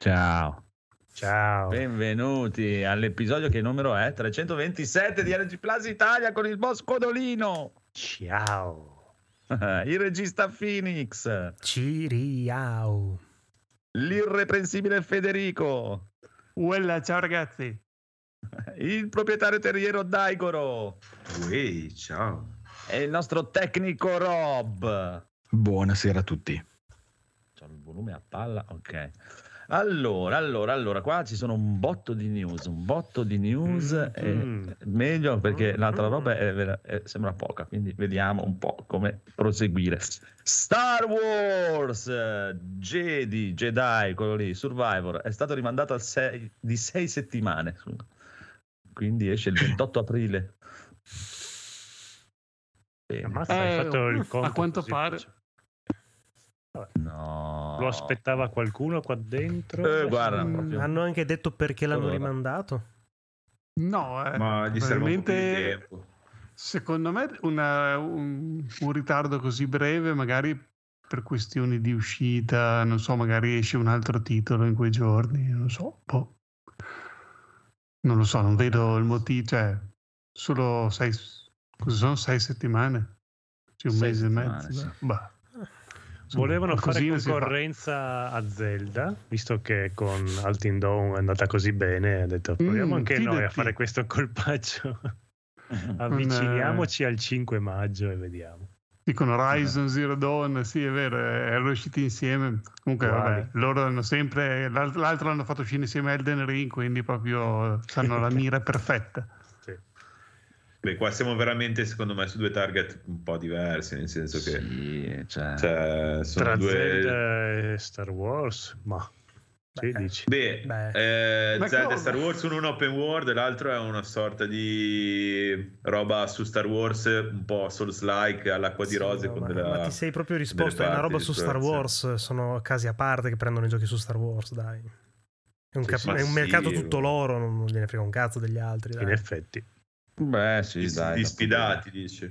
Ciao. Ciao. Benvenuti all'episodio che numero è 327 di LG Plus Italia con il boss Codolino. Ciao. Il regista Phoenix. Ciriao. L'irreprensibile Federico. Uella, ciao ragazzi. Il proprietario terriero Daigoro. Uè, ciao. E il nostro tecnico Rob. Buonasera a tutti. C'ho il volume a palla, ok. Allora, qua ci sono un botto di news, meglio perché l'altra roba sembra poca, quindi vediamo un po' come proseguire. Star Wars Jedi, quello lì, Survivor, è stato rimandato di 6 settimane, quindi esce il 28 aprile. Hai fatto il conto a quanto pare... Faccio. No, lo aspettava qualcuno qua dentro? Guarda, hanno anche detto perché l'hanno rimandato? No, ma gli serve un po' di tempo. Secondo me un ritardo così breve, magari per questioni di uscita, non so, magari esce un altro titolo in quei giorni, non so, boh. Non lo so, non vedo il motivo, cioè solo 6 settimane? Cioè un mese e mezzo? Sì. Bah. Volevano fare concorrenza a Zelda, visto che con Altin Dawn è andata così bene, ha detto proviamo anche noi a fare questo colpaccio. Avviciniamoci al 5 maggio e vediamo. Dicono Horizon Zero Dawn, sì è vero, erano usciti insieme. Comunque vabbè, loro hanno sempre, l'altro l'hanno fatto uscire insieme a Elden Ring, quindi proprio hanno la mira perfetta. Beh, qua siamo veramente, secondo me, su due target un po' diversi, nel senso che sì, cioè, sono tra due... Zelda e Star Wars, ma che dici? Zelda e Star Wars, uno è un open world, l'altro è una sorta di roba su Star Wars un po' Souls-like all'acqua di rose. No, ma ti sei proprio risposto, è una roba su Star Wars, sono casi a parte che prendono i giochi su Star Wars, dai. È un mercato tutto loro, non gliene frega un cazzo degli altri, dai. In effetti. Beh, sì, dai, sfidati dici.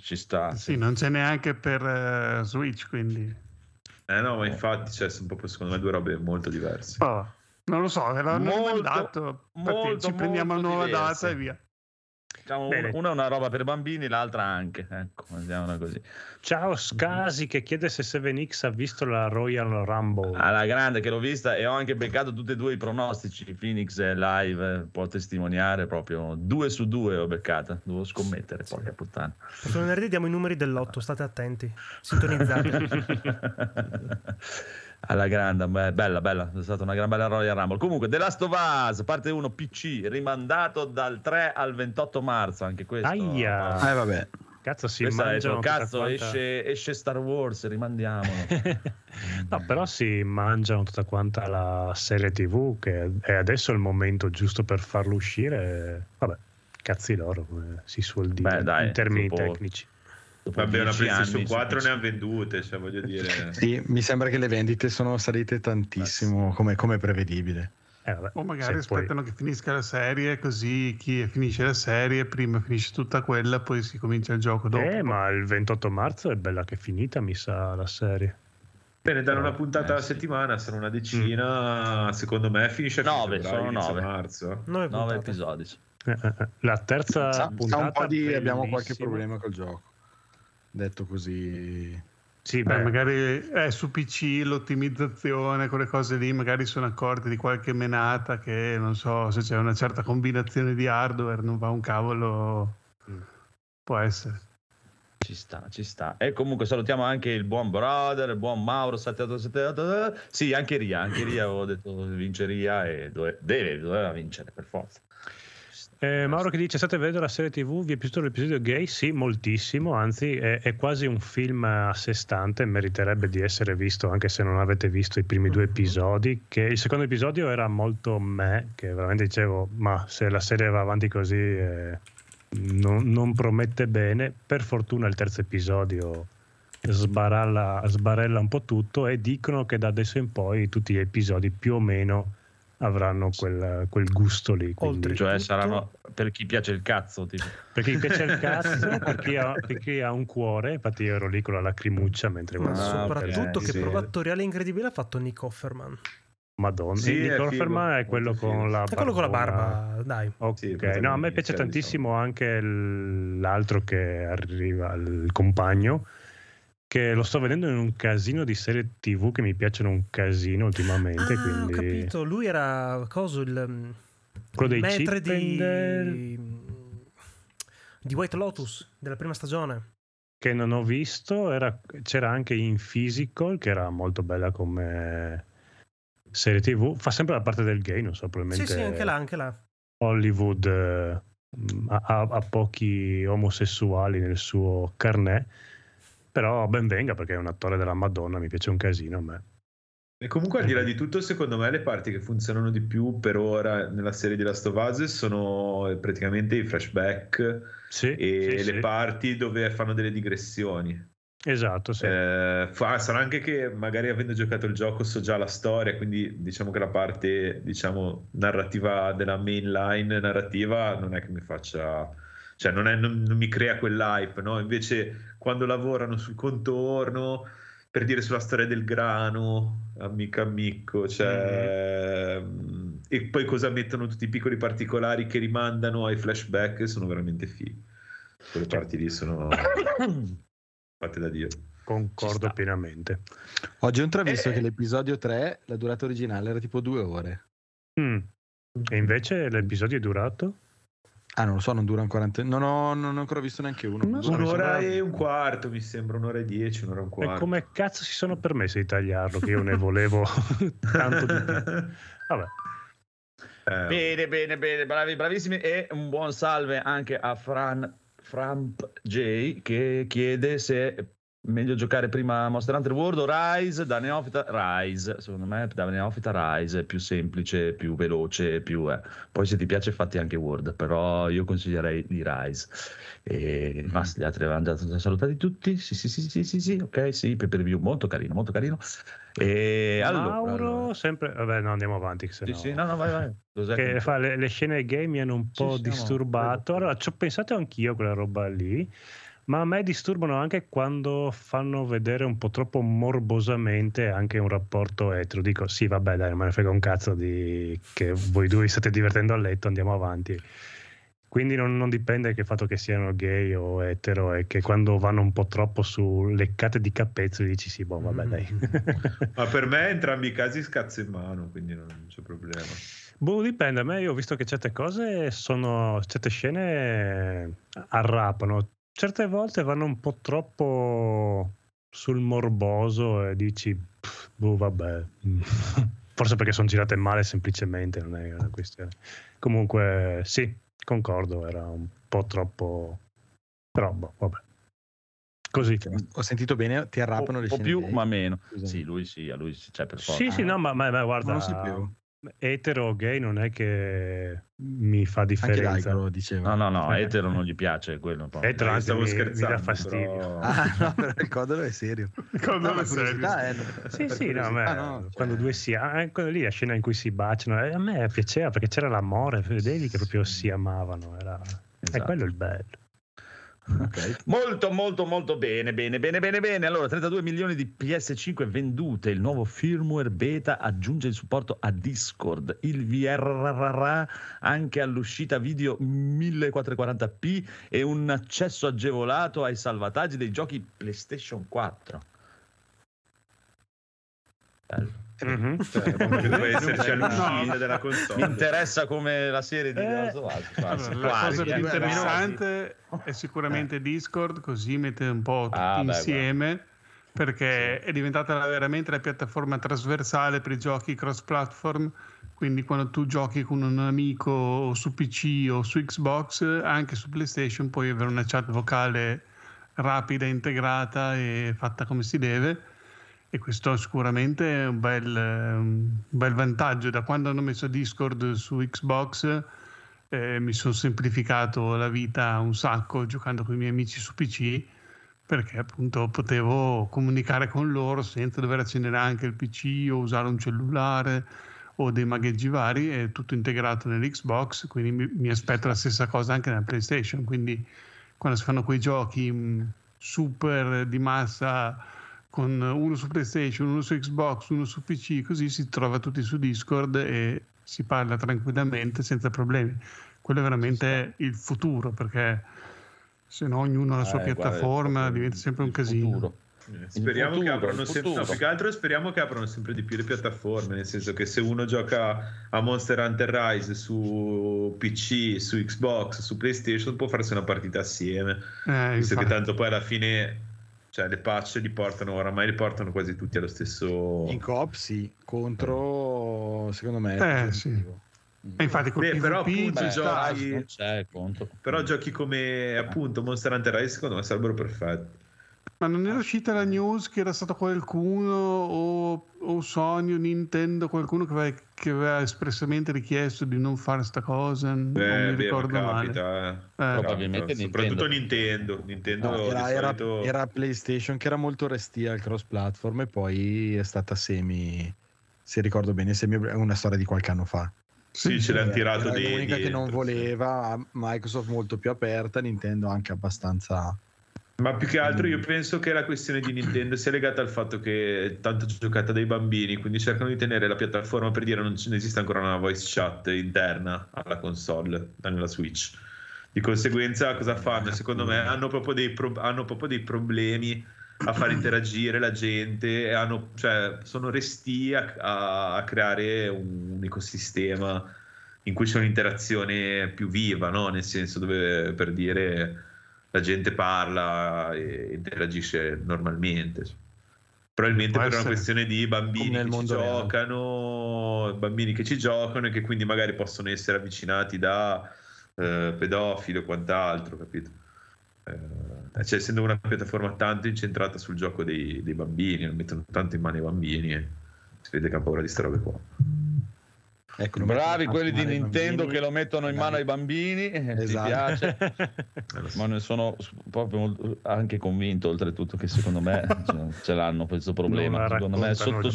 Ci sta. Sì, non c'è neanche per Switch, quindi. No, ma infatti sono proprio secondo me due robe molto diverse. Oh, non lo so, molto, ci prendiamo una nuova data e via. Diciamo, una è una roba per bambini, l'altra anche. Ecco, andiamola così. Ciao Scasi che chiede se Seven X ha visto la Royal Rumble. Alla grande che l'ho vista e ho anche beccato tutti e due i pronostici. Phoenix live, può testimoniare proprio 2 su 2 ho beccata. Devo scommettere, sì. Porca puttana. Se non ridiamo i numeri dell'otto, state attenti, sintonizzate. Alla grande, bella, è stata una gran bella Royal Rumble. Comunque, The Last of Us, parte 1 PC, rimandato dal 3 al 28 marzo, anche questo. Aia. Vabbè. Cazzo si mangiano. Cazzo, esce Star Wars, rimandiamolo. No, però si mangiano tutta quanta la serie TV, che è adesso il momento giusto per farlo uscire. Vabbè, cazzi loro, come si suol dire in termini tecnici. Vabbè, una PlayStation 4 ne ha vendute, cioè voglio dire. Sì, mi sembra che le vendite sono salite tantissimo, come prevedibile. O magari aspettano che finisca la serie, così chi finisce la serie prima finisce tutta quella, poi si comincia il gioco dopo. Ma il 28 marzo è bella che è finita, mi sa, la serie. Bene, danno una puntata alla settimana, sono una decina, secondo me finisce a 9 marzo. 9 episodi. La terza puntata un po' abbiamo qualche problema col gioco. Detto così, sì, magari su PC l'ottimizzazione, quelle cose lì, magari sono accorti di qualche menata che non so se c'è una certa combinazione di hardware, non va un cavolo, può essere. Ci sta. E comunque salutiamo anche il buon brother, il buon Mauro 787. Sì, anche Ria avevo detto vince Ria e doveva vincere per forza. Mauro che dice: state vedendo la serie TV, vi è piaciuto l'episodio gay? Sì, moltissimo, anzi è quasi un film a sé stante, meriterebbe di essere visto anche se non avete visto i primi 2 episodi, che il secondo episodio era molto che veramente dicevo ma se la serie va avanti così non promette bene. Per fortuna il terzo episodio sbarella un po' tutto e dicono che da adesso in poi tutti gli episodi più o meno avranno quel gusto lì, quindi. Cioè saranno per chi piace il cazzo per chi ha un cuore. Infatti io ero lì con la lacrimuccia mentre guardavo. Soprattutto che prova attoriale incredibile ha fatto Nick Offerman. Madonna, sì, Nick Offerman è quello con la barba. Quello con la barba, dai. Ok, sì, no, a me piace tantissimo anche l'altro che arriva, il compagno, che lo sto vedendo in un casino di serie TV che mi piacciono un casino ultimamente. Ah, quindi... ho capito, lui era coso quello dei maître di White Lotus della prima stagione. Che non ho visto, c'era anche in Physical, che era molto bella come serie TV. Fa sempre la parte del gay, non so, probabilmente. Sì, anche là. Hollywood ha pochi omosessuali nel suo carnet, però ben venga perché è un attore della Madonna, mi piace un casino a me. E comunque al di là di tutto, secondo me le parti che funzionano di più per ora nella serie di Last of Us sono praticamente i flashback, sì, e sì, le parti dove fanno delle digressioni. Esatto, sì. Sarà anche che magari avendo giocato il gioco so già la storia, quindi diciamo che la parte narrativa della mainline narrativa non è che mi faccia... cioè non mi crea quell'hype, no? Invece quando lavorano sul contorno, per dire sulla storia del grano, amico, cioè, e poi cosa mettono, tutti i piccoli particolari che rimandano ai flashback, sono veramente fighi. Quelle parti lì sono fatte da Dio. Concordo pienamente. Oggi ho intravisto che l'episodio 3, la durata originale era tipo 2 ore. E invece l'episodio è durato? Ah, non lo so, non dura ancora, non ho ancora visto neanche uno. Un'ora e un quarto, mi sembra, 1 ora e 10, 1 ora e un quarto. E come cazzo si sono permessi di tagliarlo, che io ne volevo tanto di più. Vabbè. Bene, bravissimi, e un buon salve anche a Framp J, che chiede se è meglio giocare prima Monster Hunter World o Rise. Da neofita Rise, secondo me da neofita Rise è più semplice, più veloce, più Poi se ti piace fatti anche World, però io consiglierei di Rise. Ma gli altri avevano già salutati tutti. Sì, ok, sì, per review molto carino. E Mauro, allora... sempre, vabbè, no, andiamo avanti. Sì, no. Sì, no, vai. Che fa le scene gay mi hanno un po' disturbato. Allora, ci ho pensato anch'io quella roba lì. Ma a me disturbano anche quando fanno vedere un po' troppo morbosamente anche un rapporto etero. Dico, sì, vabbè, dai, non me ne frega un cazzo di che voi due vi state divertendo a letto, andiamo avanti. Quindi non dipende dal fatto che siano gay o etero, e che quando vanno un po' troppo su leccate di capezzoli dici sì, boh, vabbè, dai. Ma per me entrambi i casi scazzo in mano, quindi non c'è problema. Boh, dipende. A me, io ho visto che certe cose sono... certe scene arrapano. Certe volte vanno un po' troppo sul morboso e dici, boh, vabbè, forse perché sono girate male semplicemente, non è una questione. Comunque sì, concordo, era un po' troppo, però boh, vabbè. Così. Ho sentito bene, ti arrapano le scene. Un po' più, ma meno. Sì, a lui sì, cioè per forza. Sì, sì, no, ma guarda, non sapevo. Etero o gay non è che mi fa differenza. Anche Daigoro diceva. No, etero non gli piace quello. Etero anzi mi dà fastidio. Però... però il Codolo è serio. Il Codolo è serio. Sì, no, ma no, quando cioè... due si amano, lì la scena in cui si baciano, a me piaceva perché c'era l'amore, vedevi che proprio si amavano, era... esatto. E quello è il bello. Okay. Molto bene. Allora, 32 milioni di PS5 vendute, il nuovo firmware beta aggiunge il supporto a Discord, il VR anche all'uscita video 1440p e un accesso agevolato ai salvataggi dei giochi PlayStation 4. Bello. Cioè, deve esserci all'uscita della console. Mi interessa come la serie di la cosa più interessante è sicuramente Discord, così mette un po' tutti insieme, perché è diventata veramente la piattaforma trasversale per i giochi cross platform. Quindi quando tu giochi con un amico o su PC o su Xbox, anche su PlayStation puoi avere una chat vocale rapida, integrata e fatta come si deve. E questo sicuramente è un bel vantaggio. Da quando hanno messo Discord su Xbox mi sono semplificato la vita un sacco giocando con i miei amici su PC, perché appunto potevo comunicare con loro senza dover accendere anche il PC o usare un cellulare o dei magheggi vari, è tutto integrato nell'Xbox, quindi mi aspetto la stessa cosa anche nella PlayStation. Quindi quando si fanno quei giochi super di massa con uno su PlayStation, uno su Xbox, uno su PC, così si trova tutti su Discord e si parla tranquillamente senza problemi. Quello è veramente il futuro, perché se no ognuno ha la sua piattaforma, diventa sempre un casino. Futuro. Speriamo che aprano sempre, no, più che altro speriamo che aprano sempre di più le piattaforme, nel senso che se uno gioca a Monster Hunter Rise su PC, su Xbox, su PlayStation, può farsi una partita assieme, visto che tanto poi alla fine, cioè, le patch li portano, oramai li portano quasi tutti allo stesso, in coop, sì, contro, secondo me sì. E infatti però appunto giochi, però giochi come appunto Monster Hunter Rise, secondo me sarebbero perfetti. Ma non era uscita la news che era stato qualcuno o Sony o Nintendo, qualcuno che aveva espressamente richiesto di non fare sta cosa? Non mi ricordo male. Probabilmente soprattutto Nintendo no, solito... era PlayStation che era molto restia al cross platform, e poi è stata semi, se ricordo bene, una storia di qualche anno fa. Sì, ce l'hanno tirato dentro. L'unica che non voleva, Microsoft molto più aperta, Nintendo anche abbastanza... Ma più che altro io penso che la questione di Nintendo sia legata al fatto che è tanto giocata dai bambini, quindi cercano di tenere la piattaforma, per dire, non esiste ancora una voice chat interna alla console, nella Switch. Di conseguenza cosa fanno? Secondo me hanno proprio dei problemi a far interagire la gente, cioè, sono restii a creare un ecosistema in cui c'è un'interazione più viva, no? Nel senso dove, per dire... la gente parla e interagisce normalmente, probabilmente per una questione di bambini che ci giocano e che quindi magari possono essere avvicinati da pedofili o quant'altro, capito? Cioè, essendo una piattaforma tanto incentrata sul gioco dei bambini, lo mettono tanto in mano ai bambini, e si vede che ha paura di queste robe qua. Ecco, bravi quelli di Nintendo che lo mettono in mano ai bambini, esatto. Ti piace. Ma ne sono proprio anche convinto, oltretutto, che secondo me ce l'hanno questo problema. Secondo me sotto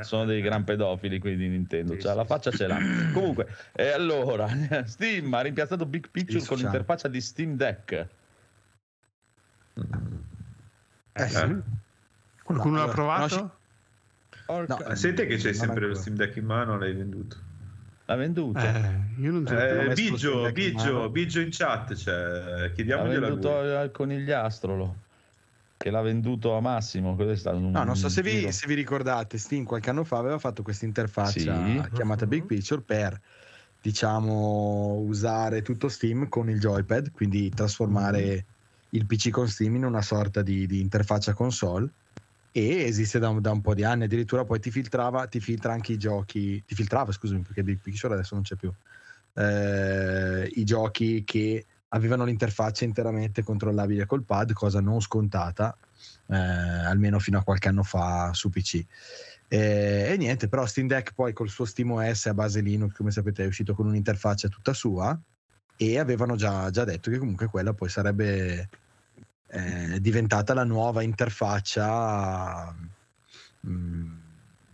sono dei gran pedofili quelli di Nintendo, sì, cioè sì, la faccia ce l'hanno. Comunque, e allora Steam ha rimpiazzato Big Picture con l'interfaccia di Steam Deck. Sì. Qualcuno l'ha provato? No, senti che c'hai sempre lo Steam Deck in mano, l'hai venduto? L'ha venduto? Io non Biggio in chat, cioè, chiediamogli. L'ha venduto al conigliastrolo, che l'ha venduto a Massimo. È stato non so se vi ricordate, Steam qualche anno fa aveva fatto questa interfaccia chiamata Big Picture per, diciamo, usare tutto Steam con il joypad, quindi trasformare il PC con Steam in una sorta di interfaccia console. E esiste da un po' di anni, addirittura poi ti filtrava, perché Big Picture adesso non c'è più, i giochi che avevano l'interfaccia interamente controllabile col pad, cosa non scontata, almeno fino a qualche anno fa su PC. E niente, però Steam Deck poi col suo Steam OS a base Linux, come sapete, è uscito con un'interfaccia tutta sua, e avevano già detto che comunque quella poi sarebbe... è diventata la nuova interfaccia,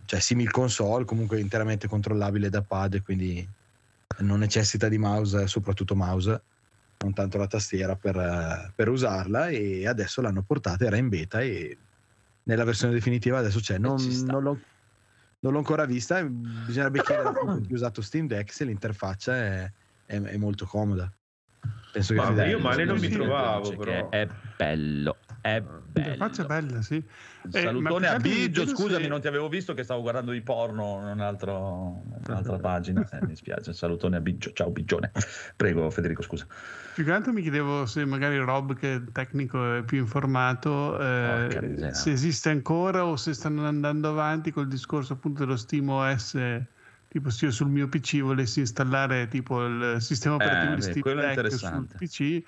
cioè simil console, comunque interamente controllabile da pad, quindi non necessita di mouse, soprattutto mouse, non tanto la tastiera per usarla, e adesso l'hanno portata, era in beta e nella versione definitiva adesso c'è. Non l'ho ancora vista, bisognerebbe chiedere a chi ha usato Steam Deck se l'interfaccia è molto comoda. Penso che io male non mi trovavo, però è bello, è bella. Faccia bella, sì. Salutone a Biggio, scusami, non ti avevo visto che stavo guardando di porno in un'altra pagina, mi spiace. Salutone a Biggio, ciao Biggione. Prego Federico, scusa. Più che altro mi chiedevo se magari Rob, che è tecnico e più informato, se esiste ancora o se stanno andando avanti col discorso appunto dello Steam OS. Tipo, se io sul mio PC volessi installare tipo il sistema operativo di Steam Deck sul PC,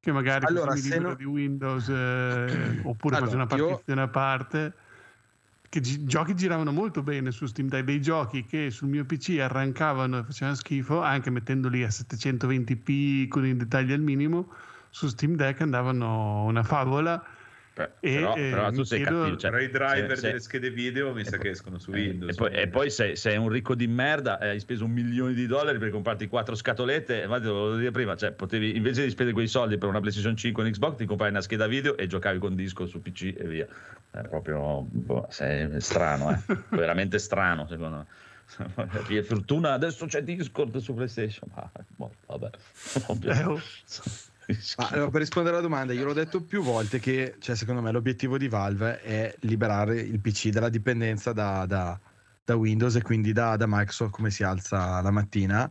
che magari mi libero di Windows, oppure faccio una partizione a parte, che giochi giravano molto bene su Steam Deck, dei giochi che sul mio PC arrancavano e facevano schifo, anche mettendoli a 720p con i dettagli al minimo, su Steam Deck andavano una favola. Però tu sei cattivo, cioè, tra i driver delle schede video mi sa che escono su Windows, e poi sei un ricco di merda, hai speso $1 milione per comprarti 4 scatolette, e te lo volevo dire prima, cioè potevi, invece di spendere quei soldi per una PlayStation 5 e un Xbox, ti compravi una scheda video e giocavi con disco su PC e via. È proprio sei strano, veramente strano, secondo me. Per fortuna adesso c'è Discord su PlayStation, ma vabbè. Ma, allora, per rispondere alla domanda, io l'ho detto più volte che, cioè, secondo me l'obiettivo di Valve è liberare il PC dalla dipendenza da Windows e quindi da Microsoft come si alza la mattina,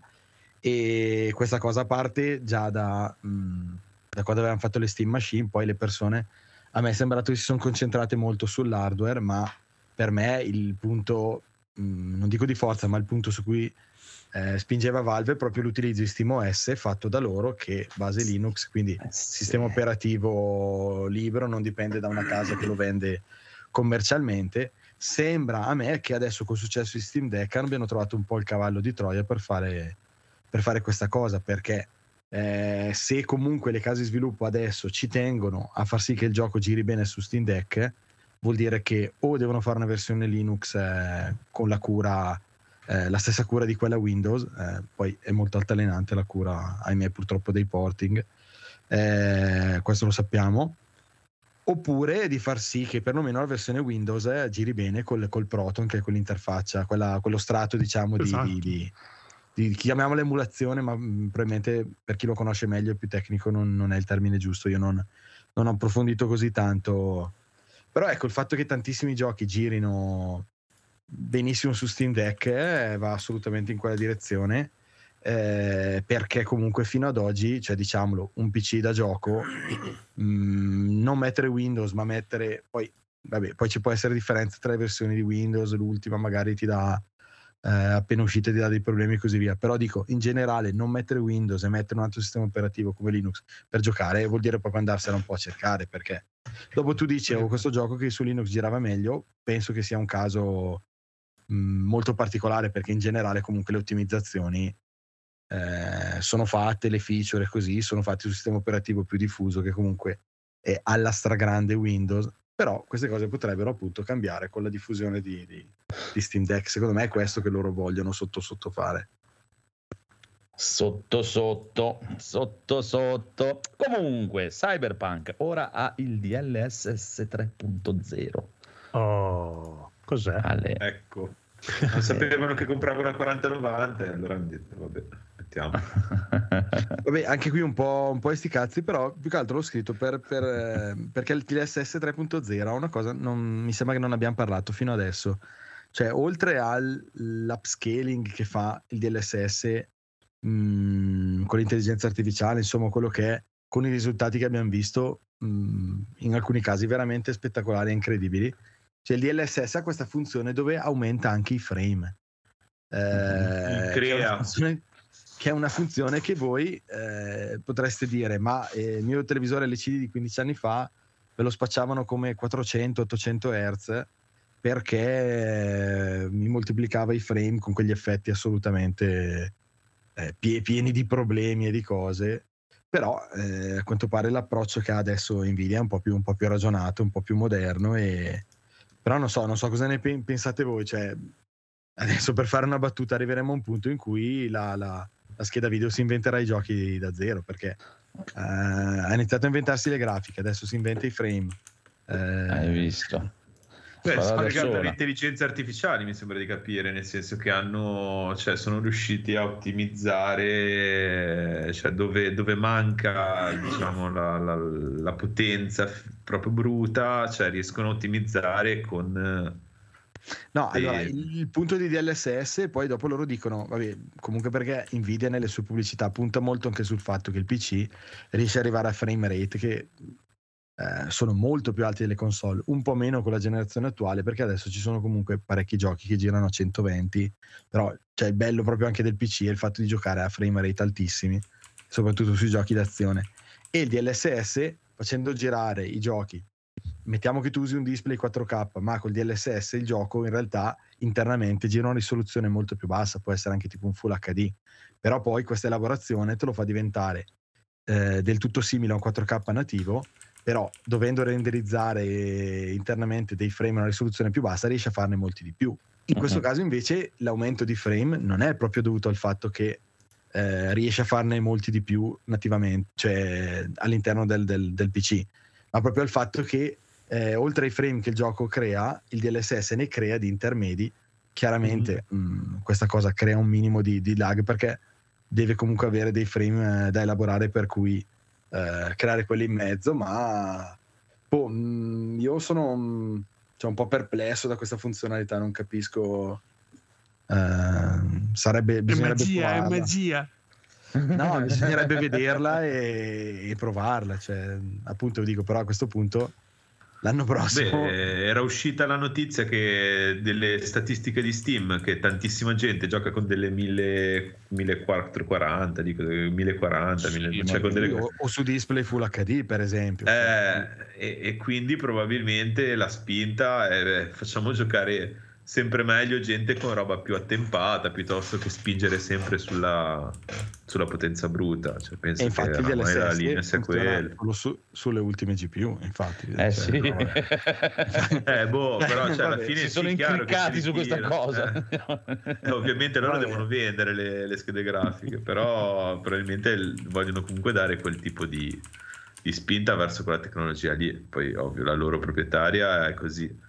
e questa cosa parte già da quando avevano fatto le Steam Machine. Poi le persone, a me è sembrato che si sono concentrate molto sull'hardware, ma per me il punto, non dico di forza, ma il punto su cui spingeva Valve è proprio l'utilizzo di Steam OS fatto da loro, che base Linux, quindi sistema operativo libero, non dipende da una casa che lo vende commercialmente. Sembra a me che adesso, col successo di Steam Deck, abbiano trovato un po' il cavallo di Troia per fare questa cosa, perché se comunque le case di sviluppo adesso ci tengono a far sì che il gioco giri bene su Steam Deck, vuol dire che o devono fare una versione Linux con la cura, la stessa cura di quella Windows, poi è molto altalenante la cura, ahimè, purtroppo, dei porting, questo lo sappiamo, oppure di far sì che perlomeno la versione Windows giri bene col Proton, che è quell'interfaccia, quello strato, diciamo, esatto, di chiamiamola emulazione, ma probabilmente per chi lo conosce meglio e più tecnico non è il termine giusto, io non ho approfondito così tanto. Però ecco, il fatto che tantissimi giochi girino benissimo su Steam Deck va assolutamente in quella direzione, perché comunque fino ad oggi, cioè, diciamolo, un PC da gioco, non mettere Windows, ma mettere, poi ci può essere differenza tra le versioni di Windows, l'ultima magari ti dà, appena uscita, ti dà dei problemi e così via, però dico, in generale, non mettere Windows e mettere un altro sistema operativo come Linux per giocare vuol dire proprio andarsela un po' a cercare, perché dopo tu dici, questo gioco che su Linux girava meglio, penso che sia un caso molto particolare, perché in generale comunque le ottimizzazioni sono fatte, le feature così sono fatte su un sistema operativo più diffuso, che comunque è alla stragrande Windows, però queste cose potrebbero appunto cambiare con la diffusione di Steam Deck. Secondo me è questo che loro vogliono sotto fare. Sotto. Comunque, Cyberpunk ora ha il DLSS 3.0. Oh, cos'è? Ale. Ecco, non sapevano che compravo una 4090, e allora mi detto, vabbè, mettiamo. Vabbè, anche qui un po' sti cazzi, però più che altro l'ho scritto perché il DLSS 3.0 ha una cosa, mi sembra che non abbiamo parlato fino adesso. Cioè, oltre all'upscaling che fa il DLSS con l'intelligenza artificiale, insomma, quello che è, con i risultati che abbiamo visto, in alcuni casi veramente spettacolari e incredibili, cioè il DLSS ha questa funzione dove aumenta anche i frame, che è una funzione che voi potreste dire, ma il mio televisore LCD di 15 anni fa ve lo spacciavano come 400-800 Hz perché mi moltiplicava i frame con quegli effetti assolutamente pieni di problemi e di cose, però a quanto pare l'approccio che ha adesso Nvidia è un po' più ragionato, un po' più moderno, e però non so cosa ne pensate voi. Cioè, adesso, per fare una battuta, arriveremo a un punto in cui la scheda video si inventerà i giochi da zero, perché ha iniziato a inventarsi le grafiche, adesso si inventa i frame. Hai visto? Sono legati all'intelligenza artificiale, mi sembra di capire, nel senso che sono riusciti a ottimizzare, cioè, dove manca, diciamo, la potenza proprio bruta, cioè riescono a ottimizzare con... No, allora, il punto di DLSS, poi dopo loro dicono, vabbè, comunque, perché Nvidia nelle sue pubblicità punta molto anche sul fatto che il PC riesce ad arrivare a frame rate che... sono molto più alti delle console, un po' meno con la generazione attuale, perché adesso ci sono comunque parecchi giochi che girano a 120, però, cioè, il bello proprio anche del PC è il fatto di giocare a frame rate altissimi, soprattutto sui giochi d'azione. E il DLSS, facendo girare i giochi, mettiamo che tu usi un display 4K, ma col DLSS il gioco in realtà internamente gira a una risoluzione molto più bassa, può essere anche tipo un Full HD, però poi questa elaborazione te lo fa diventare del tutto simile a un 4K nativo, però dovendo renderizzare internamente dei frame a una risoluzione più bassa riesce a farne molti di più. In questo caso invece l'aumento di frame non è proprio dovuto al fatto che riesce a farne molti di più nativamente, cioè all'interno del PC, ma proprio al fatto che oltre ai frame che il gioco crea, il DLSS ne crea di intermedi. Chiaramente questa cosa crea un minimo di lag, perché deve comunque avere dei frame da elaborare, per cui creare quelli in mezzo, ma io sono un po' perplesso da questa funzionalità, non capisco. Bisognerebbe provarla. No, bisognerebbe vederla e provarla, cioè, appunto dico, però a questo punto l'anno prossimo. Beh, era uscita la notizia che delle statistiche di Steam, che tantissima gente gioca con delle 1440, dico 1040, sì, 1000, cioè con delle... o su display full HD per esempio. E quindi probabilmente la spinta è facciamo giocare sempre meglio gente con roba più attempata, piuttosto che spingere sempre sulla potenza bruta, cioè, penso e infatti che la linea sia quella sulle ultime GPU, infatti sì. Però cioè, alla fine si sono incriccati su questa cosa. Ovviamente loro devono vendere le schede grafiche, però probabilmente vogliono comunque dare quel tipo di spinta verso quella tecnologia lì. Poi ovvio la loro proprietaria è così.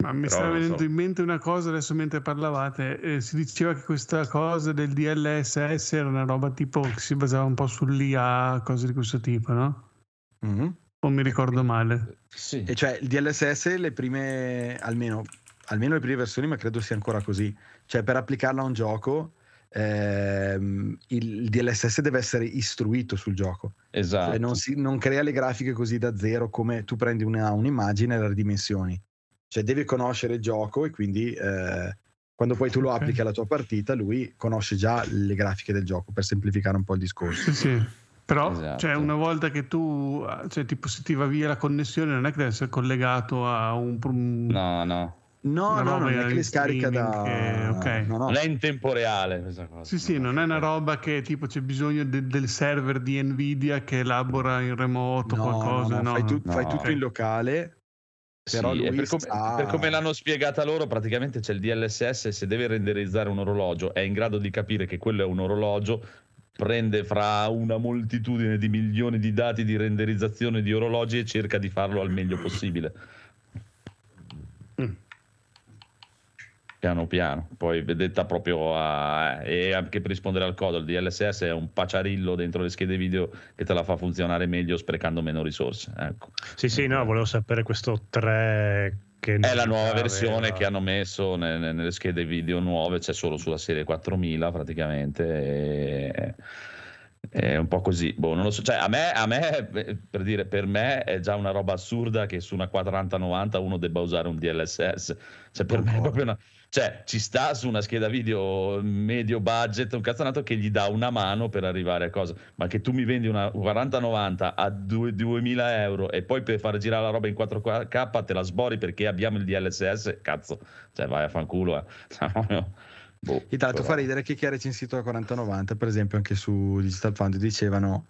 Ma mi sta venendo in mente una cosa adesso mentre parlavate, si diceva che questa cosa del DLSS era una roba tipo che si basava un po' sull'IA, cose di questo tipo, no? O mi ricordo male? Sì. E cioè il DLSS, le prime, almeno le prime versioni, ma credo sia ancora così, cioè per applicarla a un gioco il DLSS deve essere istruito sul gioco. Esatto. Cioè non crea le grafiche così da zero, come tu prendi un'immagine e la ridimensioni. Cioè devi conoscere il gioco, e quindi quando poi tu lo applichi alla tua partita, lui conosce già le grafiche del gioco, per semplificare un po' il discorso. Sì. Però esatto. Cioè, una volta che tu, cioè tipo se ti va via la connessione, non è che deve essere collegato a un... No, non è che li scarica da... Okay. No. Non è in tempo reale questa cosa. Sì, non è una roba che tipo c'è bisogno del server di Nvidia che elabora in remoto qualcosa. Fai tutto in locale. Però sì, per come l'hanno spiegata loro, praticamente c'è il DLSS. Se deve renderizzare un orologio, è in grado di capire che quello è un orologio, prende fra una moltitudine di milioni di dati di renderizzazione di orologi e cerca di farlo al meglio possibile, piano piano. Poi vedetta proprio e anche per rispondere al codolo, il DLSS è un paciarillo dentro le schede video che te la fa funzionare meglio sprecando meno risorse, ecco. Sì, no, volevo sapere questo 3 che è la nuova versione che hanno messo nelle schede video nuove, c'è solo sulla serie 4000 praticamente, è un po' così, non lo so, cioè a me per dire, per me è già una roba assurda che su una 4090 uno debba usare un DLSS, cioè per me è proprio una... Cioè, ci sta su una scheda video medio budget, un cazzonato che gli dà una mano per arrivare a cosa. Ma che tu mi vendi una 4090 a 2.000 euro e poi per far girare la roba in 4K te la sbori perché abbiamo il DLSS, cazzo, cioè vai a fanculo, E tanto fa ridere che chi ha recensito la 4090, per esempio, anche su Digital Foundry dicevano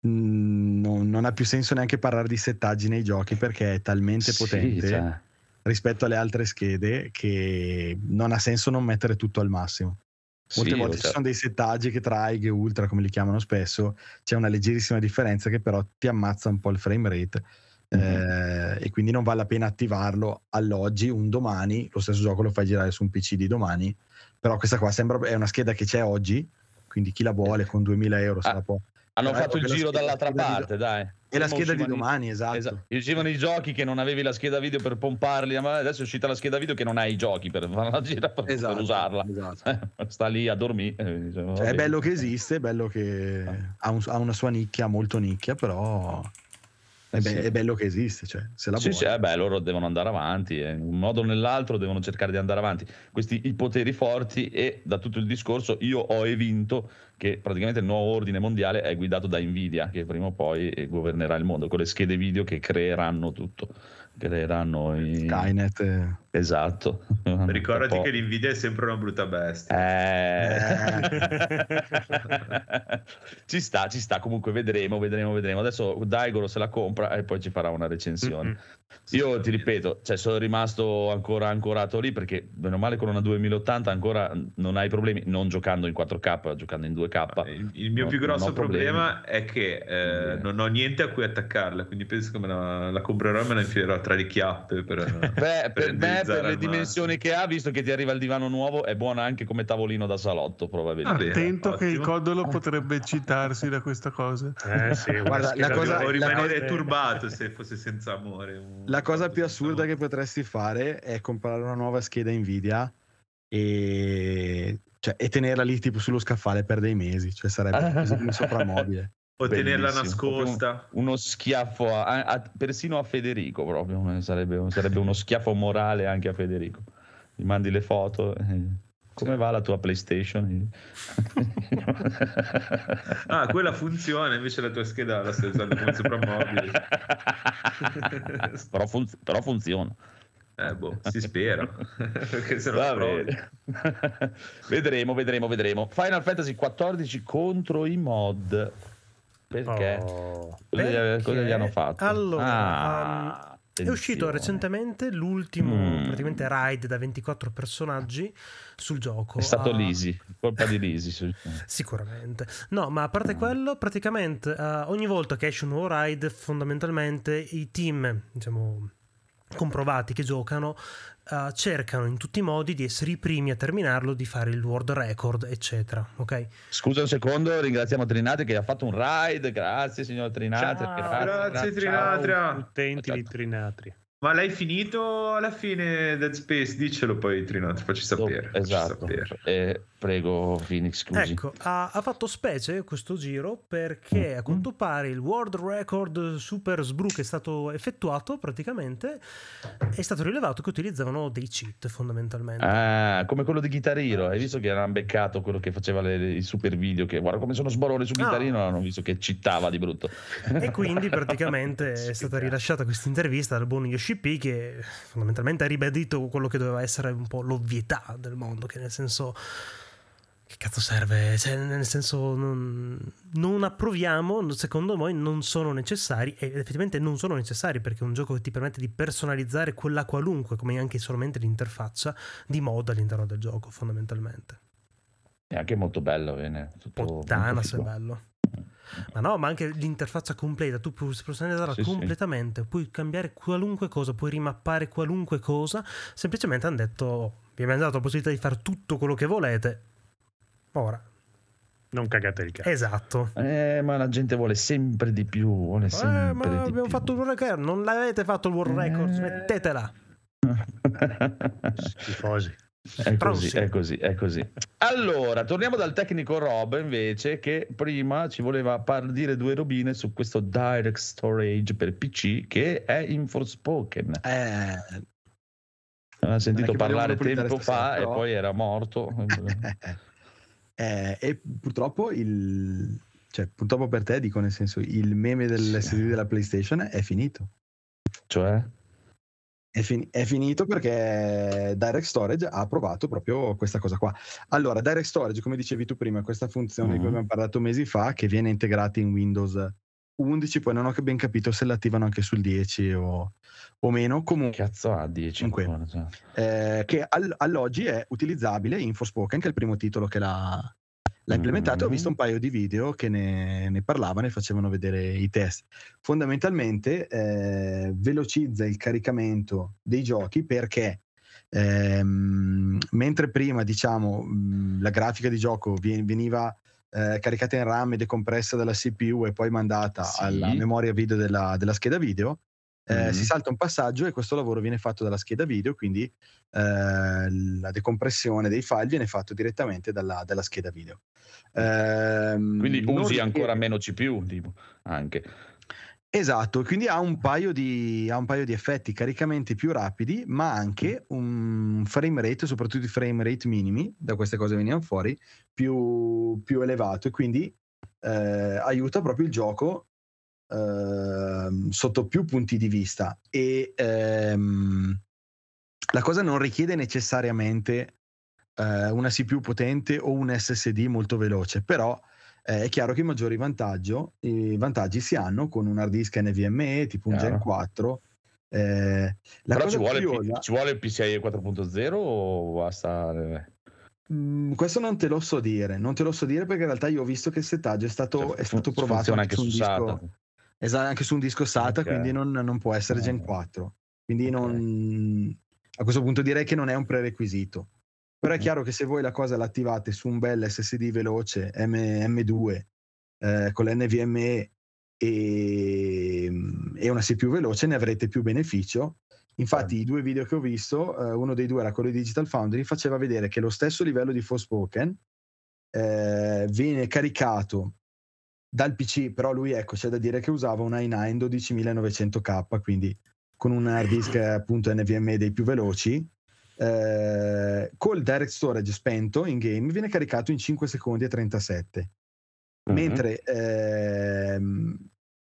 non ha più senso neanche parlare di settaggi nei giochi perché è talmente potente... Cioè, rispetto alle altre schede, che non ha senso non mettere tutto al massimo. Molte volte ci sono dei settaggi che tra AIG e Ultra, come li chiamano spesso, c'è una leggerissima differenza che però ti ammazza un po' il frame rate, e quindi non vale la pena attivarlo all'oggi, un domani, lo stesso gioco lo fai girare su un PC di domani, però questa qua sembra è una scheda che c'è oggi, quindi chi la vuole con 2.000 euro se la può. Hanno fatto il giro dall'altra parte, dai. E la scheda di domani, esatto. Uscivano i giochi che non avevi la scheda video per pomparli, ma adesso è uscita la scheda video che non hai i giochi per farla girare, per usarla. Esatto. Sta lì a dormire. Cioè, è bello che esiste, è bello che ha una sua nicchia, molto nicchia, però è bello che esiste. Cioè, se la vuole. Loro devono andare avanti, in un modo o nell'altro devono cercare di andare avanti. Questi i poteri forti, e da tutto il discorso io ho evinto che praticamente il nuovo ordine mondiale è guidato da Nvidia, che prima o poi governerà il mondo con le schede video che creeranno tutto, creeranno Skynet. Esatto. Ricordati che l'Nvidia è sempre una brutta bestia. Ci sta. Comunque vedremo. Adesso Daigoro se la compra e poi ci farà una recensione. Mm-hmm. Io ti ripeto, cioè, sono rimasto ancora ancorato lì perché meno male con una 2080 ancora non hai problemi, non giocando in 4K, giocando in 2K. Il mio più grosso problema è che non ho niente a cui attaccarla, quindi penso che me la comprerò e me la infilerò a tre di chiappe per le dimensioni che ha, visto che ti arriva il divano nuovo, è buona anche come tavolino da salotto probabilmente. Attento che il Codolo potrebbe eccitarsi da questa cosa. Sì, guarda, la cosa rimanere turbato se fosse senza amore. La cosa più assurda che potresti fare è comprare una nuova scheda Nvidia e tenerla lì tipo sullo scaffale per dei mesi, cioè sarebbe un soprammobile. O tenerla nascosta. Uno schiaffo persino a Federico, proprio sarebbe uno schiaffo morale anche a Federico. Gli mandi le foto. Come va la tua PlayStation? Quella funziona, invece la tua scheda la stai usando come soprammobile. Però funziona. Si spera. Perché se no vedremo. Final Fantasy 14 contro i mod. Perché? Cosa gli hanno fatto? Allora, è uscito recentemente l'ultimo praticamente raid da 24 personaggi sul gioco. È stato Lisi, colpa di Lisi. Sicuramente. No, ma a parte quello, praticamente ogni volta che esce un nuovo raid, fondamentalmente i team, diciamo, comprovati che giocano cercano in tutti i modi di essere i primi a terminarlo, di fare il world record, eccetera. Ok. Scusa un secondo, ringraziamo Trinatria che ha fatto un raid. Grazie, signor Trinatria. Grazie Trinatria. Ciao, utenti di Trinatria. Ma l'hai finito alla fine Dead Space? Diccelo poi Trinatria, facci sapere. Esatto. Prego Phoenix, scusi. Ecco, ha fatto specie questo giro perché a quanto pare il world record super sbru che è stato effettuato praticamente è stato rilevato che utilizzavano dei cheat fondamentalmente. Come quello di Guitar Hero, hai visto che era beccato quello che faceva i super video che guarda come sono sborone su Guitar Hero, hanno visto che cheatava di brutto. E quindi praticamente è stata rilasciata questa intervista dal buon Yoshi P che fondamentalmente ha ribadito quello che doveva essere un po' l'ovvietà del mondo, che nel senso che cazzo serve? Cioè, nel senso non approviamo, secondo noi non sono necessari, ed effettivamente non sono necessari perché è un gioco che ti permette di personalizzare quella qualunque, come anche solamente l'interfaccia di mod all'interno del gioco fondamentalmente. È anche molto bello, viene tutto Pottanas è bello. Ma anche l'interfaccia completa, tu puoi personalizzarla completamente. Sì. Puoi cambiare qualunque cosa, puoi rimappare qualunque cosa. Semplicemente hanno detto: vi abbiamo dato la possibilità di fare tutto quello che volete. Ora non cagate il cazzo. Esatto. Ma la gente vuole sempre di più. Abbiamo fatto il world record. Non l'avete fatto il world record, smettetela. Schifosi. È così. Allora, torniamo dal tecnico Rob invece, che prima ci voleva dire due robine su questo Direct Storage per PC che è in Forspoken. Ha sentito parlare tempo fa e poi era morto. E purtroppo purtroppo per te, dico, nel senso, il meme dell'SD della PlayStation è finito. Cioè? È finito perché Direct Storage ha provato proprio questa cosa qua. Allora, Direct Storage, come dicevi tu prima, è questa funzione di cui abbiamo parlato mesi fa, che viene integrata in Windows 11, poi non ho ben capito se l'attivano anche sul 10 o meno. Comunque, cazzo ha 10 ancora, cioè. Che all'oggi è utilizzabile in Forspoken, che è il primo titolo che l'ha implementato. Ho visto un paio di video che ne parlavano e facevano vedere i test. Fondamentalmente velocizza il caricamento dei giochi perché mentre prima, diciamo, la grafica di gioco veniva caricata in RAM e decompressa dalla CPU e poi mandata alla memoria video della scheda video, si salta un passaggio e questo lavoro viene fatto dalla scheda video, quindi la decompressione dei file viene fatto direttamente dalla scheda video. Quindi usi ancora meno CPU, tipo, anche. Esatto, quindi ha un paio di effetti, caricamenti più rapidi, ma anche un frame rate, soprattutto i frame rate minimi, da queste cose venivano fuori, più elevato, e quindi aiuta proprio il gioco sotto più punti di vista. E La cosa non richiede necessariamente una CPU potente o un SSD molto veloce, però è chiaro che i maggiori vantaggi si hanno con un hard disk NVMe tipo un Gen 4. La però cosa ci vuole il PCIe 4.0 o basta? Questo non te lo so dire perché in realtà io ho visto che il settaggio è stato provato anche su un disco SATA. Esatto, anche su un disco SATA, okay. Quindi non può essere Gen 4, quindi okay. A questo punto direi che non è un prerequisito, però è chiaro che se voi la cosa l'attivate su un bel SSD veloce M2 con l'NVMe e una CPU veloce ne avrete più beneficio. Infatti i due video che ho visto, uno dei due era quello di Digital Foundry, faceva vedere che lo stesso livello di Forspoken viene caricato dal PC, però lui, ecco, c'è da dire che usava un i9 12900K, quindi con un hard disk appunto NVMe dei più veloci, col direct storage spento in game viene caricato in 5 secondi e 37, mentre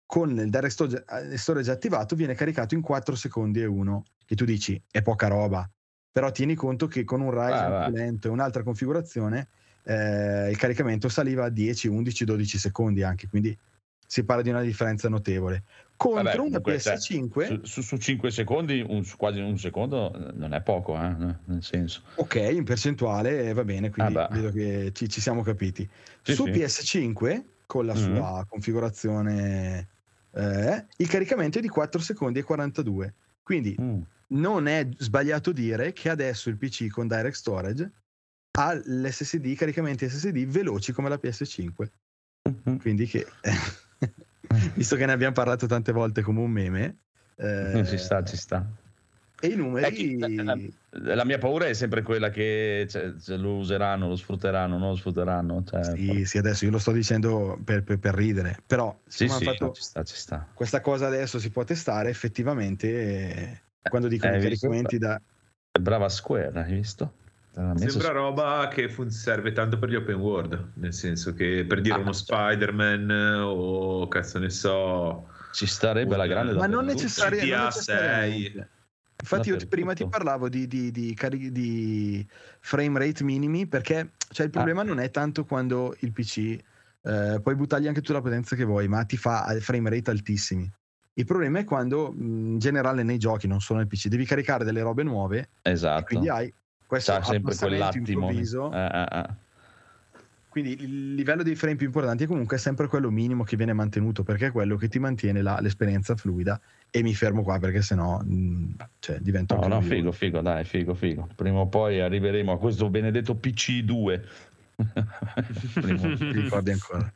con il direct storage attivato viene caricato in 4 secondi e 1, che tu dici è poca roba, però tieni conto che con un Ryzen più lento e un'altra configurazione il caricamento saliva a 10, 11, 12 secondi anche, quindi si parla di una differenza notevole contro una PS5 su 5 secondi, quasi un secondo non è poco, nel senso, ok, in percentuale va bene, quindi vedo che ci siamo capiti, sì, su PS5 con la sua configurazione il caricamento è di 4 secondi e 42, quindi non è sbagliato dire che adesso il PC con Direct Storage ha l'SSD, caricamenti SSD veloci come la PS5, quindi che visto che ne abbiamo parlato tante volte come un meme, ci sta e i numeri. La mia paura è sempre quella che lo useranno, lo sfrutteranno, cioè, sì, adesso io lo sto dicendo per ridere, però fatto, ci sta. Questa cosa adesso si può testare effettivamente, quando dicono i caricamenti da brava Square, hai visto? Sembra roba che serve tanto per gli open world, nel senso che per dire uno Spider-Man o cazzo ne so, ci starebbe la grande, ma non necessariamente. Infatti io prima ti parlavo di frame rate minimi, perché cioè il problema non è tanto quando il PC puoi buttargli anche tu la potenza che vuoi, ma ti fa frame rate altissimi. Il problema è quando in generale nei giochi, non solo nel PC, devi caricare delle robe nuove, esatto, e quindi hai questo sempre quell'attimo improvviso. Quindi il livello dei frame più importanti è comunque sempre quello minimo che viene mantenuto, perché è quello che ti mantiene l'esperienza fluida. E mi fermo qua perché sennò divento figo. Prima o poi arriveremo a questo benedetto PC2. Ti ricordi ancora?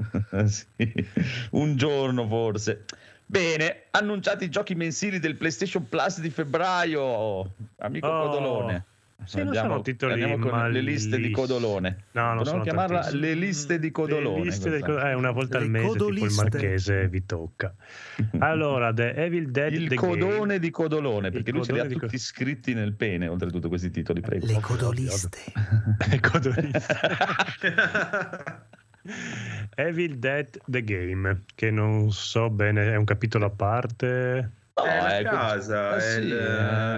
Sì. Un giorno forse. Bene, annunciati i giochi mensili del PlayStation Plus di febbraio, amico Codolone. Sì, andiamo, non sono titoli, ma le liste di Codolone. No, non sono chiamarla le liste di Codolone. Le liste una volta al mese, tipo il marchese vi tocca. Allora, The Evil Dead, il Codone Game. Di Codolone, perché il lui ce li ha tutti scritti nel pene, oltretutto questi titoli, prego. Le Codoliste. Le Codoliste. Evil Dead The Game, che non so bene, è un capitolo a parte. No, è la casa,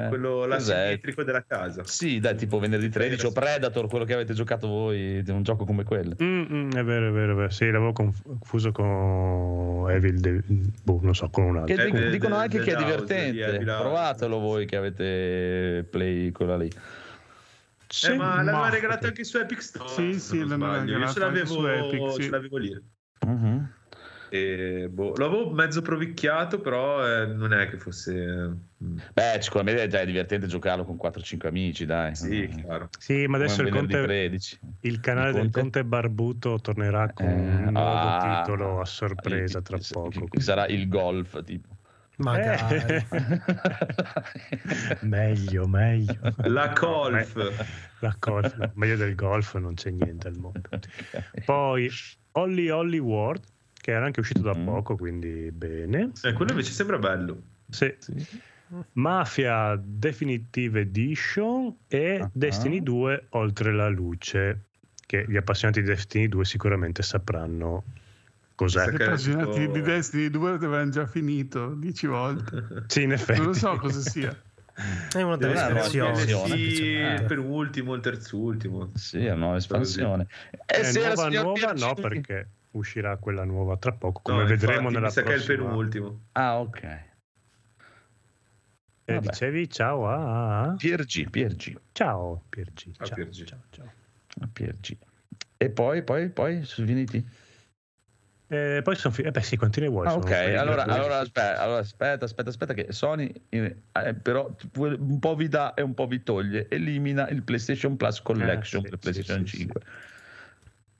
quello l'asimmetrico della casa. Sì, dai, tipo venerdì 13 o Predator, quello che avete giocato voi, un gioco come quello. È vero. Sì, l'avevo confuso con Evil non so, con un altro. Che dicono anche che è divertente. Provatelo voi che avete play quella lì. Ma l'aveva regalato anche su Epic Store. Sì, l'aveva regalato. Io ce l'avevo lì. L'avevo mezzo provicchiato, però non è che fosse sicuramente è già divertente giocarlo con 4-5 amici, dai. Sì, chiaro. Sì, ma adesso il canale del Conte Barbuto tornerà con un nuovo titolo a sorpresa tra poco, sarà il golf tipo. Magari meglio la golf no, meglio del golf non c'è niente al mondo. Poi Olly Olly World, che era anche uscito da poco, quindi bene. Quello invece sembra bello. Sì. Mafia Definitive Edition e Destiny 2 Oltre la Luce, che gli appassionati di Destiny 2 sicuramente sapranno cos'è. Gli appassionati di Destiny 2 l'avranno già finito 10 volte. Sì, in effetti. Non lo so cosa sia. È una delle espansioni. Per ultimo, il terzultimo. Sì, è una nuova espansione. Nuova no, perché uscirà quella nuova tra poco, come no, vedremo nella prossima. Che è il penultimo. Ah, ok. Dicevi ciao a Piergi. Ciao Piergi. Ciao. A Piergi. E poi sono finiti. Poi sono finiti. Sì, continui vuoi. Ah, ok, allora aspetta che Sony però un po' vi dà e un po' vi toglie. Elimina il PlayStation Plus Collection per PlayStation 5. Sì.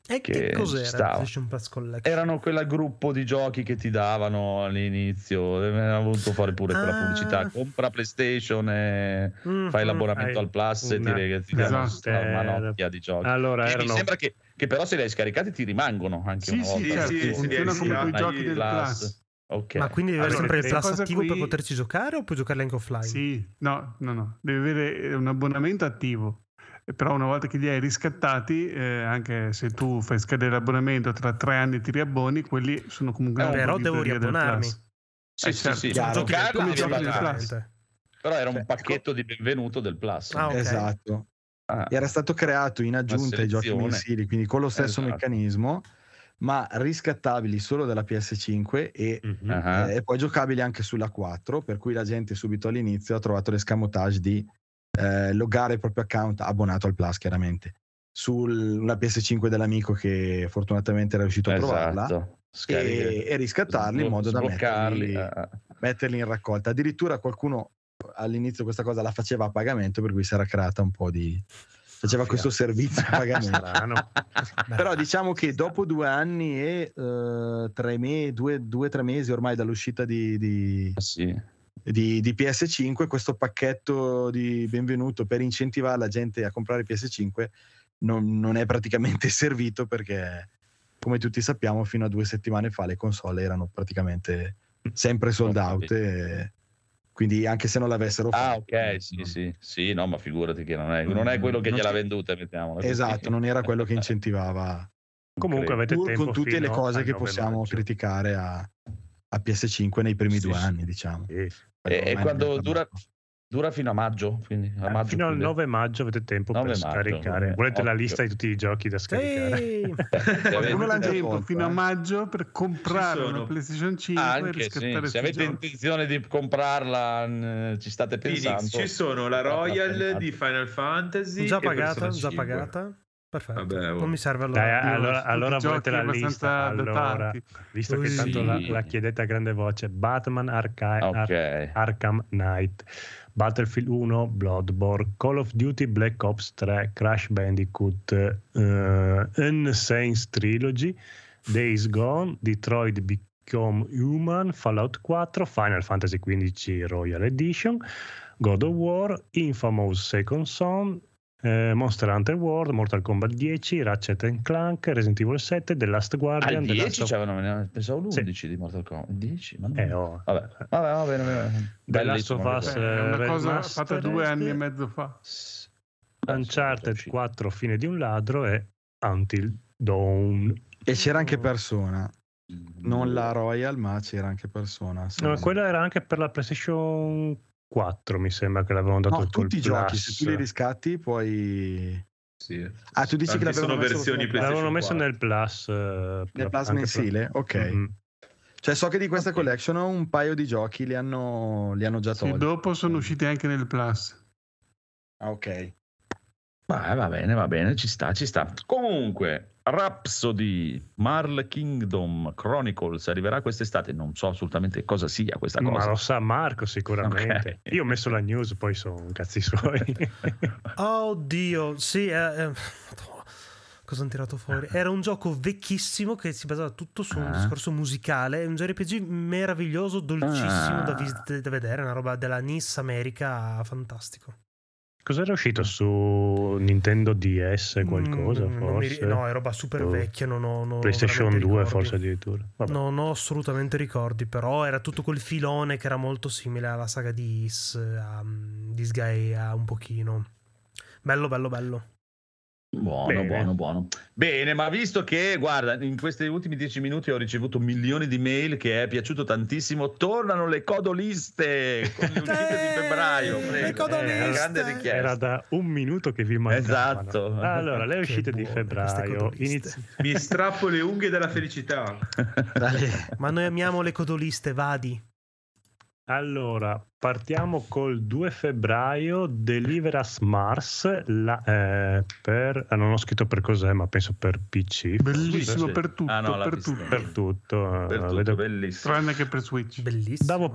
E che cos'era PlayStation Plus Collection? Erano quel gruppo di giochi che ti davano all'inizio. Hanno voluto fare pure quella pubblicità. Compra PlayStation e fai l'abbonamento al Plus e ti danno una nottia di giochi. Allora, mi sembra che però se li hai scaricati ti rimangono anche una volta. Sì, funziona come quei giochi del Plus. Okay. Ma quindi devi avere sempre il Plus attivo per poterci giocare o puoi giocare anche offline? Sì, no. Devi avere un abbonamento attivo. Però una volta che li hai riscattati, anche se tu fai scadere l'abbonamento tra 3 anni ti riabboni, quelli sono comunque però devo riabbonarmi. Però era un pacchetto di benvenuto del Plus. Ah, okay. Esatto. Era stato creato in aggiunta ai giochi mensili, quindi con lo stesso meccanismo, ma riscattabili solo dalla PS5 e poi giocabili anche sulla 4, per cui la gente subito all'inizio ha trovato l'escamotage di loggare il proprio account abbonato al Plus, chiaramente sulla PS5 dell'amico che fortunatamente era riuscito a trovarla e riscattarli in modo da metterli in raccolta. Addirittura qualcuno all'inizio questa cosa la faceva a pagamento, per cui si era creata un po' di questo servizio a pagamento. Però diciamo che dopo 2 anni e 2-3 mesi ormai dall'uscita di PS5, questo pacchetto di benvenuto per incentivare la gente a comprare PS5 non è praticamente servito, perché come tutti sappiamo fino a 2 settimane fa le console erano praticamente sempre sold out, quindi anche se non l'avessero fatto. No, ma figurati che non è quello che gliela venduta, mettiamola. Esatto, non era quello che incentivava. Comunque avete tempo con tutte le cose che possiamo criticare a PS5 nei primi 2 anni, diciamo. E quando dura fino a maggio, quindi fino al 9 maggio avete tempo per scaricare. Volete la lista di tutti i giochi da scaricare? Qualcuno l'ha tempo fino a maggio per comprare una PlayStation 5 anche, se avete intenzione di comprarla, ci state pensando. Phoenix, ci sono la Royal di Final Fantasy già pagata. Perfetto. Vabbè, non mi serve allora volete la lista visto che tanto la chiedete a grande voce. Batman Arkham Knight, Battlefield 1, Bloodborne, Call of Duty Black Ops 3, Crash Bandicoot, Unsaints Trilogy, Days Gone, Detroit Become Human, Fallout 4, Final Fantasy XV Royal Edition, God of War, Infamous Second Son, Monster Hunter World, Mortal Kombat 10, Ratchet & Clank, Resident Evil 7, The Last Guardian. Ah, 10 pensavo l'11 di Mortal Kombat 10, ma no. Vabbè. The Last of Us una cosa fatta 2 anni e mezzo fa. Uncharted 4, Fine di un ladro, e Until Dawn. E c'era anche Persona. Non la Royal, ma c'era anche Persona. No, quella era anche per la PlayStation 4, mi sembra che l'avevano dato tutti i giochi, se tu li riscatti poi tu dici che sono versioni l'avevano messo nel Plus mensile, ok. Cioè so che di questa collection un paio di giochi li hanno già tolti, dopo sono usciti anche nel Plus. Ok, va bene, ci sta. Comunque Rhapsody, Marl Kingdom Chronicles arriverà quest'estate, non so assolutamente cosa sia questa cosa. Ma lo sa Marco sicuramente. Okay. Io ho messo la news, poi sono cazzi suoi. Oddio, sì, cosa hanno tirato fuori? Era un gioco vecchissimo che si basava tutto su un discorso musicale, un JRPG meraviglioso, dolcissimo da vedere, una roba della NIS America, fantastico. Cos'era uscito su Nintendo DS qualcosa? Forse? No, è roba super vecchia. Non ho PlayStation 2 forse addirittura. Vabbè. Non ho assolutamente ricordi, però era tutto quel filone che era molto simile alla saga di Disgaea un pochino. Bello. Buono. Bene, ma visto che, guarda, in questi ultimi 10 minuti ho ricevuto milioni di mail che è piaciuto tantissimo, tornano le codoliste con le uscite di febbraio. Prego. Grande richiesta. Era da un minuto che vi mancavano. Esatto. Allora, le uscite di febbraio. Mi strappo le unghie della felicità. Ma noi amiamo le codoliste, vadi. Allora, partiamo col 2 febbraio, Deliver Us Mars, non ho scritto per cos'è, ma penso per PC. Bellissimo, sì. Per tutto. Vedo, bellissimo. Tranne che per Switch. Bellissimo.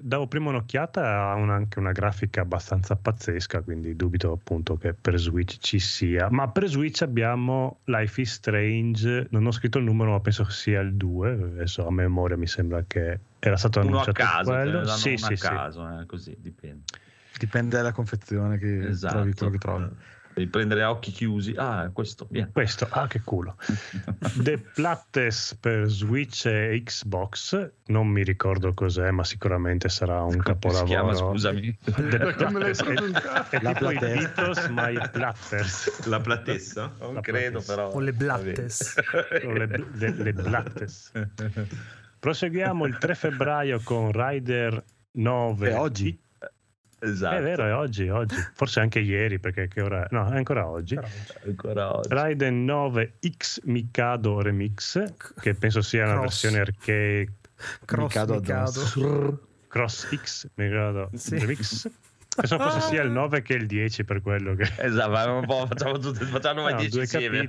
Davo prima un'occhiata a anche una grafica abbastanza pazzesca, quindi dubito appunto che per Switch ci sia. Ma per Switch abbiamo Life is Strange, non ho scritto il numero, ma penso che sia il 2, adesso a memoria mi sembra che... era stato annunciato quello. Sì, a caso. Così dipende dalla confezione che trovi, quello che trovi. Devi prendere a occhi chiusi. Questo, che culo. The Plattes per Switch e Xbox, non mi ricordo cos'è, ma sicuramente sarà un capolavoro. Si chiama, scusami, The Plattes è tipo i Beatles, ma i Platters. La platessa? Non credo, però. O le Blattes. Le Blattes. Proseguiamo il 3 febbraio con Rider 9. È oggi? Esatto. È vero, è oggi. Forse anche ieri, perché che ora? No, è ancora oggi. Rider 9 X Mikado Remix, che penso sia una versione arcade. Cross X Mikado Remix. Pensavo fosse sia il 9 che il 10 per quello che... Esatto, un po' facciamo 10 insieme.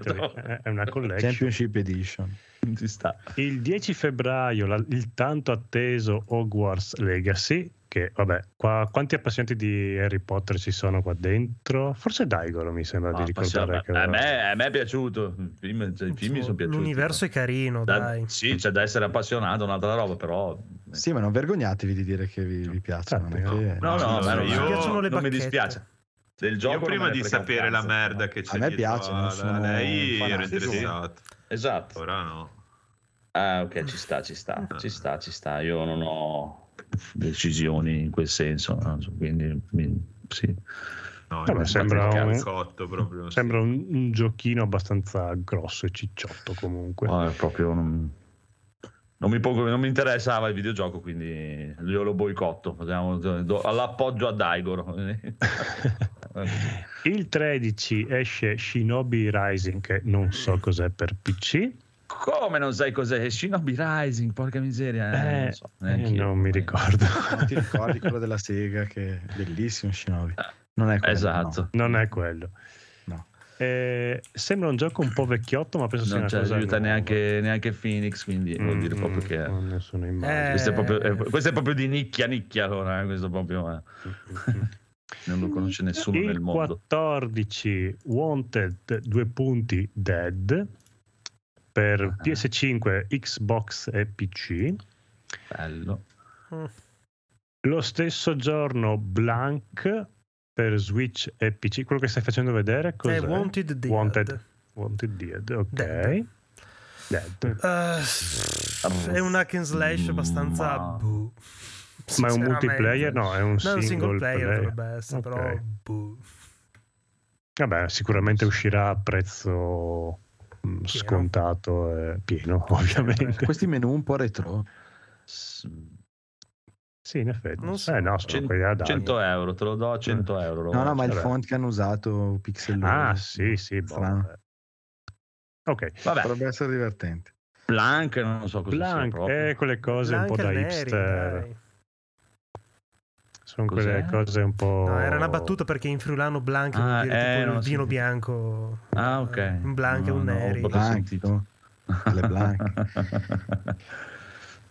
È una collection. Championship Edition. Ci sta. Il 10 febbraio il tanto atteso Hogwarts Legacy, che vabbè, qua quanti appassionati di Harry Potter ci sono qua dentro? Forse Daigoro mi sembra di ricordare che... a me è piaciuto, i film mi sono piaciuti. L'universo è carino, dai. Sì, c'è da essere appassionato, un'altra roba, però... Sì, ma non vergognatevi di dire che vi piacciono. Non mi dispiace. Del gioco io prima di sapere la merda che c'è dietro. A me piace, non sono lei era interessato. Esatto. Ora no. Ah, ok, ci sta. Io non ho decisioni in quel senso, quindi sì. No, vabbè, sembra un giochino abbastanza grosso e cicciotto comunque. No, è proprio non mi interessava il videogioco, quindi io lo boicotto. All'appoggio a Daigoro. Il 13 esce Shinobi Rising, che non so cos'è per PC. Come non sai cos'è? Shinobi Rising, porca miseria. Non mi ricordo. Non ti ricordi quello della Sega, che è bellissimo Shinobi. Non è quello. Esatto. No. Non è quello. Sembra un gioco un po' vecchiotto, ma penso non ci aiuta neanche Phoenix, quindi vuol dire proprio che questo è proprio di nicchia allora, questo proprio non lo conosce nessuno nel mondo. Il 14 Wanted Dead per PS5, Xbox e PC. Bello. Lo stesso giorno Blank per Switch e PC. Quello che stai facendo vedere cos'è? Wanted Dead, ok. Dead. È un hack and slash abbastanza ma è un multiplayer? No, è un single player. Dovrebbe essere, okay. Però vabbè, sicuramente uscirà a prezzo pieno. Scontato e pieno, ovviamente. Questi menu un po' retro. Sì, in effetti. Non so. No, sono quelli da dare. €100, te lo do a €100. No, ma il font che hanno usato, pixel. Sì, buono. Ok. Vabbè. Potrebbe essere divertente. Blank, non so cosa sia proprio. Quelle cose Blank un po' da hipster. Dai. Sono quelle cose un po'... No, era una battuta perché in friulano Blank vuol dire tipo un vino bianco. Ah, ok. Un Blank è un neri. Blanco. Le Blank.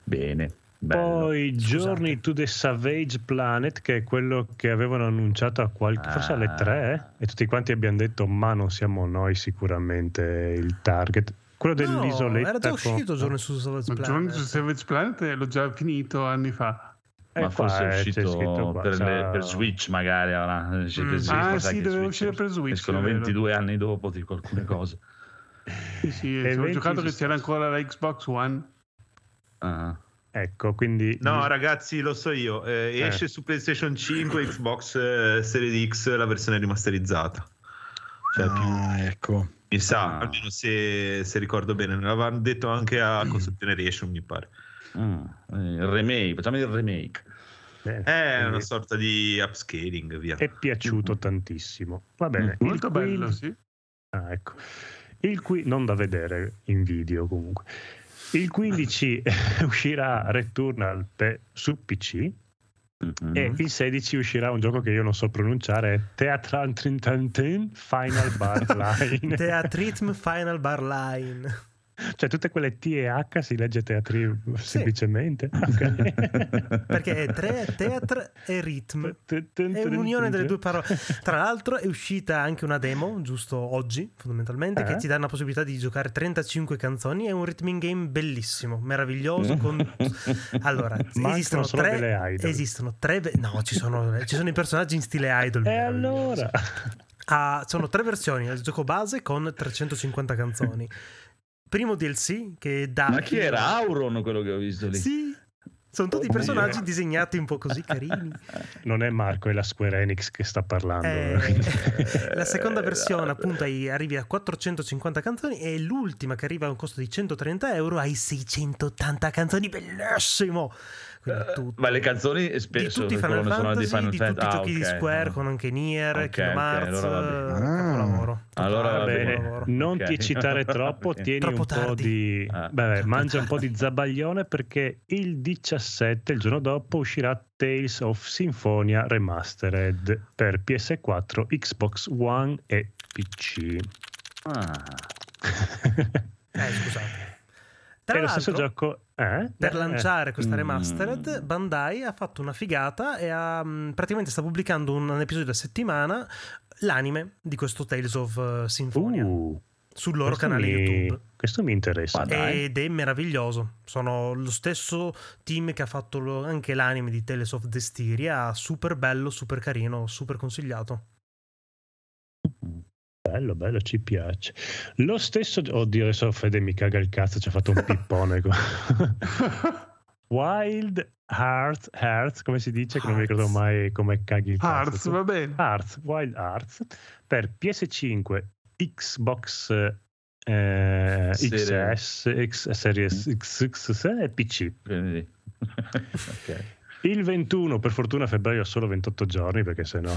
Bene. Bello. Poi Journey to the Savage Planet, che è quello che avevano annunciato forse alle 3, e tutti quanti abbiamo detto ma non siamo noi sicuramente il target. Quello dell'isoletta era già uscito Journey to the Savage Planet, l'ho già finito anni fa, ma forse è uscito per Switch magari doveva uscire per Switch, escono 22 anni dopo dico alcune cose. Ho giocato che c'era ancora la Xbox One. Ecco, quindi ragazzi, lo so io, esce su PlayStation 5, Xbox Series X la versione rimasterizzata. più, ecco. Mi sa, almeno se ricordo bene, me l'avevano detto anche a Console Generation, mi pare. Il remake, facciamo il remake. È una sorta di upscaling, via. È piaciuto tantissimo. Va bene, molto bello, sì. Ah, ecco. Il qui non da vedere in video comunque. Il 15 uscirà Returnal su PC. Mm-hmm. E il 16 uscirà un gioco che io non so pronunciare, Teatrantintantin Final Bar Line. Teatritm Final Bar Line. Cioè tutte quelle T e H si legge teatri, sì, semplicemente. Okay. Perché è tre, teatr e ritm. È un'unione delle due parole. Tra l'altro è uscita anche una demo, giusto oggi, fondamentalmente, che ti dà la possibilità di giocare 35 canzoni. È un rhythm game bellissimo, meraviglioso. Con... Allora, esistono tre... No, ci sono i personaggi in stile idol. E allora? Sono tre versioni, il gioco base con 350 canzoni. Primo DLC che dà... Ma chi era Auron quello che ho visto lì? Sì, sono tutti personaggi disegnati un po' così carini. Non è Marco, è la Square Enix che sta parlando. La seconda versione, appunto, arrivi a 450 canzoni e l'ultima che arriva a un costo di €130 hai 680 canzoni, bellissimo! Ma le canzoni spesso di tutti i Final Fantasy, di tutti i giochi di Square, con anche Nier, Kingdom Hearts, capolavoro. Allora bene, non ti eccitare troppo, tieni troppo un tardi. Po' di beh, mangia un po' di zabaglione, perché il 17, il giorno dopo, uscirà Tales of Symphonia Remastered per PS4, Xbox One e PC. Scusate. È lo stesso gioco, per lanciare questa remastered Bandai ha fatto una figata e praticamente sta pubblicando un episodio a settimana, l'anime di questo Tales of Symphonia sul loro canale YouTube. Questo mi interessa ed è meraviglioso. Sono lo stesso team che ha fatto anche l'anime di Tales of Destiria, super bello, super carino, super consigliato. Bello, ci piace. Lo stesso, oddio, adesso Fede mi caga il cazzo, ci ha fatto un pippone. Wild Hearts, come si dice? Che non mi ricordo mai come caghi il cazzo. Hearts, va bene. Hearts, Wild Hearts per PS5, Xbox Series X e PC. Ok. Il 21, per fortuna a febbraio ha solo 28 giorni, perché sennò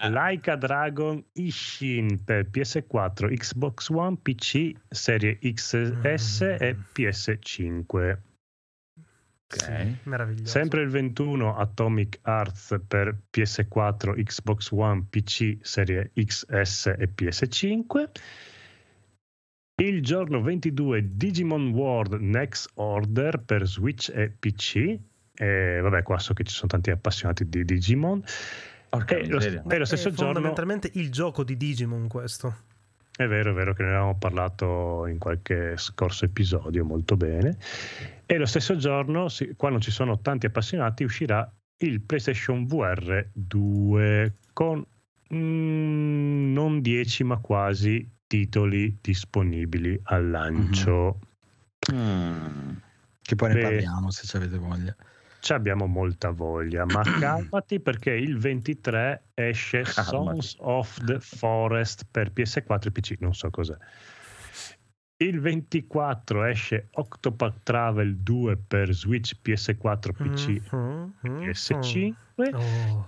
Like a Dragon Ishin per PS4, Xbox One, PC, serie XS e PS5. Okay. Sì, meraviglioso. Sempre il 21 Atomic Hearts per PS4, Xbox One, PC, serie XS e PS5. Il giorno 22 Digimon World Next Order per Switch e PC. E vabbè, qua so che ci sono tanti appassionati di Digimon. Okay, è lo stesso giorno, fondamentalmente il gioco di Digimon, questo è vero che ne avevamo parlato in qualche scorso episodio, molto bene. E lo stesso giorno, quando ci sono tanti appassionati, uscirà il PlayStation VR 2 con non 10 ma quasi titoli disponibili al lancio. Che poi ne parliamo se ci avete voglia. Ci abbiamo molta voglia, ma calmati, perché il 23 esce Songs of the Forest per PS4 e PC, non so cos'è. Il 24 esce Octopath Travel 2 per Switch, PS4, PC e PS5.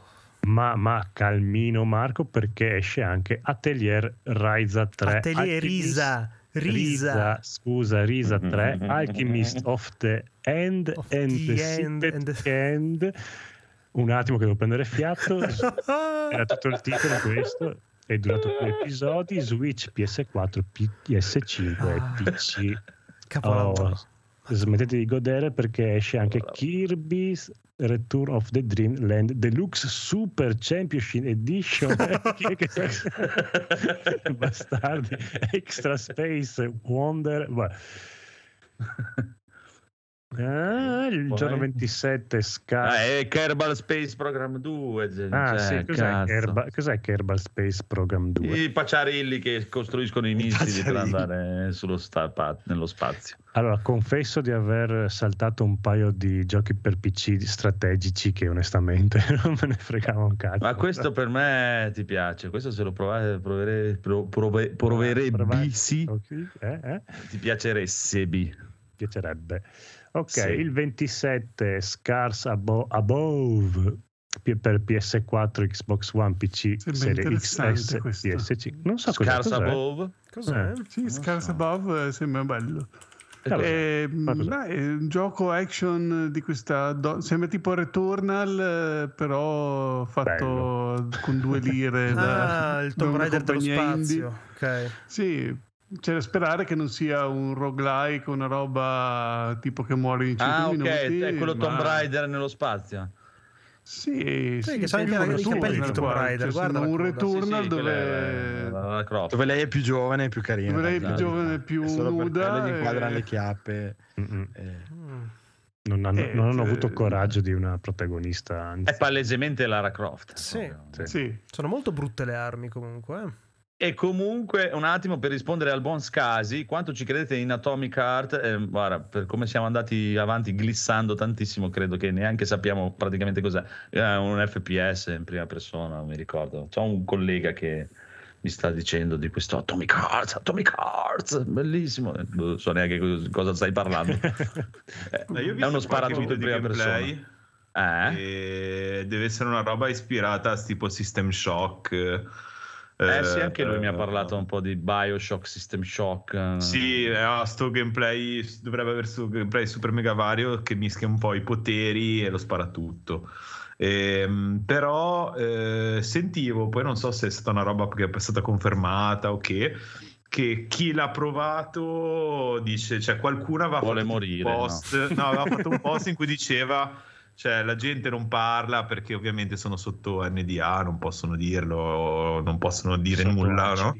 Ma calmino Marco, perché esce anche Atelier Risa 3. Risa 3, Alchemist of the End of the End. Un attimo che devo prendere fiato. Era tutto il titolo questo. È durato 2 episodi. Switch, PS4, PS5 e PC. Capolavoro. Smettete di godere, perché esce anche Kirby's Return of the Dream Land Deluxe Super Championship Edition. Bastardi. Extra Space Wonder. Il poi... giorno 27 scassa. È Kerbal Space Program 2. Cioè, sì, cos'è Kerbal Space Program 2? I pacciarilli che costruiscono i missili per andare sullo nello spazio. Allora, confesso di aver saltato un paio di giochi per PC strategici che onestamente non me ne fregava un cazzo. Ma questo per me ti piace? Questo se lo proverebbe, sì. Okay. Ti piacerebbe. Ok, sì. Il 27 Scars Above per PS4, Xbox One, PC, Serie XS, PS5. Non so Scars cos'è. Above? Cos'è? Sì, non Scars so. Above sembra bello. È un gioco action di questa sembra tipo Returnal, però fatto bello. Con 2 lire. Il Tomb Raider dello spazio. Okay. Sì. C'è da sperare che non sia un roguelike, una roba tipo che muore in 5 minuti. È quello Tomb Raider nello spazio. Sì, che sono i capelli di Tomb Raider. Guarda, un Returnal dove lei è più giovane e più carina. Dove lei è più giovane e più nuda. Gli inquadrano le chiappe. Non hanno avuto coraggio di una protagonista. Anzi. È palesemente Lara Croft. Sì. Sono molto brutte le armi comunque. E comunque, un attimo, per rispondere al buon Scasi, quanto ci credete in Atomic Heart? Guarda, per come siamo andati avanti glissando tantissimo, credo che neanche sappiamo praticamente cos'è. Un FPS in prima persona, non mi ricordo. C'ho un collega che mi sta dicendo di questo Atomic Heart, bellissimo. Non so neanche cosa stai parlando. È uno sparatutto in prima persona. E deve essere una roba ispirata a tipo System Shock. Sì, anche lui mi ha parlato un po' di Bioshock, System Shock. Sì, sto gameplay dovrebbe avere sto gameplay super mega vario che mischia un po' i poteri e lo sparatutto. Però sentivo, poi non so se è stata una roba che è stata confermata o che chi l'ha provato dice, cioè qualcuno aveva vuole fatto morire, un post, no, aveva fatto un post in cui diceva, cioè la gente non parla perché ovviamente sono sotto NDA, non possono dirlo, non possono dire sono nulla, no?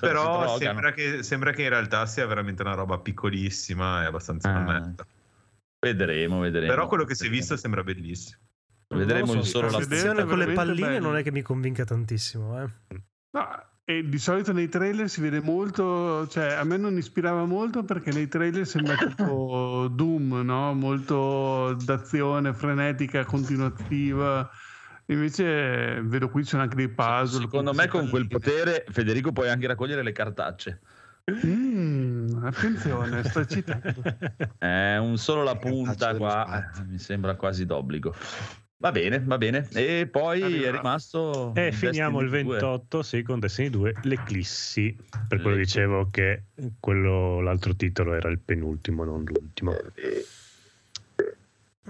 Però sembra che in realtà sia veramente una roba piccolissima e abbastanza netta. Vedremo. Però quello che si è visto sembra bellissimo. Vedremo solo la situazione con le palline bello. Non è che mi convinca tantissimo, No. E di solito nei trailer si vede molto, cioè a me non ispirava molto perché nei trailer sembra tipo Doom, no? Molto d'azione frenetica, continuativa. Invece vedo qui sono anche dei puzzle. Secondo me con quel potere, Federico, puoi anche raccogliere le cartacce. Attenzione, sto citando. È un solo la punta qua, mi sembra quasi d'obbligo. Va bene. E poi è rimasto... E finiamo il 28, sì, con Destiny 2, l'Eclissi. Per quello dicevo che l'altro titolo era il penultimo, non l'ultimo.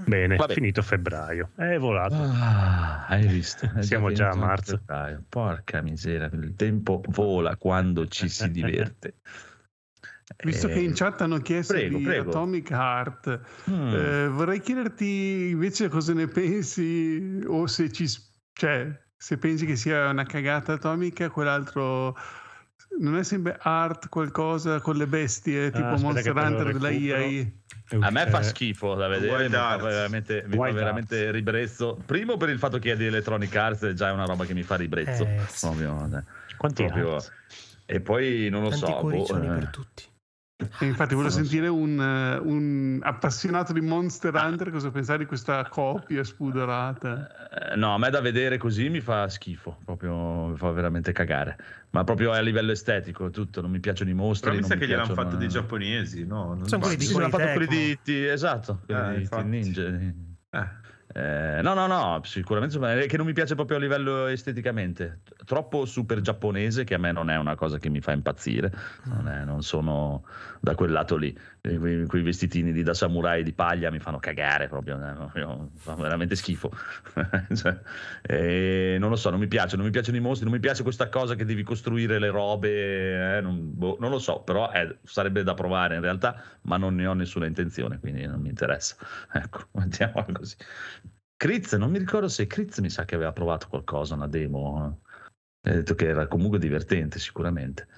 Bene, è finito febbraio. È volato. Hai visto? Siamo già a marzo. Porca miseria, il tempo vola quando ci si diverte. Visto che in chat hanno chiesto di Atomic Heart, vorrei chiederti invece cosa ne pensi o se se pensi che sia una cagata atomica, quell'altro non è sempre art qualcosa con le bestie tipo Monster Hunter della EA. A me fa schifo da vedere, mi fa veramente ribrezzo. Primo per il fatto che è di Electronic Arts, è già una roba che mi fa ribrezzo. Quanti art? E poi non lo tanti so per tutti. E infatti volevo sentire un appassionato di Monster Hunter cosa pensare di questa copia spudorata. No, a me da vedere così mi fa schifo, proprio mi fa veramente cagare, ma proprio a livello estetico tutto, non mi piacciono i mostri. Però mi sa che gliel'hanno fatto dei giapponesi, no? Non sono quelli di ninja. No, sicuramente che non mi piace proprio a livello esteticamente, troppo super giapponese, che a me non è una cosa che mi fa impazzire, non sono da quel lato lì. Quei vestitini da samurai di paglia mi fanno cagare proprio, fa veramente schifo. Non lo so, non mi piacciono i mostri, non mi piace questa cosa che devi costruire le robe, non lo so, però sarebbe da provare in realtà, ma non ne ho nessuna intenzione, quindi non mi interessa, ecco, mettiamola così. Critz, non mi ricordo se Critz mi sa che aveva provato qualcosa, una demo, ha detto che era comunque divertente sicuramente,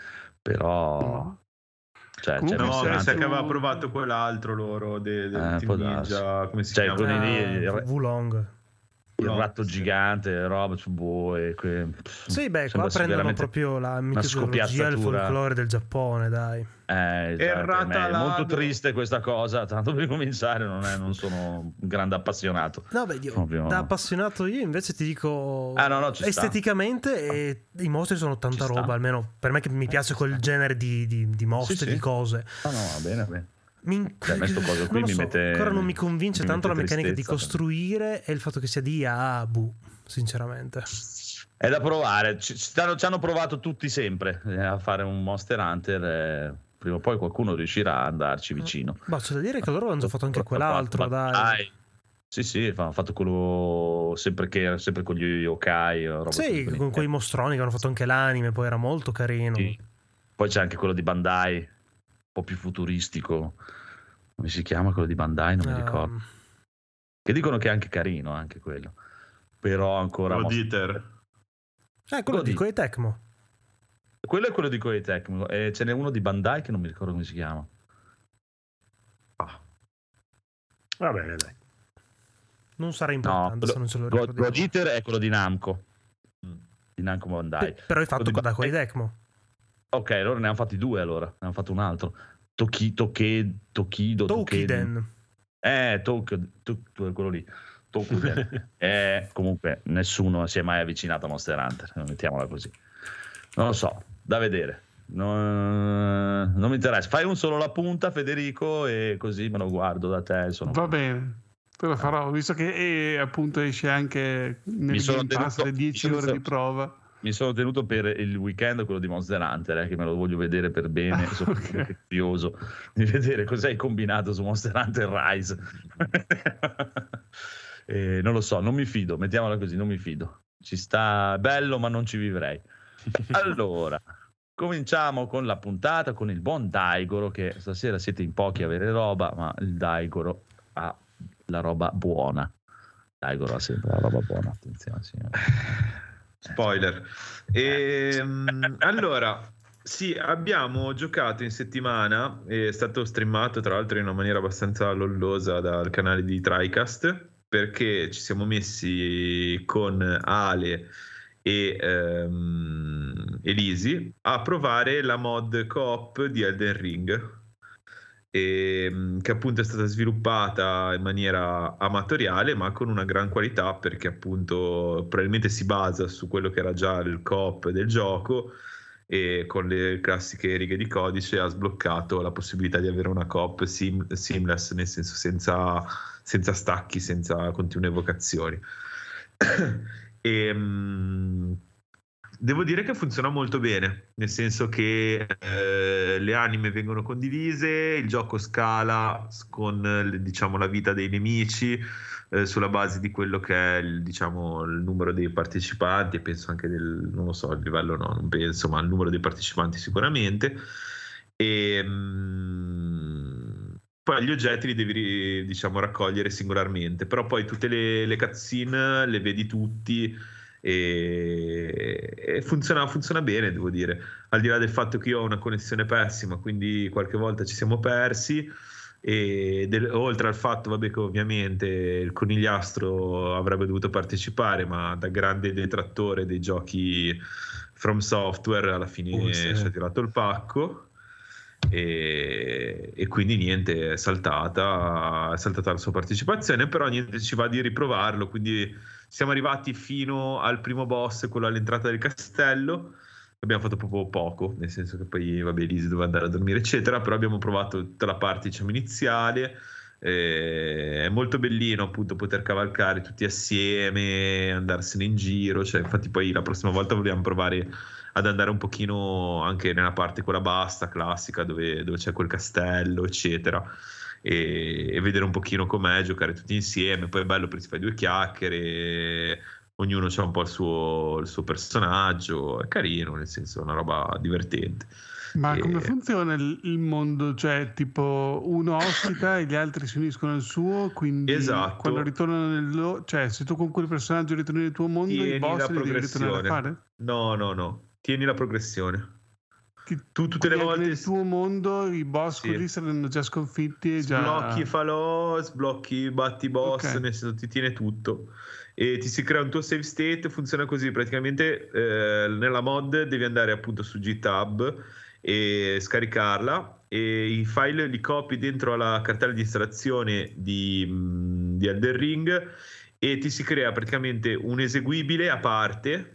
però Cioè, comunque, no, mi sa che aveva provato quell'altro loro del Team Ninja, come si chiama? Wulong. Il ratto gigante, roba su bue. Sì, beh, qua prendono proprio la mitologia, il folklore del Giappone, dai. Esatto, è molto triste questa cosa. Tanto per cominciare, non sono un grande appassionato. No, beh, da appassionato io invece ti dico esteticamente i mostri sono tanta roba, almeno per me che mi piace quel genere di mostri, di cose. Ah no, va bene, va bene. Ancora non mi convince tanto la meccanica di costruire e il fatto che sia di IA, sinceramente è da provare. Ci hanno provato tutti sempre a fare un Monster Hunter, prima o poi qualcuno riuscirà a andarci vicino. Ma c'è da dire che loro hanno già fatto anche quell'altro, dai. Sì, hanno fatto quello sempre con gli yokai, roba con quei mostroni che hanno fatto anche l'anime, poi era molto carino. Sì. Poi c'è anche quello di Bandai, un po' più futuristico, come si chiama quello di Bandai, non mi ricordo, che dicono che è anche carino anche quello, però ancora quello di Koei Tecmo, quello è quello di Koei Tecmo, e ce n'è uno di Bandai che non mi ricordo come si chiama. Va bene, dai, non sarà importante, no, se non ce lo ricordo. God Eater è quello di Namco Bandai, però è fatto da Koei Tecmo. Ok, loro ne hanno fatti due, allora. Ne hanno fatto un altro. Tokiden. Quello lì. Tokiden. Comunque, nessuno si è mai avvicinato a Monster Hunter. Mettiamola così. Non lo so, da vedere. Non mi interessa. Fai un solo la punta, Federico, e così me lo guardo da te. Va bene. Te lo farò, visto che appunto esce anche nel Game Pass le 10 ore di prova. Mi sono tenuto per il weekend quello di Monster Hunter, che me lo voglio vedere per bene. Sono curioso di vedere cosa hai combinato su Monster Hunter Rise. Non lo so, non mi fido, mettiamola così, non mi fido. Ci sta bello, ma non ci vivrei. Allora, cominciamo con la puntata, con il buon Daigoro, che stasera siete in pochi a avere roba, ma il Daigoro ha la roba buona. Daigoro ha sempre la roba buona, attenzione signore. Spoiler. Allora, sì, abbiamo giocato in settimana, è stato streamato tra l'altro in una maniera abbastanza lollosa dal canale di Tricast, perché ci siamo messi con Ale e Elisi a provare la mod co-op di Elden Ring, che appunto è stata sviluppata in maniera amatoriale ma con una gran qualità, perché appunto probabilmente si basa su quello che era già il co-op del gioco, e con le classiche righe di codice ha sbloccato la possibilità di avere una co-op seamless, nel senso senza stacchi, senza continue evocazioni. Devo dire che funziona molto bene, nel senso che le anime vengono condivise, il gioco scala con, diciamo, la vita dei nemici, sulla base di quello che è il numero dei partecipanti, penso anche del, non lo so, il livello no, non penso, ma il numero dei partecipanti sicuramente. E poi gli oggetti li devi, diciamo, raccogliere singolarmente, però poi tutte le cutscene le vedi tutti, e funziona bene, devo dire, al di là del fatto che io ho una connessione pessima, quindi qualche volta ci siamo persi, e oltre al fatto, vabbè, che ovviamente il conigliastro avrebbe dovuto partecipare, ma da grande detrattore dei giochi From Software alla fine ci ha tirato il pacco, e quindi niente, è saltata la sua partecipazione, però niente, ci va di riprovarlo, quindi siamo arrivati fino al primo boss, quello all'entrata del castello. Abbiamo fatto proprio poco, nel senso che poi, vabbè, Elise doveva andare a dormire eccetera, però abbiamo provato tutta la parte, diciamo, iniziale. È molto bellino appunto poter cavalcare tutti assieme, andarsene in giro, cioè, infatti poi la prossima volta vogliamo provare ad andare un pochino anche nella parte quella bassa, classica, dove c'è quel castello eccetera, e vedere un pochino com'è, giocare tutti insieme. Poi è bello perché si fa due chiacchiere, ognuno c'ha un po' il suo personaggio, è carino, nel senso è una roba divertente. Ma come funziona il mondo? Cioè, tipo, uno ospita e gli altri si uniscono al suo, quindi esatto. Quando ritornano cioè, se tu con quel personaggio ritorni nel tuo mondo, tieni i boss li devi ritornare a fare? No, tieni la progressione. tutte le volte nel tuo mondo i boss così saranno già sconfitti, sblocchi falò, sblocchi batti boss, nel senso ti tiene tutto e ti si crea un tuo save state. Funziona così praticamente, nella mod devi andare appunto su GitHub e scaricarla e i file li copi dentro alla cartella di estrazione di Elden Ring e ti si crea praticamente un eseguibile a parte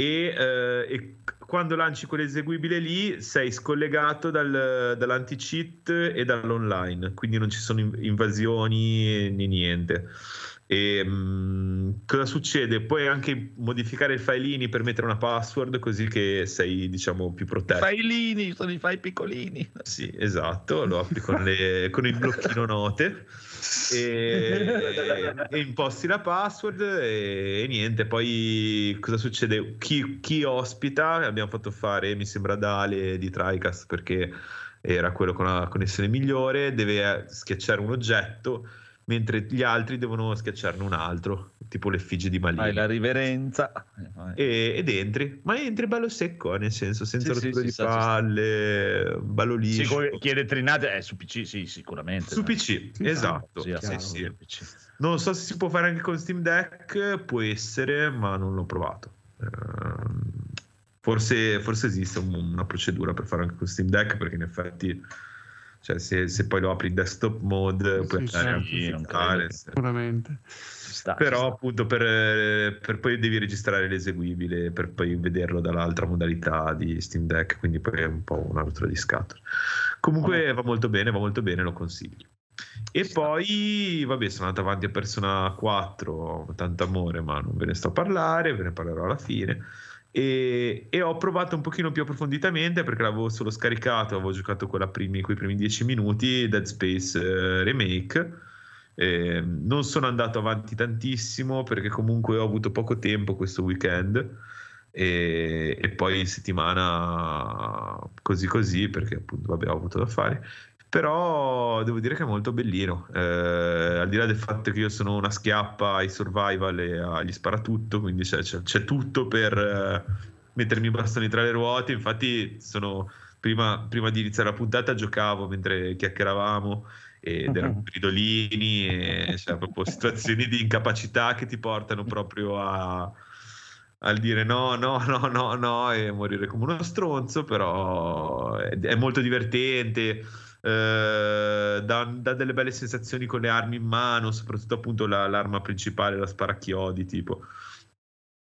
e quando lanci quell'eseguibile lì sei scollegato dall'anti-cheat e dall'online, quindi non ci sono invasioni né niente. E cosa succede? Puoi anche modificare i failini per mettere una password, così che sei diciamo più protetto. I failini sono i file piccolini. Sì, esatto, lo apri con il blocchino note e imposti la password e niente. Poi cosa succede? Chi ospita, abbiamo fatto fare, mi sembra Dale di Tricast perché era quello con la connessione migliore, deve schiacciare un oggetto mentre gli altri devono schiacciarne un altro, tipo l'effigie di Malino. Hai la riverenza. Ed entri, ma entri bello secco, nel senso, senza rotture di palle, bello liscio. Chiede trinate, su PC, sì, sicuramente. Su PC, esatto. Sì. Non so se si può fare anche con Steam Deck, può essere, ma non l'ho provato. Forse esiste una procedura per fare anche con Steam Deck, perché in effetti... Cioè, se poi lo apri in desktop mode puoi andare a sicuramente. Però appunto per poi devi registrare l'eseguibile per poi vederlo dall'altra modalità di Steam Deck, quindi poi è un po' una rottura di scatole. Comunque va molto bene, lo consiglio. E poi vabbè, sono andato avanti a Persona 4, ho tanto amore, ma non ve ne sto a parlare, ve ne parlerò alla fine. E ho provato un pochino più approfonditamente perché l'avevo solo scaricato, avevo giocato quei primi 10 minuti Dead Space Remake. Non sono andato avanti tantissimo perché comunque ho avuto poco tempo questo weekend e poi settimana così perché appunto vabbè, ho avuto da fare. Però devo dire che è molto bellino, al di là del fatto che io sono una schiappa ai survival e agli sparatutto, quindi c'è tutto per mettermi i bastoni tra le ruote. Infatti prima di iniziare la puntata giocavo mentre chiacchieravamo ed erano gridolini e cioè, proprio situazioni di incapacità che ti portano proprio al dire no e morire come uno stronzo. Però è molto divertente, dà delle belle sensazioni con le armi in mano, soprattutto appunto l'arma principale, la sparachiodi, tipo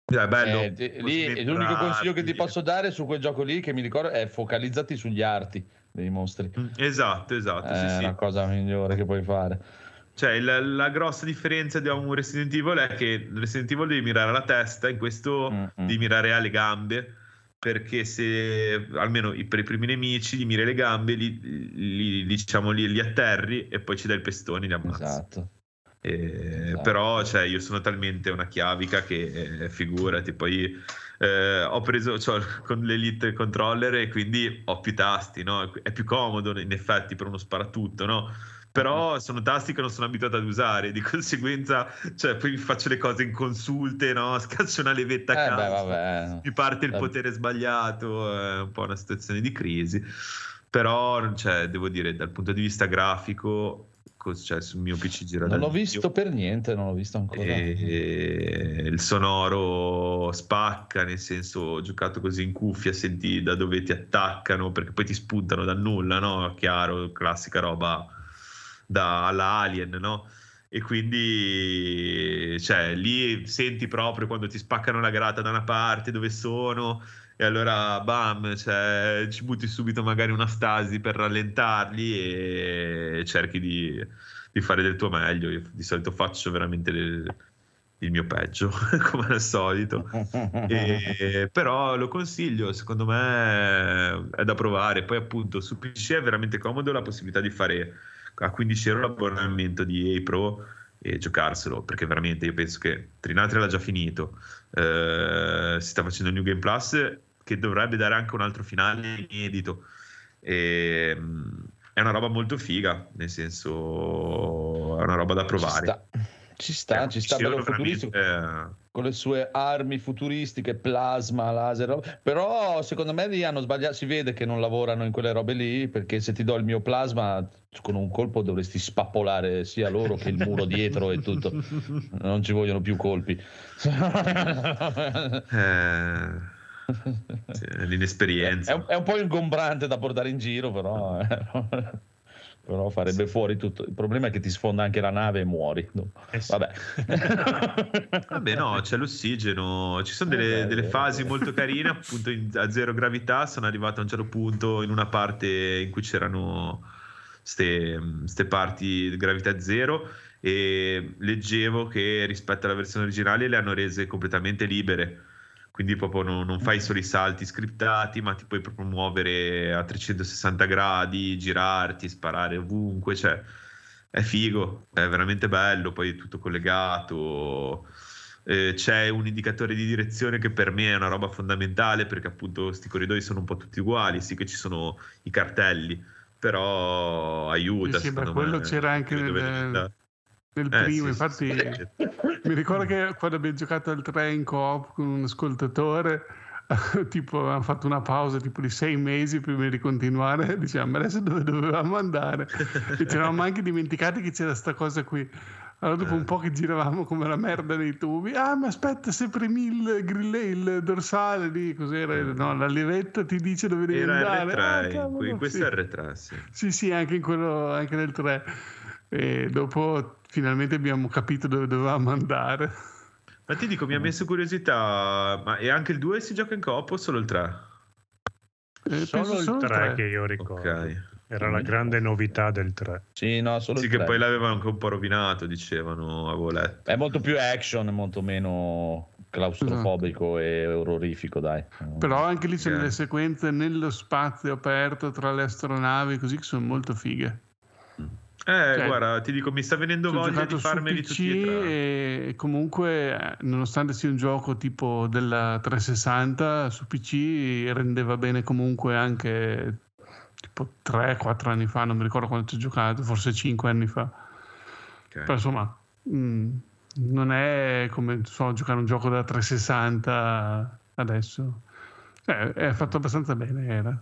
è bello. Lì è l'unico consiglio che ti posso dare su quel gioco lì, che mi ricordo è focalizzati sugli arti dei mostri. Esatto, sì, è la cosa migliore che puoi fare. Cioè la grossa differenza di un Resident Evil è che Resident Evil devi mirare alla testa, in questo devi mirare alle gambe, perché se almeno per i primi nemici gli miri le gambe, li atterri e poi ci dai il pestone, li ammazzi. Esatto. Però cioè, io sono talmente una chiavica che figurati, poi ho preso con l'Elite Controller e quindi ho più tasti, no? È più comodo in effetti per uno sparatutto, no? Però sono tasti che non sono abituato ad usare, di conseguenza cioè, poi faccio le cose inconsulte, no? Scaccio una levetta a caso, mi parte il potere sbagliato, è un po' una situazione di crisi. Però cioè, devo dire, dal punto di vista grafico, cioè, sul mio PC gira non l'ho visto per niente, non l'ho visto ancora. E il sonoro spacca, nel senso, ho giocato così in cuffia, senti da dove ti attaccano, perché poi ti spuntano dal nulla, no? Chiaro, classica roba alla Alien, no? E quindi cioè lì senti proprio quando ti spaccano la grata da una parte dove sono, e allora bam, cioè, ci butti subito magari una stasi per rallentarli e cerchi di fare del tuo meglio. Io di solito faccio veramente il mio peggio come al solito però lo consiglio, secondo me è da provare. Poi appunto su PC è veramente comodo la possibilità di fare a 15 euro l'abbonamento di A-Pro e giocarselo, perché veramente io penso che Trinatria l'ha già finito, si sta facendo il New Game Plus che dovrebbe dare anche un altro finale inedito, è una roba molto figa, nel senso è una roba da provare. Ci sta bello futuristico, con le sue armi futuristiche, plasma, laser. Però secondo me lì hanno sbagliato, si vede che non lavorano in quelle robe lì, perché se ti do il mio plasma con un colpo dovresti spappolare sia loro che il muro dietro e tutto. Non ci vogliono più colpi. L'inesperienza è un po' ingombrante da portare in giro, però però farebbe fuori tutto. Il problema è che ti sfonda anche la nave e muori. Vabbè. Vabbè, no, c'è l'ossigeno. Ci sono delle fasi molto carine, appunto, a zero gravità. Sono arrivato a un certo punto in una parte in cui c'erano ste parti di gravità zero, e leggevo che rispetto alla versione originale le hanno rese completamente libere. Quindi proprio non fai solo i salti scriptati, ma ti puoi proprio muovere a 360 gradi, girarti, sparare ovunque, cioè è figo, è veramente bello, poi è tutto collegato, c'è un indicatore di direzione che per me è una roba fondamentale, perché appunto questi corridoi sono un po' tutti uguali, sì che ci sono i cartelli, però aiuta. Sì, ma quello me, c'era anche nel primo, infatti mi ricordo che quando abbiamo giocato al 3 in coop con un ascoltatore, tipo avevamo fatto una pausa tipo di 6 mesi prima di continuare, diciamo adesso dove dovevamo andare, e ci eravamo anche dimenticati che c'era sta cosa qui. Allora dopo un po' che giravamo come la merda nei tubi, ma aspetta, sempre il dorsale lì, cos'era? No, la levetta ti dice dove devi andare. R3, cavolo, in questo è R3, sì, anche in quello, anche nel 3. E dopo finalmente abbiamo capito dove dovevamo andare. Ma ti dico, mi ha messo curiosità, ma e anche il 2 si gioca in coop o solo il 3? Solo il 3 che io ricordo, okay. Era la grande novità del 3. Sì, no, solo il 3. Che poi l'avevano anche un po' rovinato, dicevano, avevo letto. È molto più action, molto meno claustrofobico, esatto, e orrorifico, dai. Però anche lì c'è delle sequenze nello spazio aperto tra le astronavi, così, che sono molto fighe. Guarda, ti dico, mi sta venendo voglia di farmeli tutti e tre. E comunque, nonostante sia un gioco tipo della 360, su PC rendeva bene comunque anche tipo 3-4 anni fa, non mi ricordo quando ci ho giocato, forse 5 anni fa. Okay. Però insomma, non è come giocare un gioco della 360 adesso. È fatto abbastanza bene,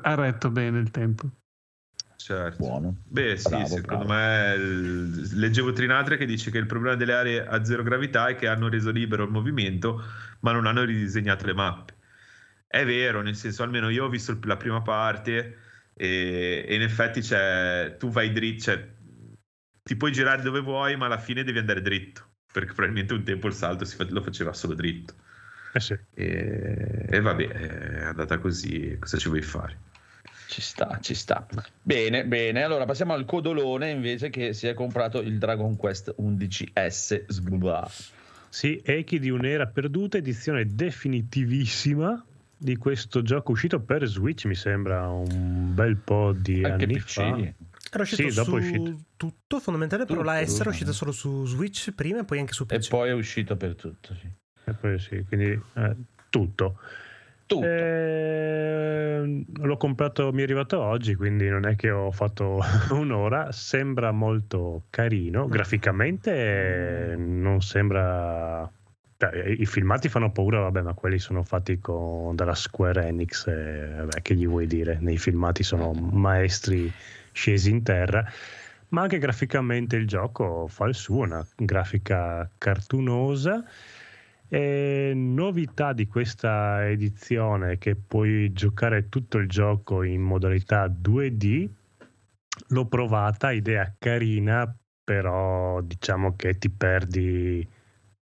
ha retto bene il tempo. Certo. Buono. Beh, sì, bravo, secondo me leggevo Trinatre che dice che il problema delle aree a zero gravità è che hanno reso libero il movimento, ma non hanno ridisegnato le mappe. È vero, nel senso, almeno io ho visto la prima parte e in effetti tu vai dritto, cioè ti puoi girare dove vuoi, ma alla fine devi andare dritto, perché probabilmente un tempo il salto lo faceva solo dritto. Sì. E vabbè, è andata così, cosa ci vuoi fare? Ci sta. Bene, allora passiamo al Codolone invece, che si è comprato il Dragon Quest 11S. Sì, echi di un'era perduta, edizione definitivissima di questo gioco uscito per Switch, mi sembra un bel po' di anche anni fa. Era uscito su tutto, fondamentale, però la S era uscita solo su Switch prima e poi anche su PC. E poi è uscita per tutto, sì. E poi sì, quindi tutto. L'ho comprato, mi è arrivato oggi, quindi non è che ho fatto un'ora. Sembra molto carino graficamente, non sembra, i filmati fanno paura, vabbè, ma quelli sono fatti dalla Square Enix, che gli vuoi dire, nei filmati sono maestri scesi in terra. Ma anche graficamente il gioco fa il suo, una grafica cartunosa. E novità di questa edizione, che puoi giocare tutto il gioco in modalità 2D. L'ho provata, idea carina, però diciamo che ti perdi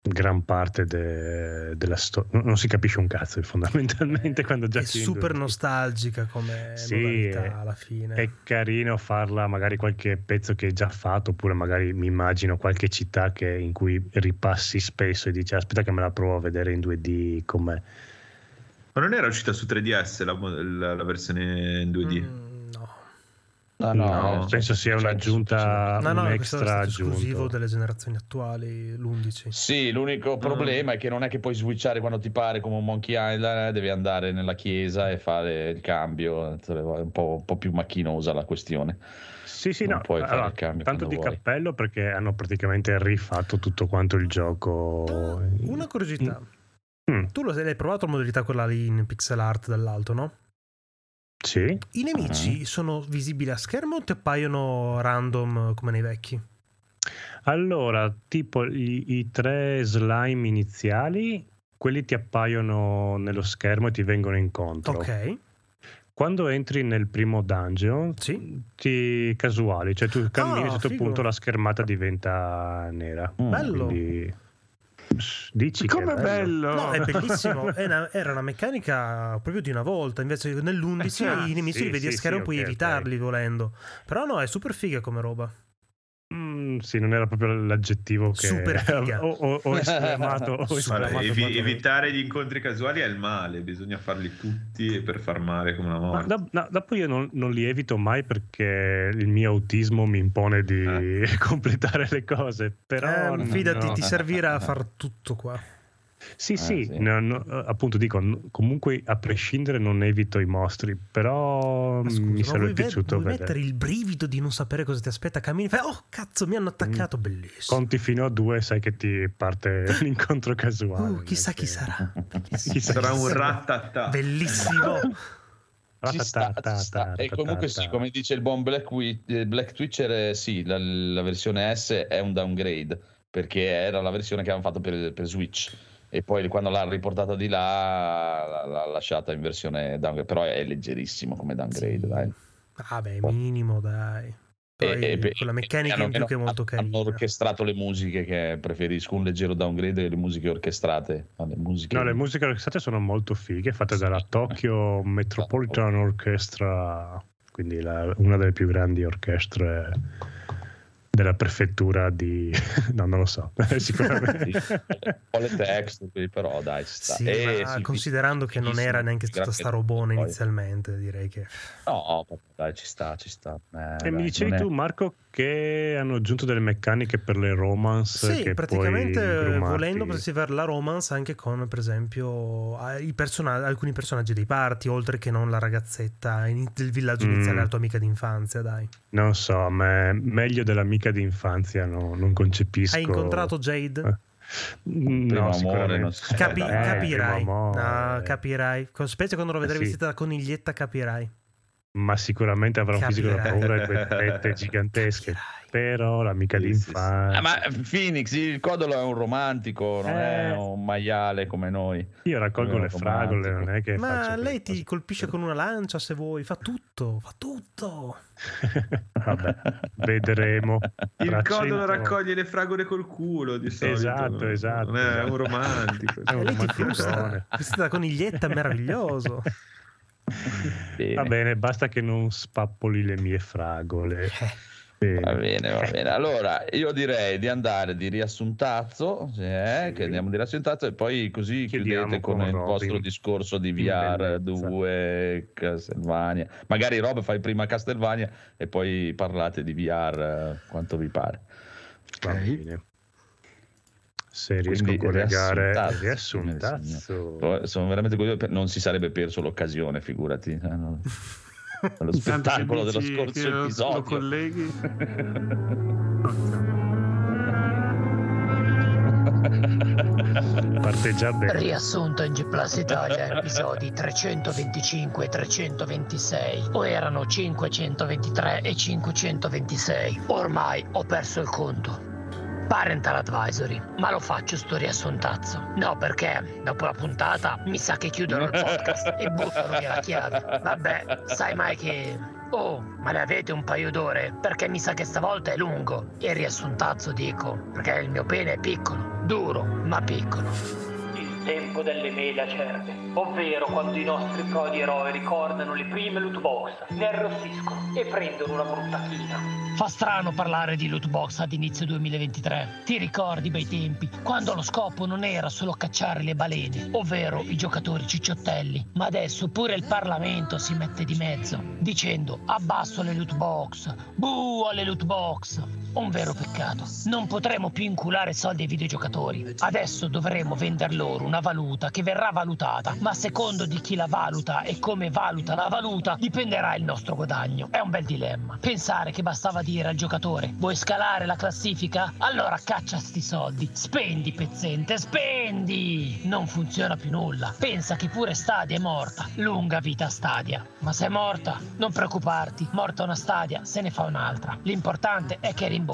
gran parte della storia, non si capisce un cazzo fondamentalmente quando giochi. È super nostalgica come modalità, alla fine è carino farla magari qualche pezzo che hai già fatto, oppure magari mi immagino qualche città in cui ripassi spesso e dici aspetta che me la provo a vedere in 2D com'è. Ma non era uscita su 3DS la versione in 2D? No, No, penso sia un'aggiunta, un extra esclusivo delle generazioni attuali, l'11. Sì, l'unico problema è che non è che puoi switchare quando ti pare come un Monkey Island, devi andare nella chiesa e fare il cambio, è un po' più macchinosa la questione. Sì, non no, allora, tanto di cappello perché hanno praticamente rifatto tutto quanto il gioco. Una curiosità, tu l'hai provato la modalità quella lì in pixel art dall'alto, no? Sì. I nemici sono visibili a schermo o ti appaiono random come nei vecchi? Allora, tipo i tre slime iniziali, quelli ti appaiono nello schermo e ti vengono incontro. Ok. Quando entri nel primo dungeon, sì, ti casuali, cioè tu cammini, a un certo punto la schermata diventa nera. Bello. Quindi... Dici come che bello. No, è bellissimo. Era una meccanica proprio di una volta. Invece nell'11 i nemici li vedi a schermo, puoi evitarli volendo. Però no, è super figa come roba. Sì, non era proprio l'aggettivo che super figa. Ho esclamato. Evitare gli incontri casuali è il male. Bisogna farli tutti per far male come una morte. Dopo io non li evito mai perché il mio autismo mi impone di completare le cose. Però fidati, ti servirà a far tutto qua. Sì. No, appunto dico, comunque a prescindere non evito i mostri, però mi sarebbe piaciuto vedere. Mettere il brivido di non sapere cosa ti aspetta, cammini, fai oh cazzo mi hanno attaccato, bellissimo, conti fino a 2, sai che ti parte l'incontro casuale, chissà chi sarà, sarà un ratatà bellissimo. E comunque sì, come dice il buon Black Twitcher, sì, la versione S è un downgrade perché era la versione che avevano fatto per Switch e poi quando l'ha riportata di là l'ha lasciata in versione downgrade, però è leggerissimo come downgrade, sì. Dai, vabbè, minimo, dai. Poi con la meccanica in più che è molto carina, hanno orchestrato le musiche, che preferisco un leggero downgrade che le musiche orchestrate. Le musiche orchestrate sono molto fighe, fatte dalla Tokyo Metropolitan Orchestra, quindi una delle più grandi orchestre della prefettura di... No, non lo so, sicuramente. Ho le text, però dai, sta. Sì, sì, considerando che non era neanche tutta sta robona inizialmente, direi che... No, dai, ci sta. E mi dicevi tu, Marco, che hanno aggiunto delle meccaniche per le romance? Sì, che praticamente volendo preservare la romance anche con, per esempio, alcuni personaggi dei party, oltre che non la ragazzetta del villaggio iniziale, la tua amica d'infanzia, dai. Non so, ma meglio dell'amica di infanzia non concepisco. Hai incontrato Jade? No, sicuramente. Capirai. No, capirai. Specie quando lo vedrai vestita da coniglietta, capirai. Ma sicuramente avrà un fisico da paura e quelle tette gigantesche. Però l'amica d'infanzia. Ma Phoenix, il Codolo è un romantico, non è un maiale come noi. Io raccolgo le fragole, non è che... Ma lei ti colpisce con una lancia se vuoi, fa tutto. Vabbè, vedremo. Il Codolo raccoglie le fragole col culo di solito. Esatto. Non è un romantico. È un romanticone. Questa coniglietta è meraviglioso. Bene. Va bene, basta che non spappoli le mie fragole. Bene. Va bene. Allora, io direi di andare di riassuntazzo, che andiamo di riassuntazzo e poi così chiudete con il vostro discorso di VR 2, Castlevania. Magari Rob fai prima Castlevania e poi parlate di VR quanto vi pare. Va bene. Se riesco a collegare riassuntazzo. Sono veramente curioso, non si sarebbe perso l'occasione, figurati. Lo spettacolo dello scorso episodio. Colleghi. Parte già bene. Riassunto in G Plus Italia, episodi 325 e 326, o erano 523 e 526. Ormai ho perso il conto. Parental Advisory, ma lo faccio sto riassuntazzo. No, perché dopo la puntata mi sa che chiudono il podcast e buttano via la chiave. Vabbè, sai mai che... Oh, ma ne avete un paio d'ore? Perché mi sa che stavolta è lungo. E riassuntazzo dico, perché il mio pene è piccolo, duro, ma piccolo. tempo delle mele acerbe, ovvero quando i nostri prodi eroi ricordano le prime loot box, ne arrossiscono e prendono una brutta china. Fa strano parlare di loot box ad inizio 2023. Ti ricordi bei tempi, quando lo scopo non era solo cacciare le balene, ovvero i giocatori cicciottelli, ma adesso pure il Parlamento si mette di mezzo, dicendo abbasso le loot box, buh alle loot box. Un vero peccato. Non potremo più inculare soldi ai videogiocatori. Adesso dovremo vender loro una valuta che verrà valutata, ma secondo di chi la valuta e come valuta la valuta dipenderà il nostro guadagno. È un bel dilemma. Pensare che bastava dire al giocatore: vuoi scalare la classifica? Allora caccia sti soldi, spendi pezzente, spendi! Non funziona più nulla. Pensa che pure Stadia è morta. Lunga vita Stadia. Ma se è morta, non preoccuparti, morta una Stadia se ne fa un'altra. L'importante è che rimborsi.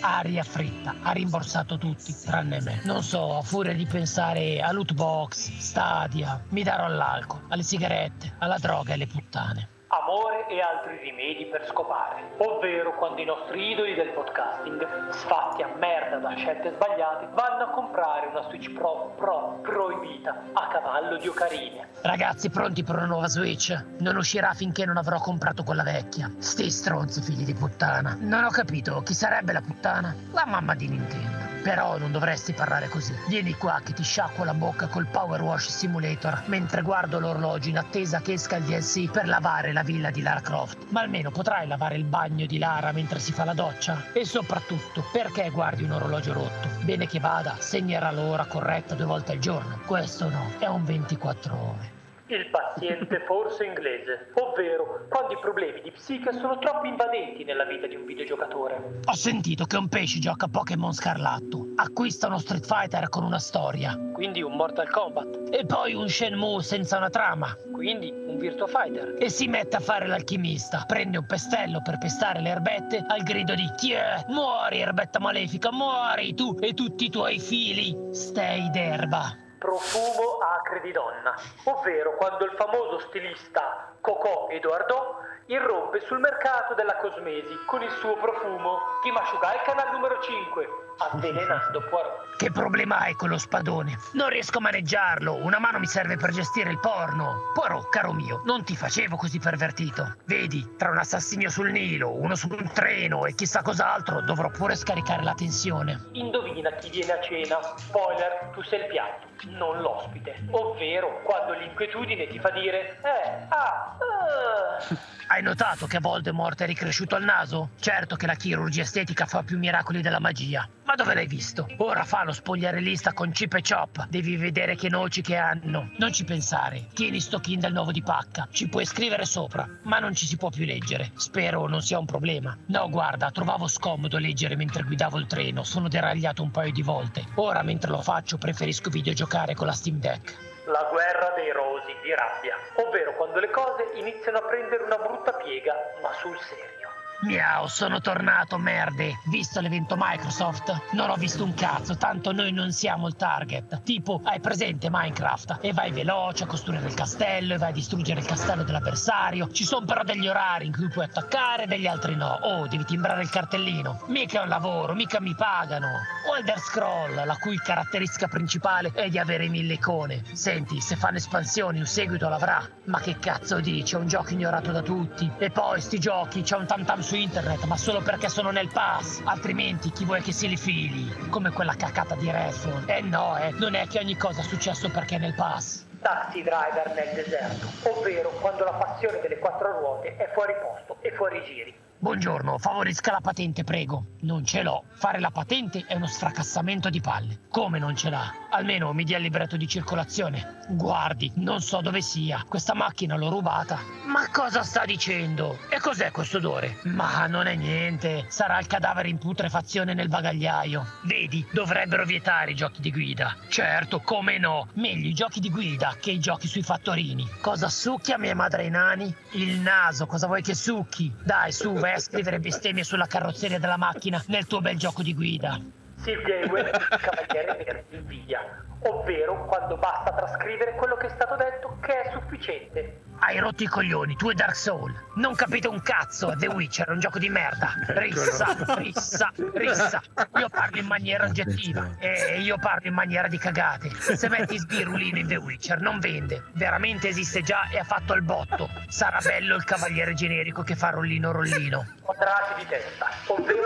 Aria fritta, ha rimborsato tutti tranne me. Non so, a furia di pensare a loot box, Stadia, mi darò all'alcol, alle sigarette, alla droga e alle puttane. Amore e altri rimedi per scopare, ovvero quando i nostri idoli del podcasting, sfatti a merda da scelte sbagliate, vanno a comprare una Switch Pro proibita a cavallo di ocarine. Ragazzi, pronti per una nuova Switch? Non uscirà finché non avrò comprato quella vecchia. Sti stronzi figli di puttana. Non ho capito, chi sarebbe la puttana? La mamma di Nintendo. Però non dovresti parlare così. Vieni qua che ti sciacquo la bocca col Power Wash Simulator mentre guardo l'orologio in attesa che esca il DLC per lavare la villa di Lara Croft. Ma almeno potrai lavare il bagno di Lara mentre si fa la doccia? E soprattutto, perché guardi un orologio rotto? Bene che vada, segnerà l'ora corretta 2 volte al giorno. Questo no, è un 24 ore. Il paziente forse inglese, ovvero quando i problemi di psiche sono troppo invadenti nella vita di un videogiocatore. Ho sentito che un pesce gioca a Pokémon Scarlatto, acquista uno Street Fighter con una storia, quindi un Mortal Kombat, e poi un Shenmue senza una trama, quindi un Virtua Fighter, e si mette a fare l'alchimista, prende un pestello per pestare le erbette al grido di "Tiè, muori erbetta malefica, muori tu e tutti i tuoi fili, stei d'erba". Profumo acre di donna, ovvero quando il famoso stilista Cocò Edoardo irrompe sul mercato della cosmesi con il suo profumo di Mashugai Canal numero 5, avvelenando Poirot. Che problema hai con lo spadone? Non riesco a maneggiarlo, una mano mi serve per gestire il porno. Poirot, caro mio, non ti facevo così pervertito. Vedi, tra un assassino sul Nilo, uno su un treno e chissà cos'altro, dovrò pure scaricare la tensione. Indovina chi viene a cena. Spoiler, tu sei il piatto, non l'ospite. Ovvero quando l'inquietudine ti fa dire Hai notato che Voldemort è ricresciuto al naso? Certo che la chirurgia estetica fa più miracoli della magia. Ma dove l'hai visto? Ora fa lo spogliarellista con chip e chop. Devi vedere che noci che hanno. Non ci pensare. Tieni sto Kindle nuovo di pacca. Ci puoi scrivere sopra, ma non ci si può più leggere. Spero non sia un problema. No, guarda, trovavo scomodo leggere mentre guidavo il treno. Sono deragliato un paio di volte. Ora, mentre lo faccio, preferisco videogiocare con la Steam Deck. La guerra dei rosi di rabbia, ovvero quando le cose iniziano a prendere una brutta piega, ma sul serio. Miau, sono tornato, merde. Visto l'evento Microsoft? Non ho visto un cazzo, tanto noi non siamo il target. Tipo, hai presente Minecraft? E vai veloce a costruire il castello, e vai a distruggere il castello dell'avversario. Ci sono però degli orari in cui puoi attaccare e degli altri no. Oh, devi timbrare il cartellino. Mica è un lavoro, mica mi pagano. O Elder Scroll, la cui caratteristica principale è di avere 1000 icone. Senti, se fanno espansioni un seguito l'avrà. Ma che cazzo dici, è un gioco ignorato da tutti. E poi sti giochi, c'è un tam-tam su internet, ma solo perché sono nel pass, altrimenti chi vuoi che se li fili, come quella cacata di Redfall. Non è che ogni cosa è successo perché è nel pass. Taxi driver nel deserto, ovvero quando la passione delle 4 ruote è fuori posto e fuori giri. Buongiorno, favorisca la patente prego. Non ce l'ho. Fare la patente è uno stracassamento di palle. Come non ce l'ha? Almeno mi dia il libretto di circolazione. Guardi, non so dove sia. Questa macchina l'ho rubata. Ma cosa sta dicendo? E cos'è questo odore? Ma non è niente. Sarà il cadavere in putrefazione nel bagagliaio. Vedi, dovrebbero vietare i giochi di guida. Certo, come no. Meglio i giochi di guida che i giochi sui fattorini. Cosa succhia mia madre ai nani? Il naso, cosa vuoi che succhi? Dai, su, vai a scrivere bestemmie sulla carrozzeria della macchina nel tuo bel gioco di guida. Silvia Ewe, cavaliere per Silvia, ovvero quando basta trascrivere quello che è stato detto che è sufficiente. Hai rotto i coglioni, tu e Dark Souls. Non capite un cazzo, The Witcher è un gioco di merda. Rissa. Io parlo in maniera oggettiva e io parlo in maniera di cagate. Se metti Sbirulino in The Witcher non vende. Veramente esiste già e ha fatto il botto. Sarà bello il cavaliere generico che fa rollino. Quadrati di testa, ovvero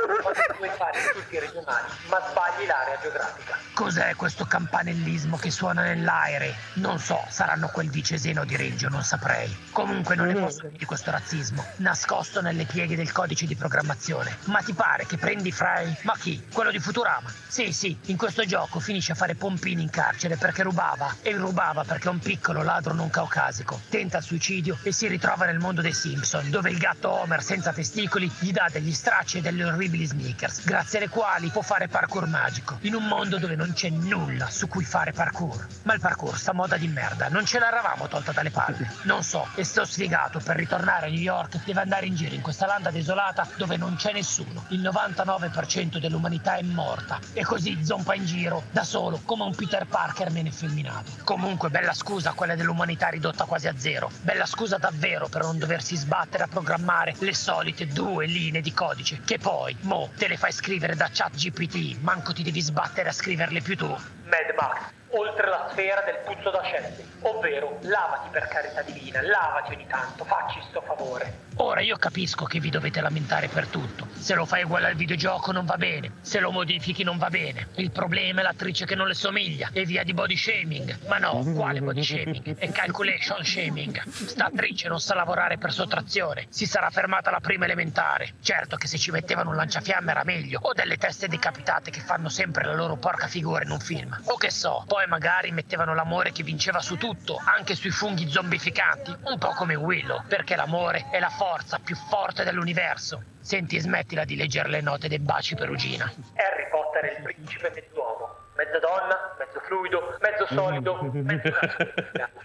puoi fare tutti i regionali, ma sbagli l'area geografica. Cos'è questo campanellismo che suona nell'aere? Non so, saranno quel di Ceseno di Reggio, non saprei. Comunque non ne posso di questo razzismo, nascosto nelle pieghe del codice di programmazione. Ma ti pare che prendi Frey? Ma chi? Quello di Futurama? Sì, in questo gioco finisce a fare pompini in carcere perché rubava, e rubava perché è un piccolo ladro non caucasico. Tenta il suicidio e si ritrova nel mondo dei Simpson, dove il gatto Homer senza testicoli gli dà degli stracci e delle orribili sneakers, grazie alle quali può fare parkour magico, in un mondo dove non c'è nulla su cui fare parkour. Ma il parkour sta moda di merda, non ce l'eravamo tolta dalle palle. Non so, e sto sfigato per ritornare a New York deve andare in giro in questa landa desolata dove non c'è nessuno. Il 99% dell'umanità è morta e così zompa in giro da solo come un Peter Parker meno effeminato. Comunque bella scusa quella dell'umanità ridotta quasi a zero, bella scusa davvero per non doversi sbattere a programmare le solite 2 linee di codice che poi, te le fai scrivere da ChatGPT, manco ti devi sbattere a scriverle più tu. Mad Max, oltre la sfera del puzzo da scende, ovvero lavati per carità divina, lavati ogni tanto, facci sto favore. Ora io capisco che vi dovete lamentare per tutto, se lo fai uguale al videogioco non va bene, se lo modifichi non va bene, il problema è l'attrice che non le somiglia e via di body shaming. Ma no, quale body shaming? È calculation shaming. Sta attrice non sa lavorare per sottrazione, si sarà fermata alla prima elementare. Certo che se ci mettevano un lanciafiamme era meglio, o delle teste decapitate che fanno sempre la loro porca figura in un film, o che so, poi magari mettevano l'amore che vinceva su tutto, anche sui funghi zombificanti, un po' come Willow, perché l'amore è la forza più forte dell'universo. Senti, smettila di leggere le note dei baci perugina. Harry Potter è il principe mezz'uomo, mezza donna, mezzo fluido, mezzo solido, mezzo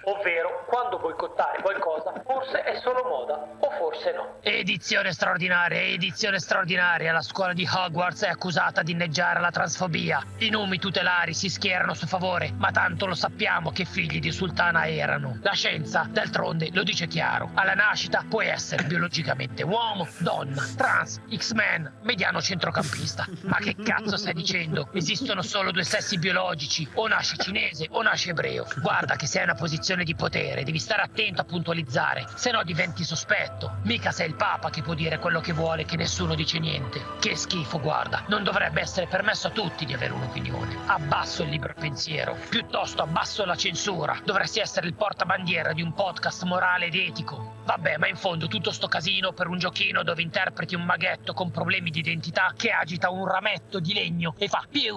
ovvero quando boicottare qualcosa forse è solo moda o forse no. Edizione straordinaria, la scuola di Hogwarts è accusata di inneggiare alla transfobia. I numi tutelari si schierano a suo favore, ma tanto lo sappiamo che figli di sultana erano. La scienza, d'altronde, lo dice chiaro: alla nascita puoi essere biologicamente uomo, donna, trans, X-Men, mediano centrocampista. Ma che cazzo stai dicendo? Esistono solo 2 sessi biologici, o nasci cinese o nasci ebreo. Guarda che sei in una posizione di potere, devi stare attento a puntualizzare, se no diventi sospetto. Mica sei il Papa che può dire quello che vuole, che nessuno dice niente. Che schifo, guarda, non dovrebbe essere permesso a tutti di avere un'opinione. Abbasso il libero pensiero, piuttosto abbasso la censura, dovresti essere il portabandiera di un podcast morale ed etico. Vabbè, ma in fondo tutto sto casino per un giochino dove interpreti un maghetto con problemi di identità che agita un rametto di legno e fa più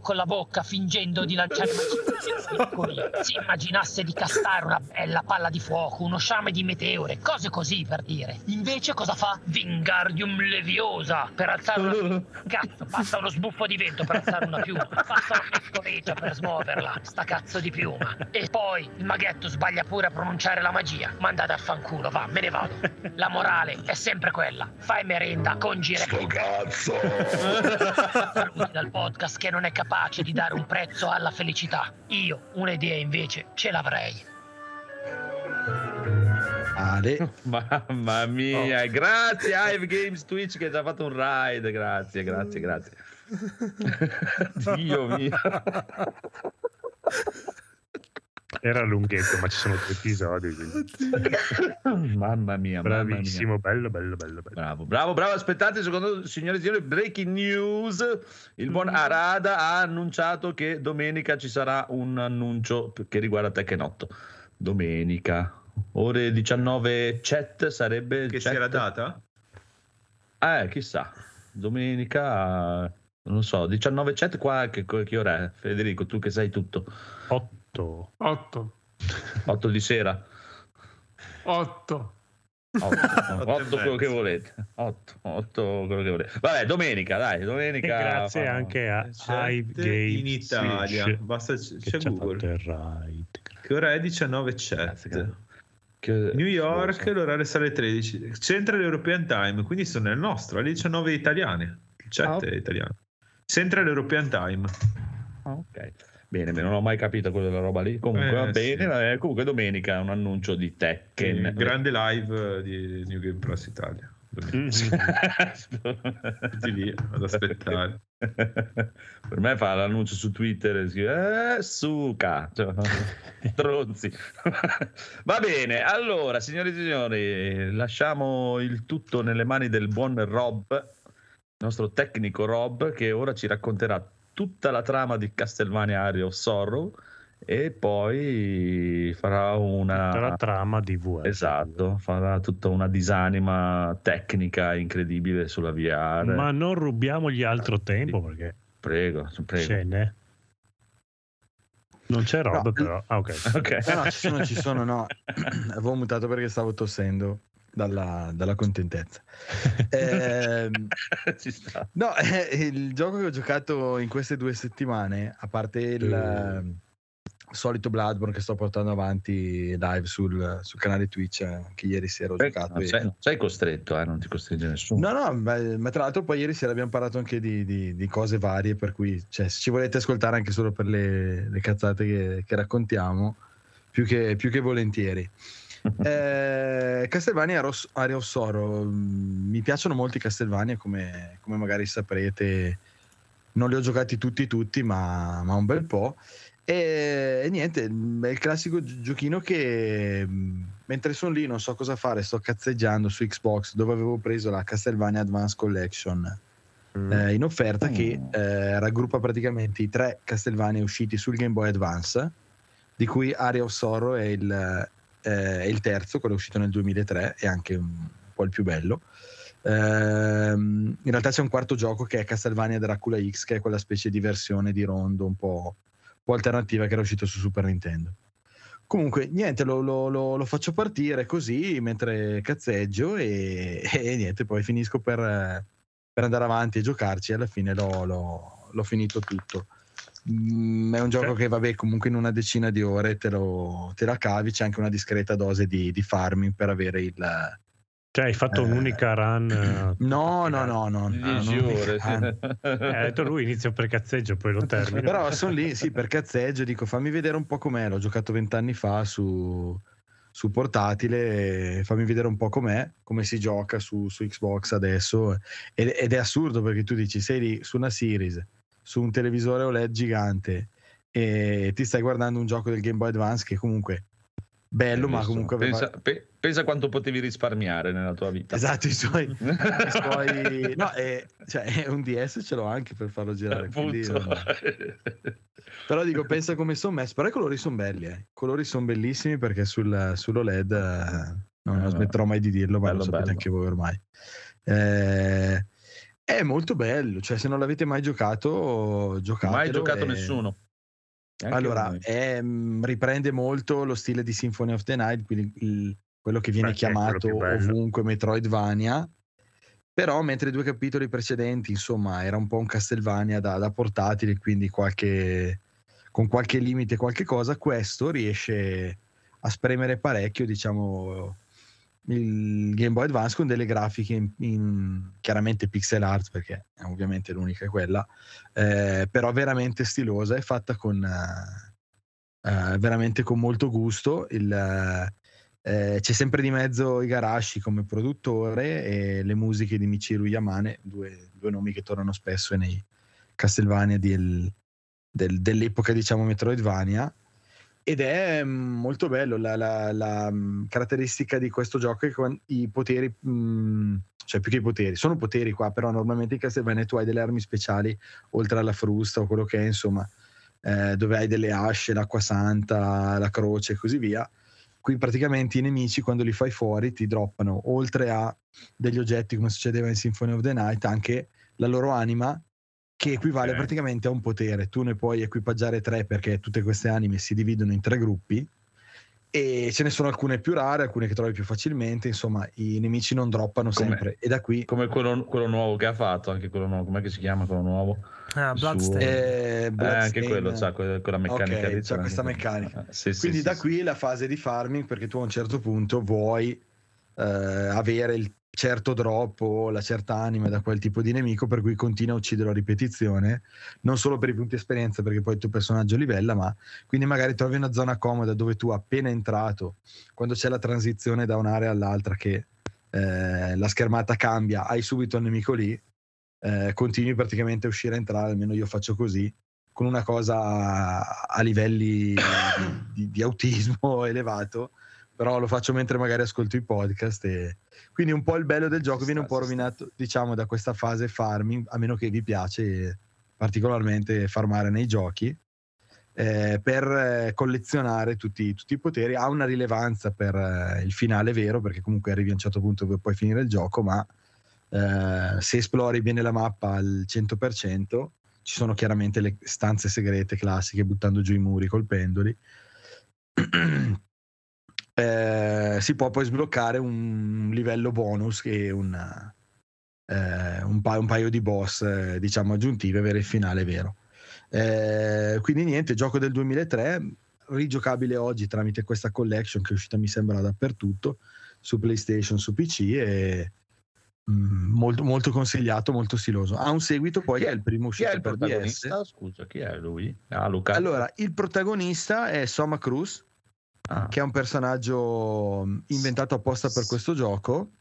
con la bocca fingendo di lanciare magia. Si immaginasse di castare una bella palla di fuoco, uno sciame di meteore, cose così per dire. Invece cosa fa? Wingardium Leviosa per alzare una... Cazzo, basta uno sbuffo di vento per alzare una piuma, basta una scoreggia per smuoverla, sta cazzo di piuma. E poi il maghetto sbaglia pure a pronunciare la magia. Ma andate a fanculo, va, me ne vado. La morale è sempre quella: fai merenda con giretti. Sto cazzo! Saluti dal podcast che non è capace di dare un prezzo alla felicità. Io un'idea invece ce l'avrei. Mamma mia, grazie a Hive Games Twitch che ci ha fatto un raid. Grazie. Dio mio. Era lunghetto, ma ci sono 2 episodi, quindi. Mamma mia. Bello. Bravo. Aspettate, secondo signore e signori, breaking news. Il buon Arada ha annunciato che domenica ci sarà un annuncio che riguarda Tekken 8. Domenica ore 19 chat sarebbe che chat. C'è la data? Chissà. Domenica non so, 19 chat qua che ora è? Federico, tu che sai tutto. 8 di sera. 8 quello che volete. 8 quello che volete. Vabbè, domenica. E grazie anche a Hive Games in Italia. Switch, basta c'è Google. Che ora è 19 chat. Che New York, l'orario sale alle 13. Central European Time, quindi sono nel nostro, alle 19 italiane. Il chat è italiano. Central European Time. Ok. Bene, non ho mai capito quella roba lì. Comunque va bene. Sì. Comunque domenica un annuncio di Tekken. Il grande live di New Game Plus Italia. Tutti lì ad aspettare. Per me fa l'annuncio su Twitter e scrive suca, cioè, tronzi. Va bene, allora signori e signori, lasciamo il tutto nelle mani del buon Rob, il nostro tecnico Rob, che ora ci racconterà tutta la trama di Castlevania Area of Sorrow e poi farà una tutta la trama di VR. Esatto, farà tutta una disanima tecnica incredibile sulla VR. Ma non rubiamogli altro tempo, perché prego. Scene. Non c'è Rob, no. Però. Ah, ok. No, ci sono, no. Avevo mutato perché stavo tossendo dalla contentezza. Ci sta. No, il gioco che ho giocato in queste 2 settimane, a parte il solito Bloodborne che sto portando avanti live sul canale Twitch, anche ieri sera ho giocato. No, sei costretto, non ti costringe nessuno. No, ma tra l'altro poi ieri sera abbiamo parlato anche di cose varie, per cui, cioè, se ci volete ascoltare anche solo per le cazzate che raccontiamo, più che volentieri. Castlevania Area of Sorrow, mi piacciono molti Castlevania, come magari saprete. Non li ho giocati tutti, ma un bel po'. E niente, è il classico giochino che mentre sono lì non so cosa fare, sto cazzeggiando su Xbox, dove avevo preso la Castlevania Advance Collection in offerta, che raggruppa praticamente i 3 Castlevania usciti sul Game Boy Advance, di cui Area of Sorrow è il terzo, quello uscito nel 2003, e anche un po' il più bello. In realtà c'è un quarto gioco che è Castlevania Dracula X, che è quella specie di versione di Rondo un po' alternativa che era uscito su Super Nintendo. Comunque niente, lo faccio partire così mentre cazzeggio e niente, poi finisco per andare avanti e giocarci, e alla fine l'ho finito tutto. È un gioco che vabbè, comunque in una decina di ore te la cavi. C'è anche una discreta dose di farming per avere il... Cioè, hai fatto un'unica run? No. 10 ore. Ha detto lui, inizio per cazzeggio, poi lo termino. Però sono lì, sì, per cazzeggio, dico fammi vedere un po' com'è. L'ho giocato 20 anni fa su portatile, fammi vedere un po' com'è, come si gioca su Xbox adesso. Ed è assurdo, perché tu dici, sei lì su una Series, su un televisore OLED gigante, e ti stai guardando un gioco del Game Boy Advance che comunque... bello, ma comunque pensa quanto potevi risparmiare nella tua vita. Esatto, i suoi... no, cioè, un DS ce l'ho anche per farlo girare, quindi, però dico, pensa come sono messo. Però i colori sono belli, colori sono bellissimi, perché sull'OLED non smetterò mai di dirlo, ma bello, lo sapete bello. Anche voi ormai. È molto bello, cioè se non l'avete mai giocato, giocatelo. Mai giocato nessuno. Allora, riprende molto lo stile di Symphony of the Night, quindi quello che viene chiamato ovunque Metroidvania. Però mentre i 2 capitoli precedenti, insomma, era un po' un Castlevania da portatile, quindi con qualche limite, qualche cosa, questo riesce a spremere parecchio, diciamo, il Game Boy Advance, con delle grafiche chiaramente pixel art, perché ovviamente l'unica è quella, però veramente stilosa, è fatta con veramente con molto gusto. C'è sempre di mezzo Igarashi come produttore, e le musiche di Michiru Yamane, due nomi che tornano spesso nei Castlevania dell'epoca, diciamo, Metroidvania. Ed è molto bello. La caratteristica di questo gioco è che i poteri, cioè più che i poteri, sono poteri qua, però normalmente in Castlevania tu hai delle armi speciali, oltre alla frusta o quello che è, insomma, dove hai delle asce, l'acqua santa, la croce e così via. Qui praticamente i nemici, quando li fai fuori, ti droppano, oltre a degli oggetti come succedeva in Symphony of the Night, anche la loro anima, che equivale praticamente a un potere. Tu ne puoi equipaggiare 3, perché tutte queste anime si dividono in 3 gruppi, e ce ne sono alcune più rare, alcune che trovi più facilmente, insomma i nemici non droppano sempre. E da qui, come quello nuovo che ha fatto, anche quello nuovo, com'è che si chiama quello nuovo? Bloodstain. Anche quello c'ha quella meccanica, okay, lì c'ha questa meccanica. Quindi da qui la fase di farming, perché tu a un certo punto vuoi avere il certo drop o la certa anima da quel tipo di nemico, per cui continua a ucciderlo a ripetizione, non solo per i punti esperienza, perché poi il tuo personaggio livella, ma quindi magari trovi una zona comoda dove tu appena entrato, quando c'è la transizione da un'area all'altra che la schermata cambia, hai subito il nemico lì, continui praticamente a uscire e entrare, almeno io faccio così, con una cosa a livelli di autismo elevato, però lo faccio mentre magari ascolto i podcast, e quindi un po' il bello del gioco viene un po' rovinato, diciamo, da questa fase farming, a meno che vi piace particolarmente farmare nei giochi, per collezionare tutti i poteri. Ha una rilevanza per il finale vero, perché comunque arrivi a un certo punto dove puoi finire il gioco, ma se esplori bene la mappa al 100%, ci sono chiaramente le stanze segrete classiche, buttando giù i muri, colpendoli. Si può poi sbloccare un livello bonus e un paio di boss, diciamo, aggiuntivi, avere il finale vero. Quindi niente, gioco del 2003, rigiocabile oggi tramite questa collection che è uscita, mi sembra, dappertutto, su PlayStation, su PC, e molto, molto consigliato, molto stiloso. Ha un seguito poi, che è il primo uscito per DS. Scusa, chi è lui? Ah, Luca. Allora, il protagonista è Soma Cruz, che è un personaggio inventato apposta per questo gioco,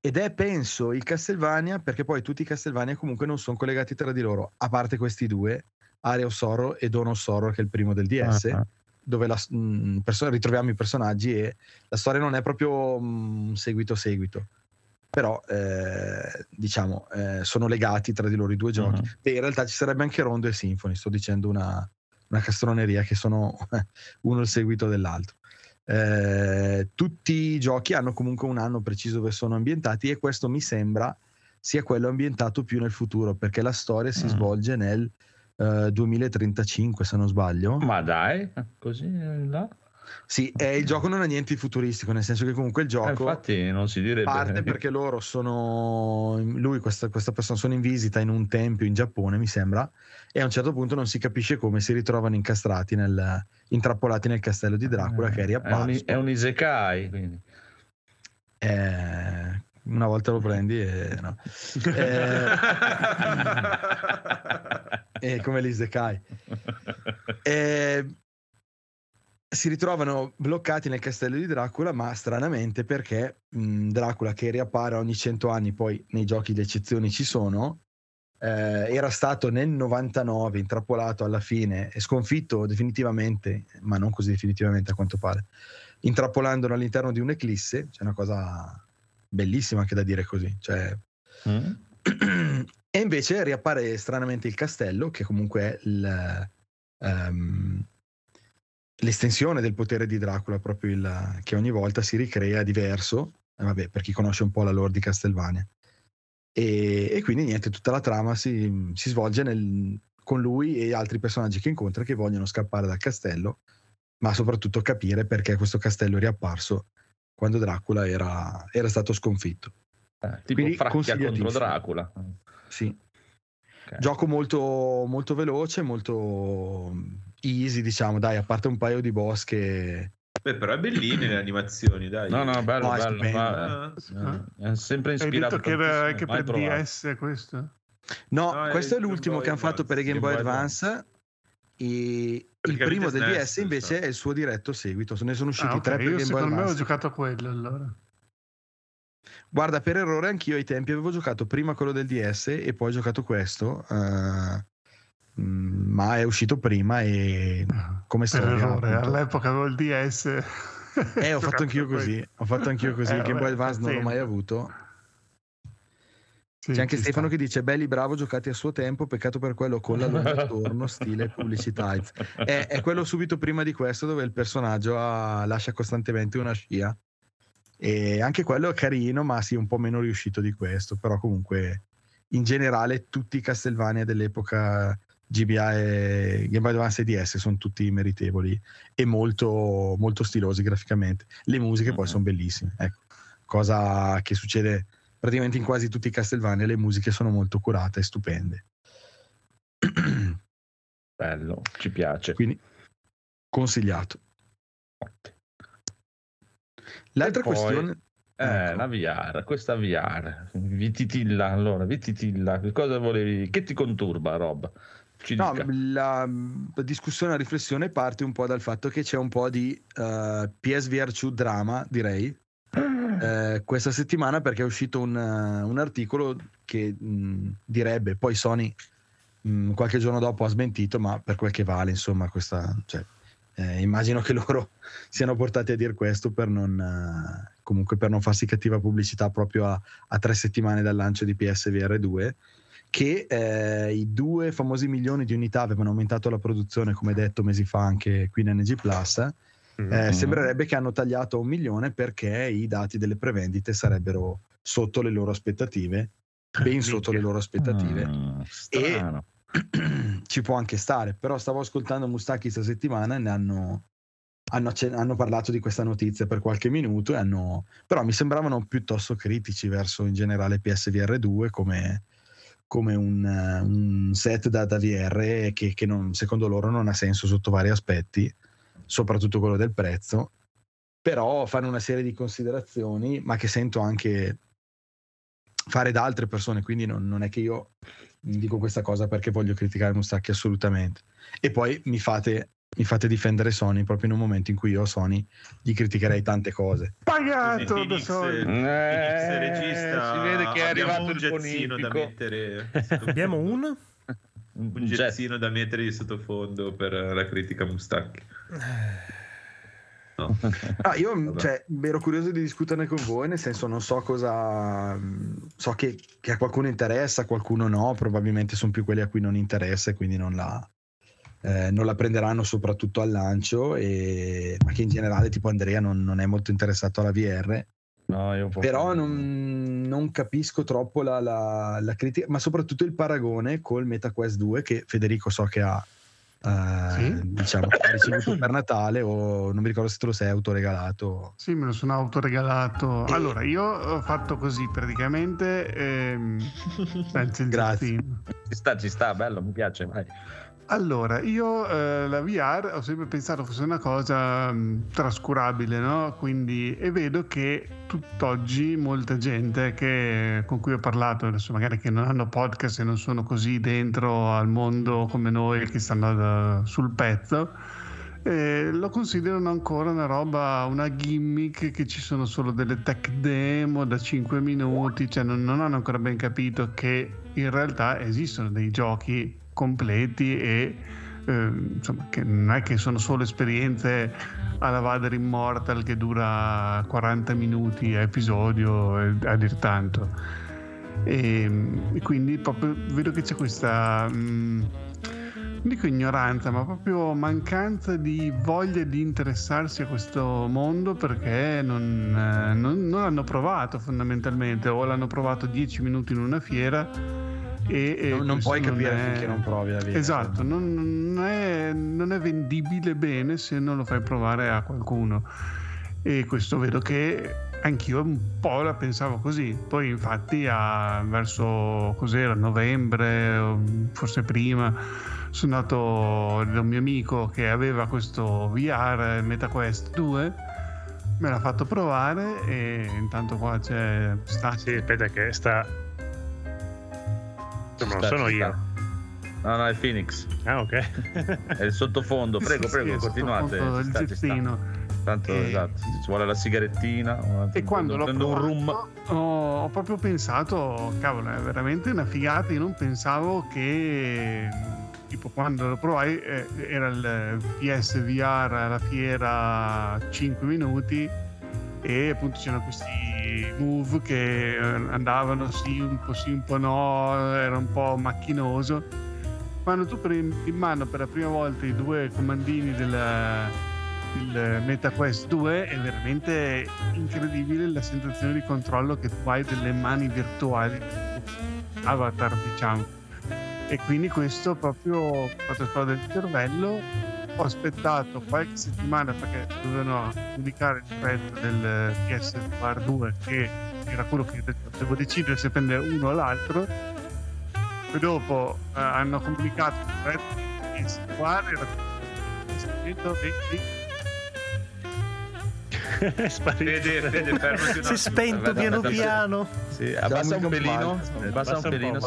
ed è, penso, il Castlevania, perché poi tutti i Castlevania comunque non sono collegati tra di loro, a parte questi due, Area of Sorrow e Dawn of Sorrow, che è il primo del DS, dove ritroviamo i personaggi, e la storia non è proprio seguito, però sono legati tra di loro i due giochi. E in realtà ci sarebbe anche Rondo e Symphony, sto dicendo una castroneria, che sono uno il seguito dell'altro. Tutti i giochi hanno comunque un anno preciso dove sono ambientati, e questo mi sembra sia quello ambientato più nel futuro, perché la storia si svolge nel 2035, se non sbaglio. Ma dai, così là? Sì, il gioco non ha niente di futuristico, nel senso che comunque il gioco, infatti, non si direbbe, parte perché loro sono, questa persona, sono in visita in un tempio in Giappone, mi sembra, e a un certo punto non si capisce come si ritrovano intrappolati nel castello di Dracula, che è riapparso. È un isekai, quindi. Una volta lo prendi e no. È come l'isekai. Si ritrovano bloccati nel castello di Dracula, ma stranamente, perché Dracula, che riappare ogni 100 anni, poi nei giochi le eccezioni ci sono, era stato nel 99 intrappolato alla fine e sconfitto definitivamente, ma non così definitivamente a quanto pare, intrappolandolo all'interno di un'eclisse. C'è una cosa bellissima anche da dire così, cioè. E invece riappare stranamente il castello, che comunque è l'estensione del potere di Dracula, proprio che ogni volta si ricrea diverso, vabbè, per chi conosce un po' la lore di Castlevania. E quindi niente, tutta la trama si svolge con lui e altri personaggi che incontra, che vogliono scappare dal castello, ma soprattutto capire perché questo castello è riapparso quando Dracula era stato sconfitto. Tipo Fracchia contro Dracula. Sì. Okay. Gioco molto, molto veloce, molto easy, diciamo, dai, a parte un paio di boss che... Beh, però è bellino le animazioni, dai. No, bello. È sempre ispirato. Hai detto che era anche per DS questo? No, questo è l'ultimo che hanno fatto per il Game Boy Advance. E il primo del DS invece è il suo diretto seguito. Ne sono usciti 3 per Game Boy Advance. Secondo me ho giocato a quello, allora. Guarda, per errore anch'io ai tempi avevo giocato prima quello del DS e poi ho giocato questo, ma è uscito prima, e come storia, errore, all'epoca avevo il DS ho fatto anch'io così, il Game Boy Advance non l'ho mai avuto. Sì, c'è anche Stefano che dice: belli, bravo, giocati a suo tempo, peccato per quello con la luna attorno, stile pubblicità. È quello subito prima di questo, dove il personaggio lascia costantemente una scia. E anche quello è carino, ma sì, un po' meno riuscito di questo. Però comunque, in generale, tutti i Castlevania dell'epoca GBA e Game Boy Advance e DS sono tutti meritevoli e molto, molto stilosi graficamente. Le musiche poi sono bellissime, ecco, cosa che succede praticamente in quasi tutti i Castlevania. Le musiche sono molto curate e stupende. Bello, ci piace. Quindi consigliato. L'altra questione Ecco. La VR, questa VR vititilla, allora vititilla, cosa volevi, che ti conturba, Rob? No, la discussione, la riflessione parte un po' dal fatto che c'è un po' di PSVR2 drama, direi, questa settimana, perché è uscito un articolo che direbbe, poi Sony qualche giorno dopo ha smentito, ma per quel che vale, insomma, questa, cioè, immagino che loro siano portati a dire questo per non, comunque per non farsi cattiva pubblicità proprio a 3 settimane dal lancio di PSVR2, che i 2 famosi milioni di unità avevano aumentato la produzione, come detto mesi fa anche qui in NG Plus. Sembrerebbe che hanno tagliato a 1 milione perché i dati delle prevendite sarebbero sotto le loro aspettative, ben sotto le loro aspettative. E ci può anche stare, però stavo ascoltando Mustacchi questa settimana e ne hanno parlato di questa notizia per qualche minuto e però mi sembravano piuttosto critici verso in generale PSVR2 come un set da VR che non, secondo loro non ha senso sotto vari aspetti, soprattutto quello del prezzo. Però fanno una serie di considerazioni, ma che sento anche fare da altre persone, quindi non è che io dico questa cosa perché voglio criticare Mustacchi, assolutamente. E poi mi fate difendere Sony proprio in un momento in cui io a Sony gli criticherei tante cose. Pagato da Sony. Regista, si vede che è arrivato il gettino da mettere. Abbiamo un gettino da mettere di sottofondo per la critica Mustacchi. No. Ah, io ero curioso di discuterne con voi, nel senso non so cosa, so che a qualcuno interessa, a qualcuno no, probabilmente sono più quelli a cui non interessa e quindi non la prenderanno soprattutto al lancio, ma che in generale tipo Andrea non è molto interessato alla VR. No, io però non capisco troppo la critica, ma soprattutto il paragone col MetaQuest 2 che Federico so che ha diciamo ha ricevuto per Natale, o non mi ricordo se te lo sei autoregalato. Sì, me lo sono autoregalato. Allora io ho fatto così praticamente, grazie, ci sta, bello, mi piace, vai. Allora, io la VR ho sempre pensato fosse una cosa trascurabile, no? Quindi, e vedo che tutt'oggi molta gente con cui ho parlato, adesso magari che non hanno podcast e non sono così dentro al mondo come noi che stanno sul pezzo, lo considerano ancora una roba, una gimmick, che ci sono solo delle tech demo da 5 minuti, cioè non hanno ancora ben capito che in realtà esistono dei giochi completi e insomma, che non è che sono solo esperienze alla Vader Immortal che dura 40 minuti a episodio a dir tanto, e quindi proprio vedo che c'è questa non dico ignoranza, ma proprio mancanza di voglia di interessarsi a questo mondo, perché non l'hanno provato fondamentalmente, o l'hanno provato 10 minuti in una fiera e non puoi capire finché non provi la vita. Esatto, non è vendibile bene se non lo fai provare a qualcuno, e questo vedo che anch'io un po' la pensavo così. Poi infatti verso cos'era, novembre, forse prima, sono andato da un mio amico che aveva questo VR MetaQuest 2, me l'ha fatto provare, e intanto qua c'è sì, aspetta che sta. Non sono io. No, è Phoenix. Ah, ok. È il sottofondo. Prego, continuate. Il gettino. Tanto esatto, ci vuole la sigarettina. E quando l'ho provato, ho proprio pensato, cavolo, è veramente una figata. Io non pensavo che, tipo, quando lo provai, era il PSVR alla fiera 5 minuti e appunto c'erano questi move che andavano sì, un po' no, era un po' macchinoso. Quando tu prendi in mano per la prima volta i 2 comandini del MetaQuest 2 è veramente incredibile la sensazione di controllo che tu hai delle mani virtuali avatar, diciamo, e quindi questo proprio fatto fuori del cervello. Ho aspettato qualche settimana perché dovevano indicare il prezzo del PSVR2, che era quello che devo decidere se prendere uno o l'altro. Poi dopo hanno complicato il prezzo del PSVR, era 120. Fede, fermati. Si è spento piano. Sì, abbassa un pelino. Abbassa un pelino.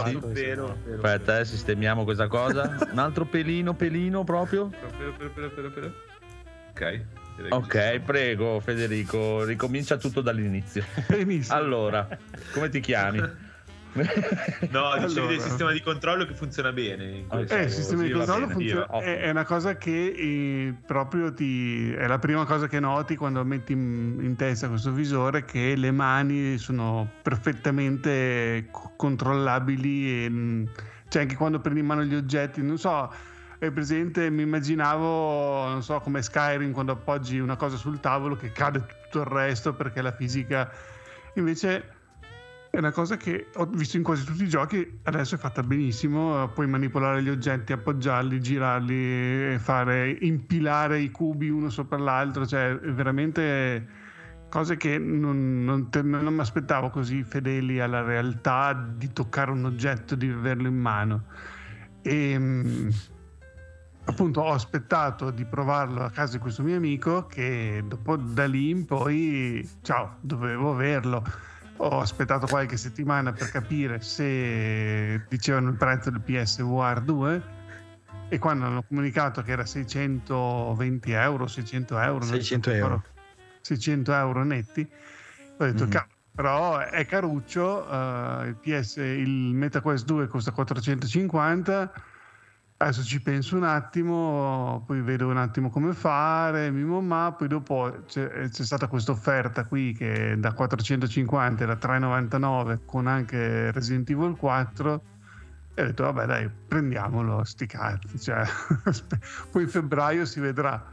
Aspetta, sistemiamo questa cosa. Un altro pelino proprio. Ok, prego Federico, ricomincia tutto dall'inizio. Allora, come ti chiami? No, dicevi del sistema di controllo che funziona bene. Il sistema di controllo funziona, è una cosa che proprio ti è la prima cosa che noti quando metti in testa questo visore, che le mani sono perfettamente controllabili e, cioè, anche quando prendi in mano gli oggetti, non so, è presente, mi immaginavo, non so, come Skyrim, quando appoggi una cosa sul tavolo che cade tutto il resto perché la fisica, invece è una cosa che ho visto in quasi tutti i giochi, adesso è fatta benissimo, puoi manipolare gli oggetti, appoggiarli, girarli, fare impilare i cubi uno sopra l'altro, cioè veramente cose che non mi aspettavo così fedeli alla realtà, di toccare un oggetto, di averlo in mano. E appunto ho aspettato di provarlo a casa di questo mio amico, che dopo, da lì in poi, ciao, dovevo averlo. Ho aspettato qualche settimana per capire se dicevano il prezzo del PSVR 2, e quando hanno comunicato che era €600 netti, ho detto però è caruccio, il MetaQuest 2 costa €450, adesso ci penso un attimo, poi vedo un attimo come fare, poi dopo c'è stata questa offerta qui che da €450 era €399 con anche Resident Evil 4, e ho detto vabbè dai, prendiamolo, sti cazzi, cioè, poi in febbraio si vedrà,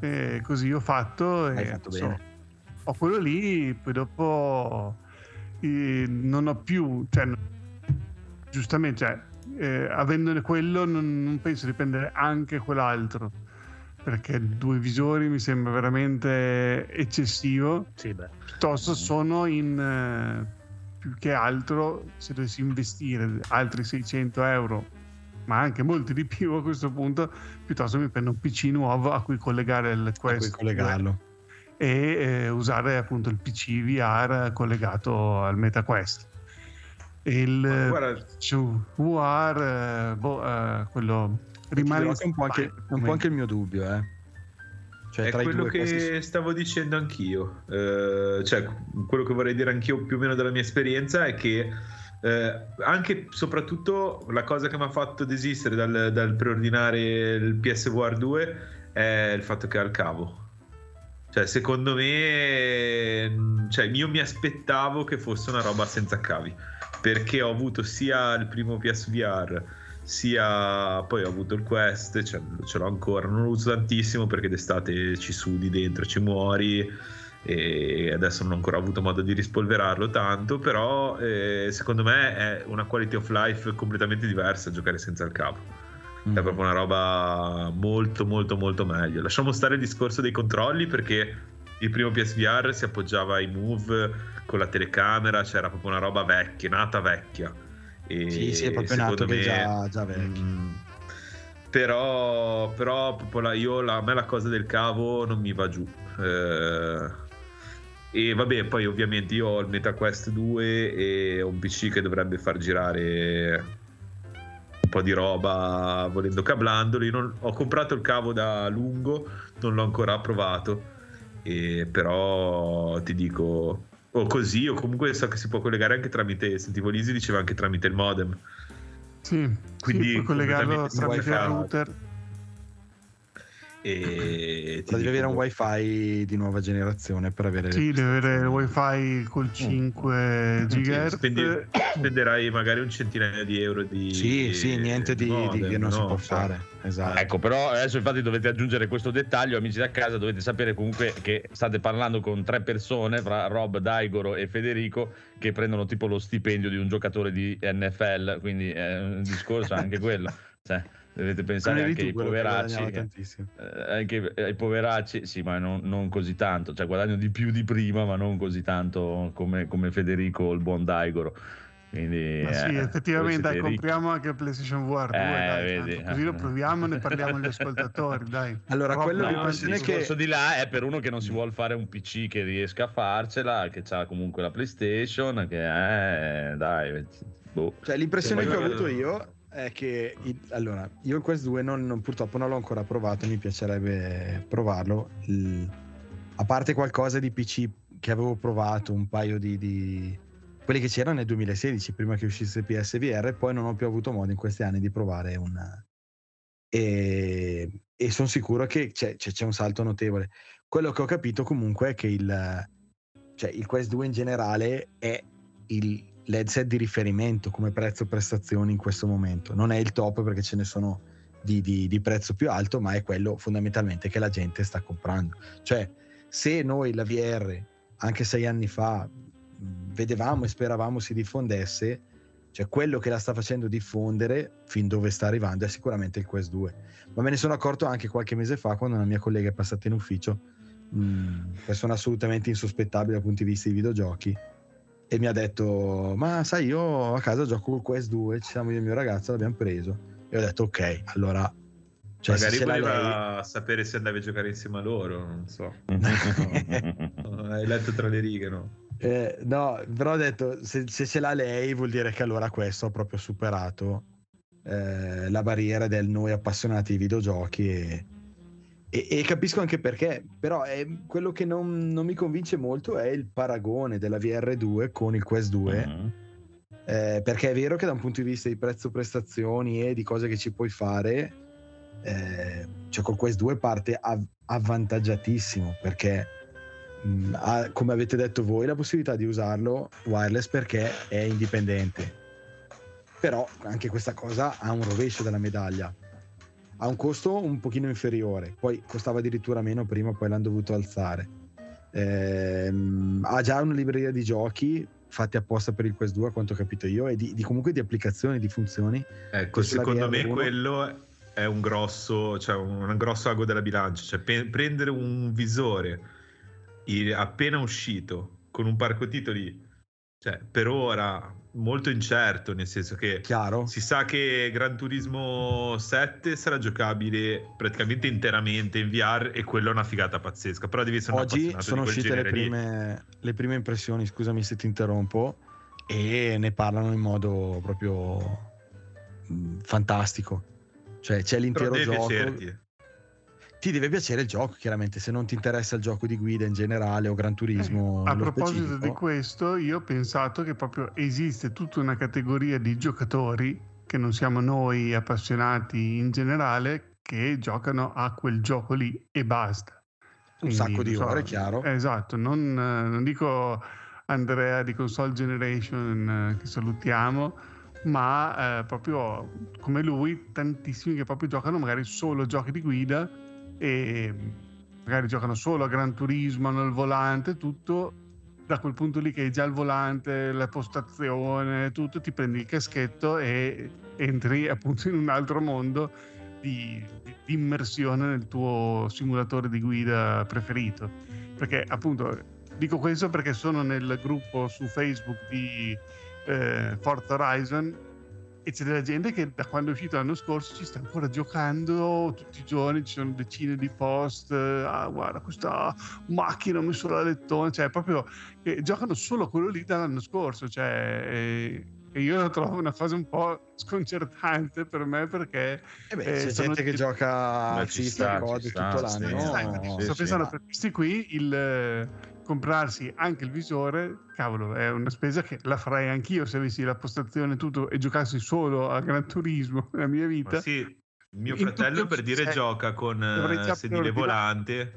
e così ho fatto. Bene. Ho quello lì, poi dopo non ho più, cioè, giustamente, cioè, avendone quello non penso di prendere anche quell'altro, perché due visori mi sembra veramente eccessivo. Sì, beh. Piuttosto sono in più che altro, se dovessi investire altri €600, ma anche molti di più a questo punto, piuttosto mi prendo un PC nuovo a cui collegare il Quest e usare appunto il PC VR collegato al MetaQuest. Il VR, quello rimane un po' anche il mio dubbio, cioè, è quello che stavo dicendo anch'io, cioè quello che vorrei dire anch'io più o meno dalla mia esperienza è che anche soprattutto la cosa che mi ha fatto desistere dal preordinare il PSVR 2 è il fatto che ha il cavo. Cioè, secondo me, cioè, io mi aspettavo che fosse una roba senza cavi, perché ho avuto sia il primo PSVR sia poi ho avuto il Quest, cioè, ce l'ho ancora, non lo uso tantissimo perché d'estate ci sudi dentro, ci muori, e adesso non ho ancora avuto modo di rispolverarlo tanto, però secondo me è una quality of life completamente diversa giocare senza il cavo. È proprio una roba molto molto molto meglio. Lasciamo stare il discorso dei controlli, perché il primo PSVR si appoggiava ai Move con la telecamera, c'era, cioè, proprio una roba vecchia, nata vecchia. E sì, è proprio nato me, già vecchio. Però proprio a me la cosa del cavo non mi va giù. E vabbè, poi ovviamente io ho il MetaQuest 2 e ho un PC che dovrebbe far girare un po' di roba volendo cablandolo. Io ho comprato il cavo da lungo, non l'ho ancora provato. Però ti dico, o così, o comunque so che si può collegare anche tramite, sentivo Lisi diceva anche tramite il modem. Sì, quindi puoi collegarlo tramite il router. E devi avere un wifi di nuova generazione per avere, sì, devi avere il wifi col 5 GHz. Spenderai magari un centinaio di euro di niente di modem, che non si può fare. Esatto. Ecco, però adesso infatti dovete aggiungere questo dettaglio, amici da casa, dovete sapere comunque che state parlando con tre persone, fra Rob, Daigoro e Federico, che prendono tipo lo stipendio di un giocatore di NFL, quindi è un discorso anche quello, cioè dovete pensare anche ai poveracci, anche ai poveracci, sì, ma non così tanto, cioè guadagno di più di prima ma non così tanto come Federico o il buon Daigoro, Quindi, sì, effettivamente compriamo anche il PlayStation VR 2, dai, così lo proviamo e ne parliamo agli ascoltatori, dai. Allora, quello no, il discorso che... di là è per uno che non si vuole fare un PC che riesca a farcela, che ha comunque la PlayStation, che dai, boh. Cioè, l'impressione che ho avuto io è che allora io in Quest 2 purtroppo non l'ho ancora provato, mi piacerebbe provarlo, a parte qualcosa di PC che avevo provato, un paio di quelli che c'erano nel 2016 prima che uscisse PSVR, poi non ho più avuto modo in questi anni di provare una, e sono sicuro che c'è un salto notevole. Quello che ho capito comunque è che il Quest 2 in generale è l'headset di riferimento come prezzo prestazioni in questo momento, non è il top perché ce ne sono di prezzo più alto, ma è quello fondamentalmente che la gente sta comprando. Cioè, se noi la VR anche 6 anni fa vedevamo e speravamo si diffondesse, cioè quello che la sta facendo diffondere fin dove sta arrivando è sicuramente il Quest 2. Ma me ne sono accorto anche qualche mese fa quando una mia collega è passata in ufficio, persona assolutamente insospettabile dal punto di vista dei videogiochi, e mi ha detto: ma sai, io a casa gioco col Quest 2, ci siamo io e il mio ragazzo, l'abbiamo preso. E ho detto ok, allora, cioè, magari se voleva sapere se andavi a giocare insieme a loro, non so. Hai letto tra le righe, no? No, però ho detto se ce l'ha lei vuol dire che allora questo ha proprio superato la barriera del noi appassionati di videogiochi, e capisco anche perché. Però quello che non mi convince molto è il paragone della VR2 con il Quest 2, perché è vero che da un punto di vista di prezzo prestazioni e di cose che ci puoi fare, cioè col Quest 2 parte avvantaggiatissimo, perché ha, come avete detto voi, la possibilità di usarlo wireless perché è indipendente. Però anche questa cosa ha un rovescio della medaglia, ha un costo un pochino inferiore, poi costava addirittura meno prima, poi l'hanno dovuto alzare, ha già una libreria di giochi fatti apposta per il Quest 2 a quanto ho capito io, e comunque di applicazioni, di funzioni. Ecco, secondo me quello è un grosso, cioè un grosso ago della bilancia, cioè prendere un visore appena uscito con un parco titoli, cioè per ora molto incerto, nel senso che chiaro, si sa che Gran Turismo 7 sarà giocabile praticamente interamente in VR, e quello è una figata pazzesca, però devi essere un appassionato. Oggi sono uscite le prime impressioni, scusami se ti interrompo, e ne parlano in modo proprio fantastico, cioè c'è l'intero gioco. Piacerti. Ti deve piacere il gioco, chiaramente, se non ti interessa il gioco di guida in generale o Gran Turismo. A proposito specifico di questo, io ho pensato che proprio esiste tutta una categoria di giocatori che non siamo noi appassionati in generale, che giocano a quel gioco lì e basta. Quindi, un sacco di ore, chiaro. Esatto, non dico Andrea di Console Generation, che salutiamo, ma proprio come lui tantissimi che proprio giocano magari solo giochi di guida, e magari giocano solo a Gran Turismo, hanno il volante, tutto. Da quel punto lì che hai già il volante, la postazione, tutto, ti prendi il caschetto e entri appunto in un altro mondo di immersione nel tuo simulatore di guida preferito. Perché appunto dico questo perché sono nel gruppo su Facebook di Forza Horizon, e c'è della gente che da quando è uscito l'anno scorso ci sta ancora giocando tutti i giorni, ci sono decine di post, guarda questa macchina ho messo la lettone, cioè proprio giocano solo quello lì dall'anno scorso, cioè io la trovo una cosa un po' sconcertante per me, perché c'è gente che gioca a cista tutto l'anno. Sto pensando per questi qui il comprarsi anche il visore, cavolo, è una spesa che la farei anch'io se avessi la postazione e tutto e giocassi solo a Gran Turismo nella mia vita. Ma sì, mio fratello per dire gioca con sedile volante,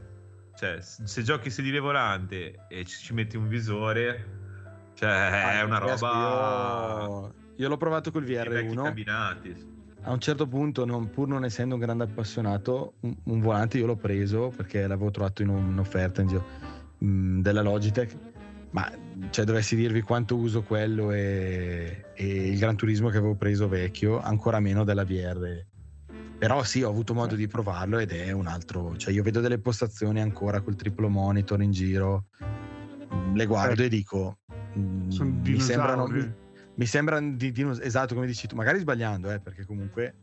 cioè se giochi sedile volante e ci metti un visore, cioè è una roba. Io l'ho provato col VR1 cabinati. A un certo punto, pur non essendo un grande appassionato, un volante io l'ho preso perché l'avevo trovato in un'offerta in giro della Logitech, ma cioè dovessi dirvi quanto uso quello e il Gran Turismo che avevo preso vecchio, ancora meno della VR. Però sì, ho avuto modo di provarlo ed è un altro, cioè io vedo delle postazioni ancora col triplo monitor in giro, le guardo e dico mi sembrano, mi, mi sembra di esatto come dici tu, magari sbagliando, perché comunque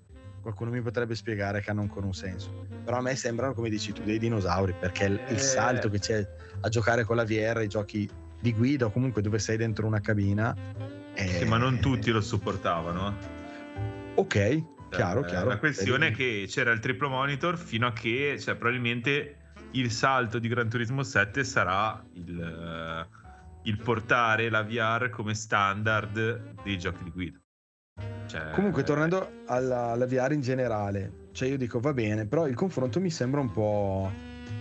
qualcuno mi potrebbe spiegare che hanno ancora un senso, però a me sembrano, come dici tu, dei dinosauri, perché il salto che c'è a giocare con la VR, i giochi di guida o comunque dove sei dentro una cabina, ma non tutti lo supportavano. Ok, chiaro. La questione è che c'era il triplo monitor fino a che, cioè, probabilmente il salto di Gran Turismo 7 sarà il portare la VR come standard dei giochi di guida. Cioè, comunque tornando alla VR in generale, cioè io dico va bene, però il confronto mi sembra un po',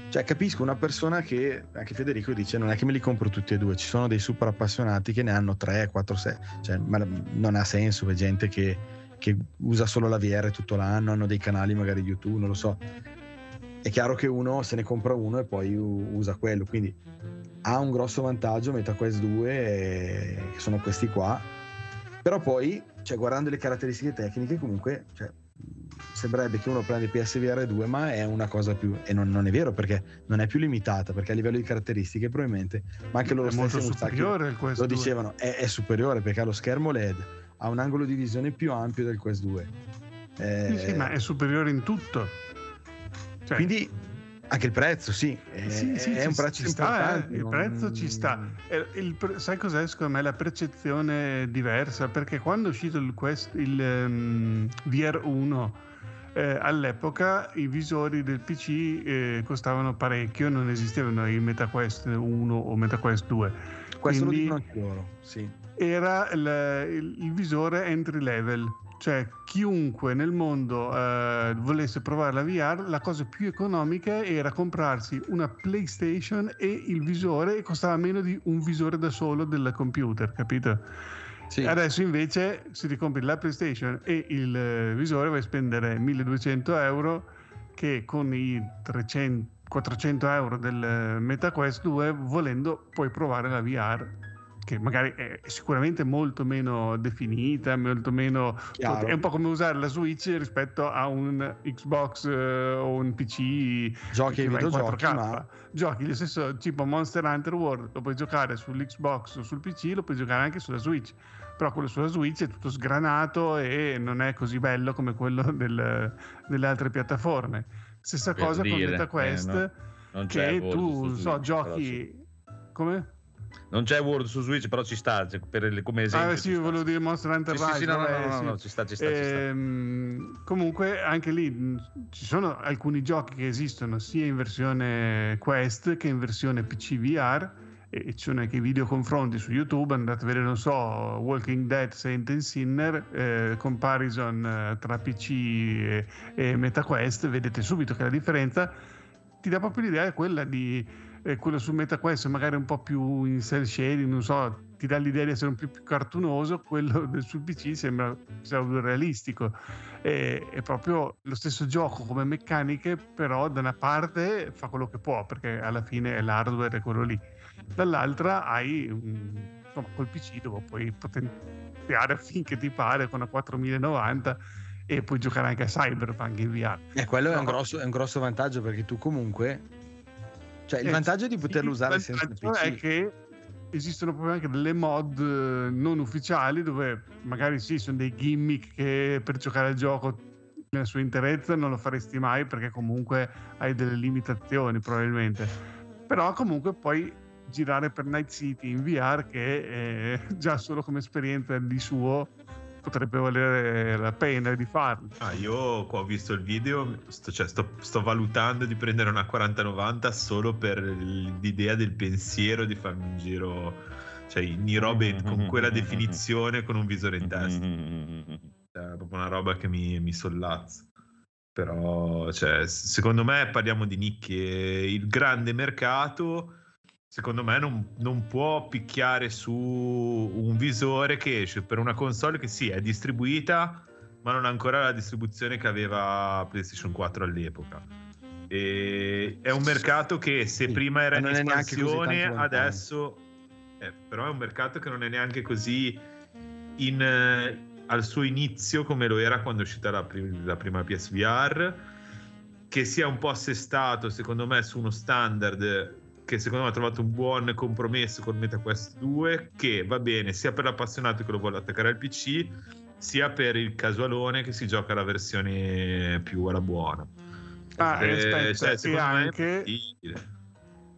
cioè capisco una persona che, anche Federico dice, non è che me li compro tutti e due, ci sono dei super appassionati che ne hanno 3, 4, 6, cioè, ma non ha senso, c'è gente che usa solo la VR tutto l'anno, hanno dei canali magari YouTube, non lo so, è chiaro che uno se ne compra uno e poi usa quello, quindi ha un grosso vantaggio MetaQuest 2 che sono questi qua, però poi, cioè, guardando le caratteristiche tecniche comunque, cioè, sembrerebbe che uno prenda il PSVR 2 ma è una cosa più, e non è vero, perché non è più limitata, perché a livello di caratteristiche probabilmente, ma anche loro stessi lo dicevano, è superiore perché ha lo schermo LED, ha un angolo di visione più ampio del Quest 2, sì, ma è superiore in tutto, cioè, quindi anche il prezzo, sì, è un prezzo importante, il prezzo ci sta. Sai cos'è? Secondo me la percezione è diversa, perché quando è uscito il VR1, all'epoca i visori del PC costavano parecchio, non esistevano i MetaQuest 1 o MetaQuest 2. Questo lo dicono anche loro, sì. Era il visore entry level, cioè chiunque nel mondo volesse provare la VR, la cosa più economica era comprarsi una PlayStation e il visore, e costava meno di un visore da solo del computer, capito? Sì. Adesso invece se ti compri la PlayStation e il visore vai a spendere 1.200 euro, che con i 300-400 euro del MetaQuest 2 volendo puoi provare la VR, che magari è sicuramente molto meno definita, molto meno, è un po' come usare la Switch rispetto a un Xbox o un PC, giochi in 4K, ma giochi lo stesso, tipo Monster Hunter World lo puoi giocare sull'Xbox o sul PC, lo puoi giocare anche sulla Switch, però quello sulla Switch è tutto sgranato e non è così bello come quello delle altre piattaforme. Stessa per cosa con MetaQuest, no? Che tu giochi come? Non c'è World su Switch, però ci sta, per come esempio. Sì, volevo dire Monster Hunter Rise. Sì, no, ci sta. Comunque anche lì ci sono alcuni giochi che esistono sia in versione Quest che in versione PC VR, e ci sono anche i video confronti su YouTube, andate a vedere, non so, Walking Dead, Saint and Sinner, comparison tra PC e MetaQuest, vedete subito che la differenza ti dà proprio l'idea, è quella di quello su MetaQuest magari un po' più in cel shading, non so, ti dà l'idea di essere un po' più cartunoso, quello sul PC sembra realistico, è proprio lo stesso gioco come meccaniche, però da una parte fa quello che può perché alla fine è l'hardware, è quello lì, dall'altra hai col PC dove puoi potenziare finché ti pare con una 4090 e puoi giocare anche a Cyberpunk in VR, e quello è un grosso vantaggio, perché tu comunque, cioè il vantaggio è di poterlo usare senza PC. Il vantaggio è che esistono proprio anche delle mod non ufficiali dove magari sì, sono dei gimmick che per giocare al gioco nella sua interezza non lo faresti mai, perché comunque hai delle limitazioni probabilmente, però comunque puoi girare per Night City in VR, che già solo come esperienza di suo potrebbe valere la pena di farlo. Io qua ho visto il video, sto valutando di prendere una 4090 solo per l'idea del pensiero di farmi un giro, cioè in robe con quella definizione con un visore in testa, è proprio una roba che mi sollazza. Però cioè, secondo me parliamo di nicchie, il grande mercato secondo me non può picchiare su un visore che esce per una console che sì, è distribuita ma non ha ancora la distribuzione che aveva PlayStation 4 all'epoca, e è un mercato che se prima era in espansione adesso però è un mercato che non è neanche così al suo inizio come lo era quando è uscita la prima PSVR, che sia un po' assestato secondo me su uno standard che secondo me ha trovato un buon compromesso con MetaQuest 2, che va bene sia per l'appassionato che lo vuole attaccare al PC, sia per il casualone che si gioca la versione più alla buona.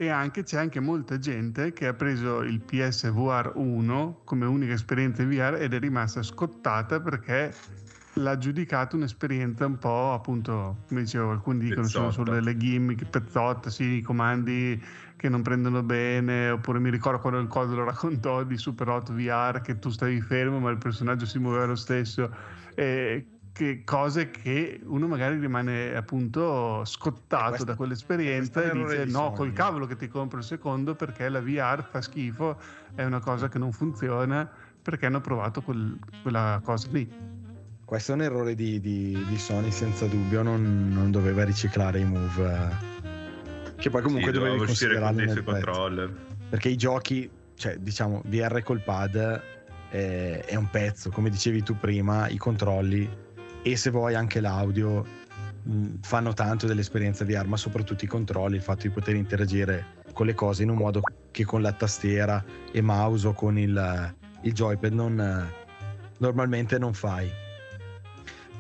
E anche c'è anche molta gente che ha preso il PSVR 1 come unica esperienza in VR ed è rimasta scottata perché l'ha giudicato un'esperienza un po', appunto, come dicevo, alcuni dicono pezzotta. Sono solo delle gimmick pezzotte, sì, i comandi che non prendono bene, oppure mi ricordo quando il Codo lo raccontò di Super Hot VR, che tu stavi fermo ma il personaggio si muoveva lo stesso, che cose che uno magari rimane appunto scottato da quell'esperienza e dice no, col cavolo che ti compro il secondo, perché la VR fa schifo, è una cosa che non funziona perché hanno provato quella cosa lì. Questo è un errore di Sony, senza dubbio, non doveva riciclare i Move, che poi comunque dovevi considerarli nel controller. Perché i giochi, cioè diciamo VR col pad è un pezzo, come dicevi tu prima, i controlli e se vuoi anche l'audio fanno tanto dell'esperienza VR, ma soprattutto i controlli, il fatto di poter interagire con le cose in un modo che con la tastiera e mouse o con il joypad normalmente non fai.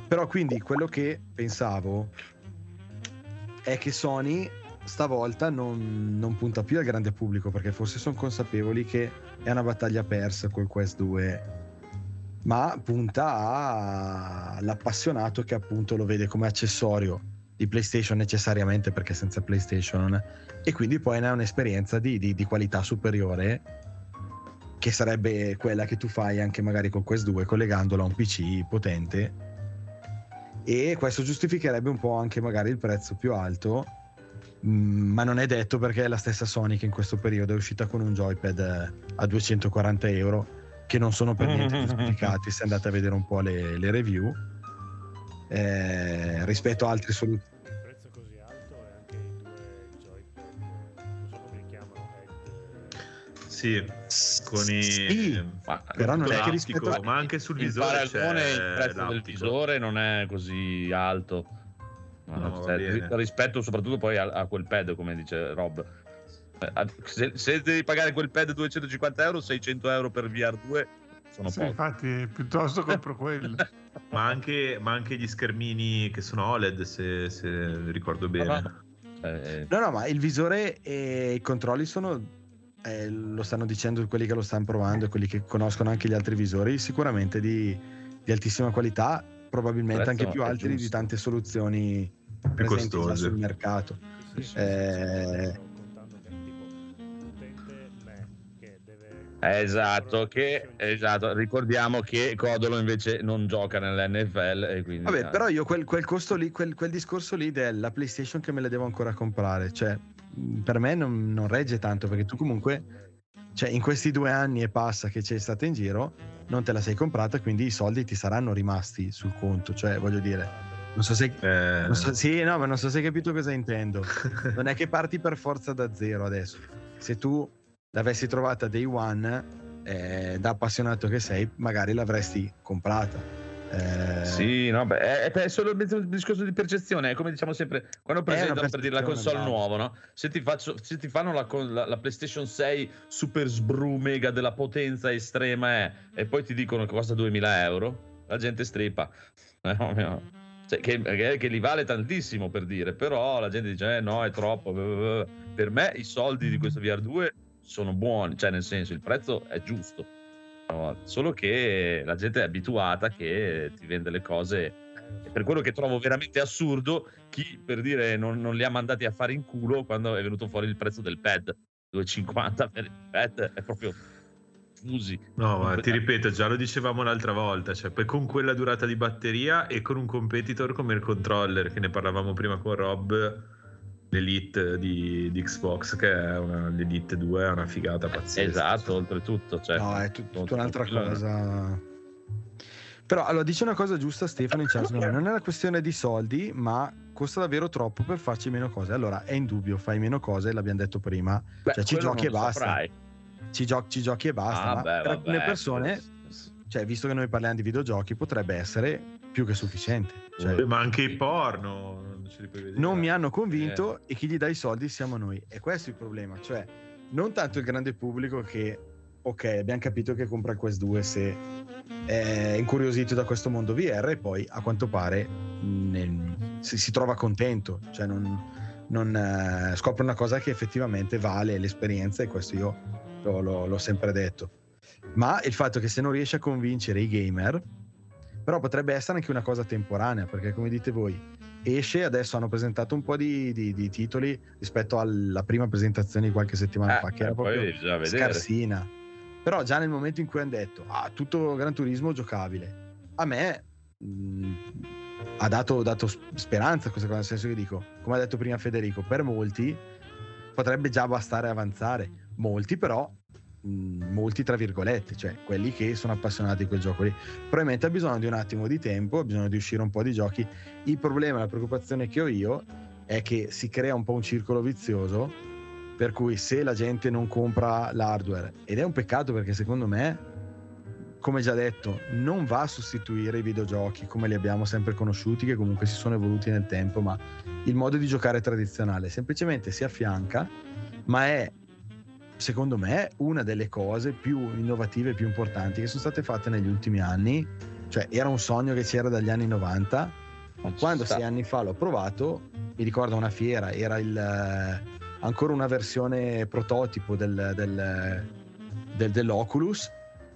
Però quindi quello che pensavo è che Sony stavolta non punta più al grande pubblico, perché forse sono consapevoli che è una battaglia persa col Quest 2, ma punta all'appassionato che appunto lo vede come accessorio di PlayStation necessariamente, perché senza PlayStation, e quindi poi ne ha un'esperienza di qualità superiore, che sarebbe quella che tu fai anche magari col Quest 2 collegandola a un PC potente. E questo giustificherebbe un po' anche magari il prezzo più alto, ma non è detto, perché è la stessa Sony che in questo periodo è uscita con un joypad a 240 euro, che non sono per niente giustificati se andate a vedere un po' le review rispetto a altre soluzioni. Il prezzo così alto è anche i due joypad, non so come li chiamano, ma però non è che rispetto ma anche sul visore c'è il prezzo del visore non è così alto, no, rispetto soprattutto poi a quel pad, come dice Rob, se devi pagare quel pad 250 euro, 600 euro per VR2 sono pochi. Infatti piuttosto compro quello. ma anche gli schermini che sono OLED, se ricordo bene. No, ma il visore e i controlli sono lo stanno dicendo quelli che lo stanno provando e quelli che conoscono anche gli altri visori, sicuramente di altissima qualità, probabilmente anche più alti di tante soluzioni più presenti sul mercato. Esatto, ricordiamo che Codolo invece non gioca nell'NFL e quindi vabbè, però io quel costo lì, quel discorso lì della PlayStation che me la devo ancora comprare, cioè per me non regge tanto, perché tu comunque, cioè in questi 2 anni e passa che c'è stata in giro non te la sei comprata, quindi i soldi ti saranno rimasti sul conto, cioè voglio dire, non so se hai capito cosa intendo. Non è che parti per forza da zero adesso. Se tu l'avessi trovata day one, da appassionato che sei magari l'avresti comprata. Sì, no, è solo un discorso di percezione, è come diciamo sempre quando presentano per dire la console nuova, no? Se ti fanno la PlayStation 6 super sbrumega della potenza estrema e poi ti dicono che costa 2000 euro, la gente stripa, cioè, che li vale tantissimo per dire, però la gente dice no, è troppo. Per me i soldi di questo VR2 sono buoni, cioè nel senso il prezzo è giusto, solo che la gente è abituata che ti vende le cose. Per quello che trovo veramente assurdo chi, per dire, non li ha mandati a fare in culo quando è venuto fuori il prezzo del pad, 2,50 per il pad è proprio fusi. No, ma ti ripeto, già lo dicevamo l'altra volta, cioè poi con quella durata di batteria e con un competitor come il controller, che ne parlavamo prima con Rob, l'Elite di Xbox, che è l'Elite 2 è una figata pazzesca. Esatto, oltretutto, cioè, no, è tutta un'altra cosa. Però allora dice una cosa giusta Stefano, non è una questione di soldi, ma costa davvero troppo per farci meno cose. Allora è indubbio, fai meno cose, l'abbiamo detto prima. Beh, cioè ci giochi e basta. Ci giochi e basta, ma per alcune persone cioè, visto che noi parliamo di videogiochi, potrebbe essere più che sufficiente. Cioè, ma anche i porno non ce li puoi vedere. Non mi hanno convinto e chi gli dà i soldi siamo noi, e questo è il problema, cioè non tanto il grande pubblico che ok, abbiamo capito che compra Quest 2 se è incuriosito da questo mondo VR, e poi a quanto pare si trova contento, cioè non scopre una cosa che effettivamente vale l'esperienza, e questo io l'ho sempre detto. Ma il fatto che se non riesce a convincere i gamer, però potrebbe essere anche una cosa temporanea, perché come dite voi esce, adesso hanno presentato un po' di titoli rispetto alla prima presentazione di qualche settimana fa, che era proprio scarsina, però già nel momento in cui hanno detto tutto Gran Turismo giocabile, a me ha dato speranza questa cosa, nel senso che dico, come ha detto prima Federico, per molti potrebbe già bastare avanzare, molti però molti tra virgolette, cioè quelli che sono appassionati di quel gioco lì, probabilmente ha bisogno di un attimo di tempo, ha bisogno di uscire un po' di giochi. Il problema, la preoccupazione che ho io è che si crea un po' un circolo vizioso, per cui se la gente non compra l'hardware, ed è un peccato perché secondo me, come già detto, non va a sostituire i videogiochi come li abbiamo sempre conosciuti, che comunque si sono evoluti nel tempo, ma il modo di giocare tradizionale semplicemente si affianca, ma è secondo me una delle cose più innovative e più importanti che sono state fatte negli ultimi anni, cioè era un sogno che c'era dagli anni 90, quando 6 anni fa l'ho provato, mi ricordo una fiera, era ancora una versione prototipo dell'Oculus,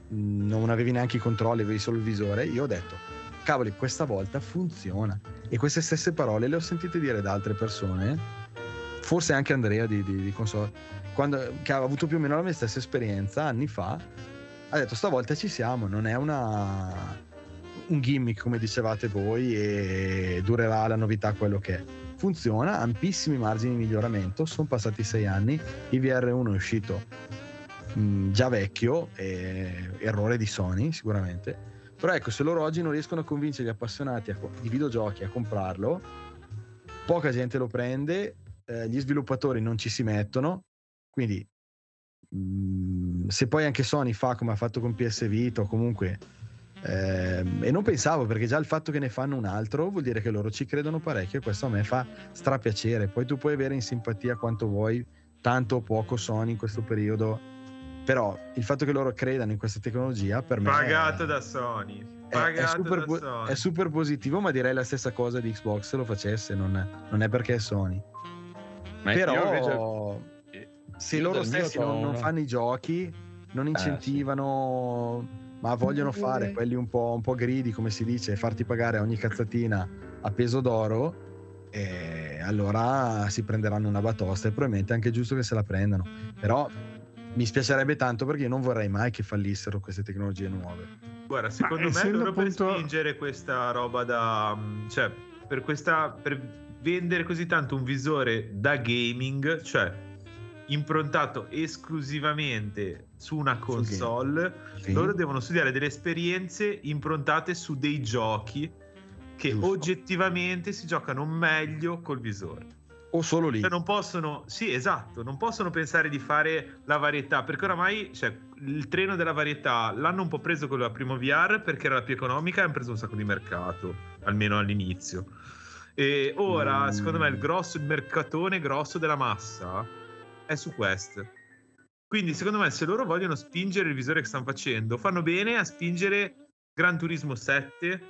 non avevi neanche i controlli, avevi solo il visore, io ho detto cavoli, questa volta funziona, e queste stesse parole le ho sentite dire da altre persone, forse anche Andrea di Console, che ha avuto più o meno la mia stessa esperienza anni fa, ha detto stavolta ci siamo, non è un gimmick come dicevate voi, e durerà la novità quello che è, funziona, ampissimi margini di miglioramento, sono passati 6 anni, il VR1 è uscito già vecchio, errore di Sony sicuramente, però ecco, se loro oggi non riescono a convincere gli appassionati di videogiochi a comprarlo, poca gente lo prende, gli sviluppatori non ci si mettono. Quindi se poi anche Sony fa come ha fatto con PS Vita o comunque e non pensavo, perché già il fatto che ne fanno un altro vuol dire che loro ci credono parecchio, e questo a me fa strapiacere. Poi tu puoi avere in simpatia quanto vuoi, tanto o poco Sony in questo periodo, però il fatto che loro credano in questa tecnologia per me pagato da Sony è super positivo, ma direi la stessa cosa di Xbox se lo facesse, non è perché è Sony, ma però se loro stessi non fanno i giochi, non incentivano, ma vogliono fare quelli un po' gridi, come si dice, farti pagare ogni cazzatina a peso d'oro, e allora si prenderanno una batosta, e probabilmente è anche giusto che se la prendano, però mi spiacerebbe tanto, perché io non vorrei mai che fallissero queste tecnologie nuove. Guarda, secondo me loro per spingere questa roba cioè per vendere così tanto un visore da gaming, cioè improntato esclusivamente su una console, okay. Loro devono studiare delle esperienze improntate su dei giochi che oggettivamente si giocano meglio col visore, o solo lì, cioè non possono pensare di fare la varietà, perché oramai il treno della varietà l'hanno un po' preso con la primo VR, perché era la più economica e hanno preso un sacco di mercato, almeno all'inizio, e ora secondo me il mercatone grosso della massa è su Quest. Quindi secondo me, se loro vogliono spingere il visore che stanno facendo, fanno bene a spingere Gran Turismo 7,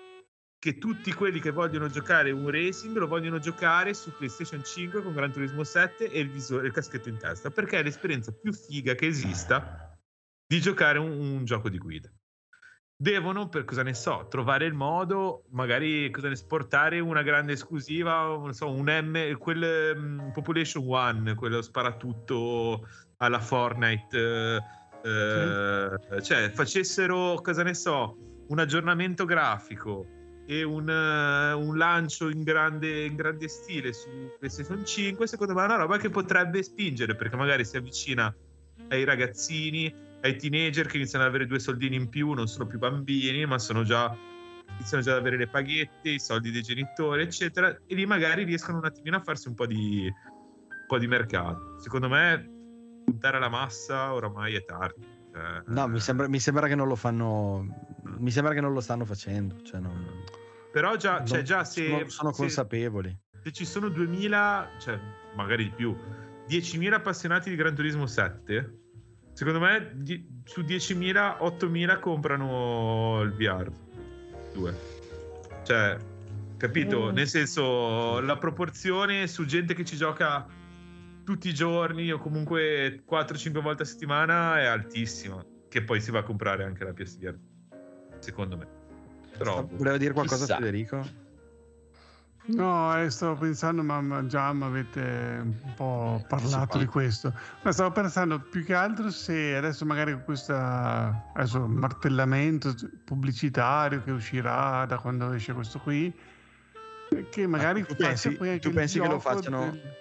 che tutti quelli che vogliono giocare un racing lo vogliono giocare su PlayStation 5 con Gran Turismo 7 e il visore, il caschetto in testa, perché è l'esperienza più figa che esista di giocare un gioco di guida. Devono, per cosa ne so, trovare il modo, magari portare una grande esclusiva, non so, quel Population One, quello sparatutto alla Fortnite, cioè facessero, cosa ne so, un aggiornamento grafico e un lancio in grande stile su PlayStation 5, secondo me è una roba che potrebbe spingere, perché magari si avvicina ai ragazzini, ai teenager che iniziano ad avere 2 soldini in più, non sono più bambini, ma iniziano già ad avere le paghette, i soldi dei genitori, eccetera, e lì magari riescono un attimino a farsi un po' di mercato. Secondo me puntare alla massa oramai è tardi. No, mi sembra che non lo fanno mi sembra che non lo stanno facendo, cioè non... però già, non, cioè già se sono consapevoli, se ci sono 2000, cioè magari di più, 10.000 appassionati di Gran Turismo 7, secondo me su 10.000 8.000 comprano il VR 2, cioè capito? Nel senso, la proporzione su gente che ci gioca tutti i giorni o comunque 4-5 volte a settimana è altissima, che poi si va a comprare anche la PSVR, secondo me. Però volevo dire qualcosa a Federico? No, stavo pensando, ma già mi avete un po' parlato di questo, ma stavo pensando più che altro se adesso magari con questo martellamento pubblicitario che uscirà da quando esce questo qui, che magari tu pensi che lo facciano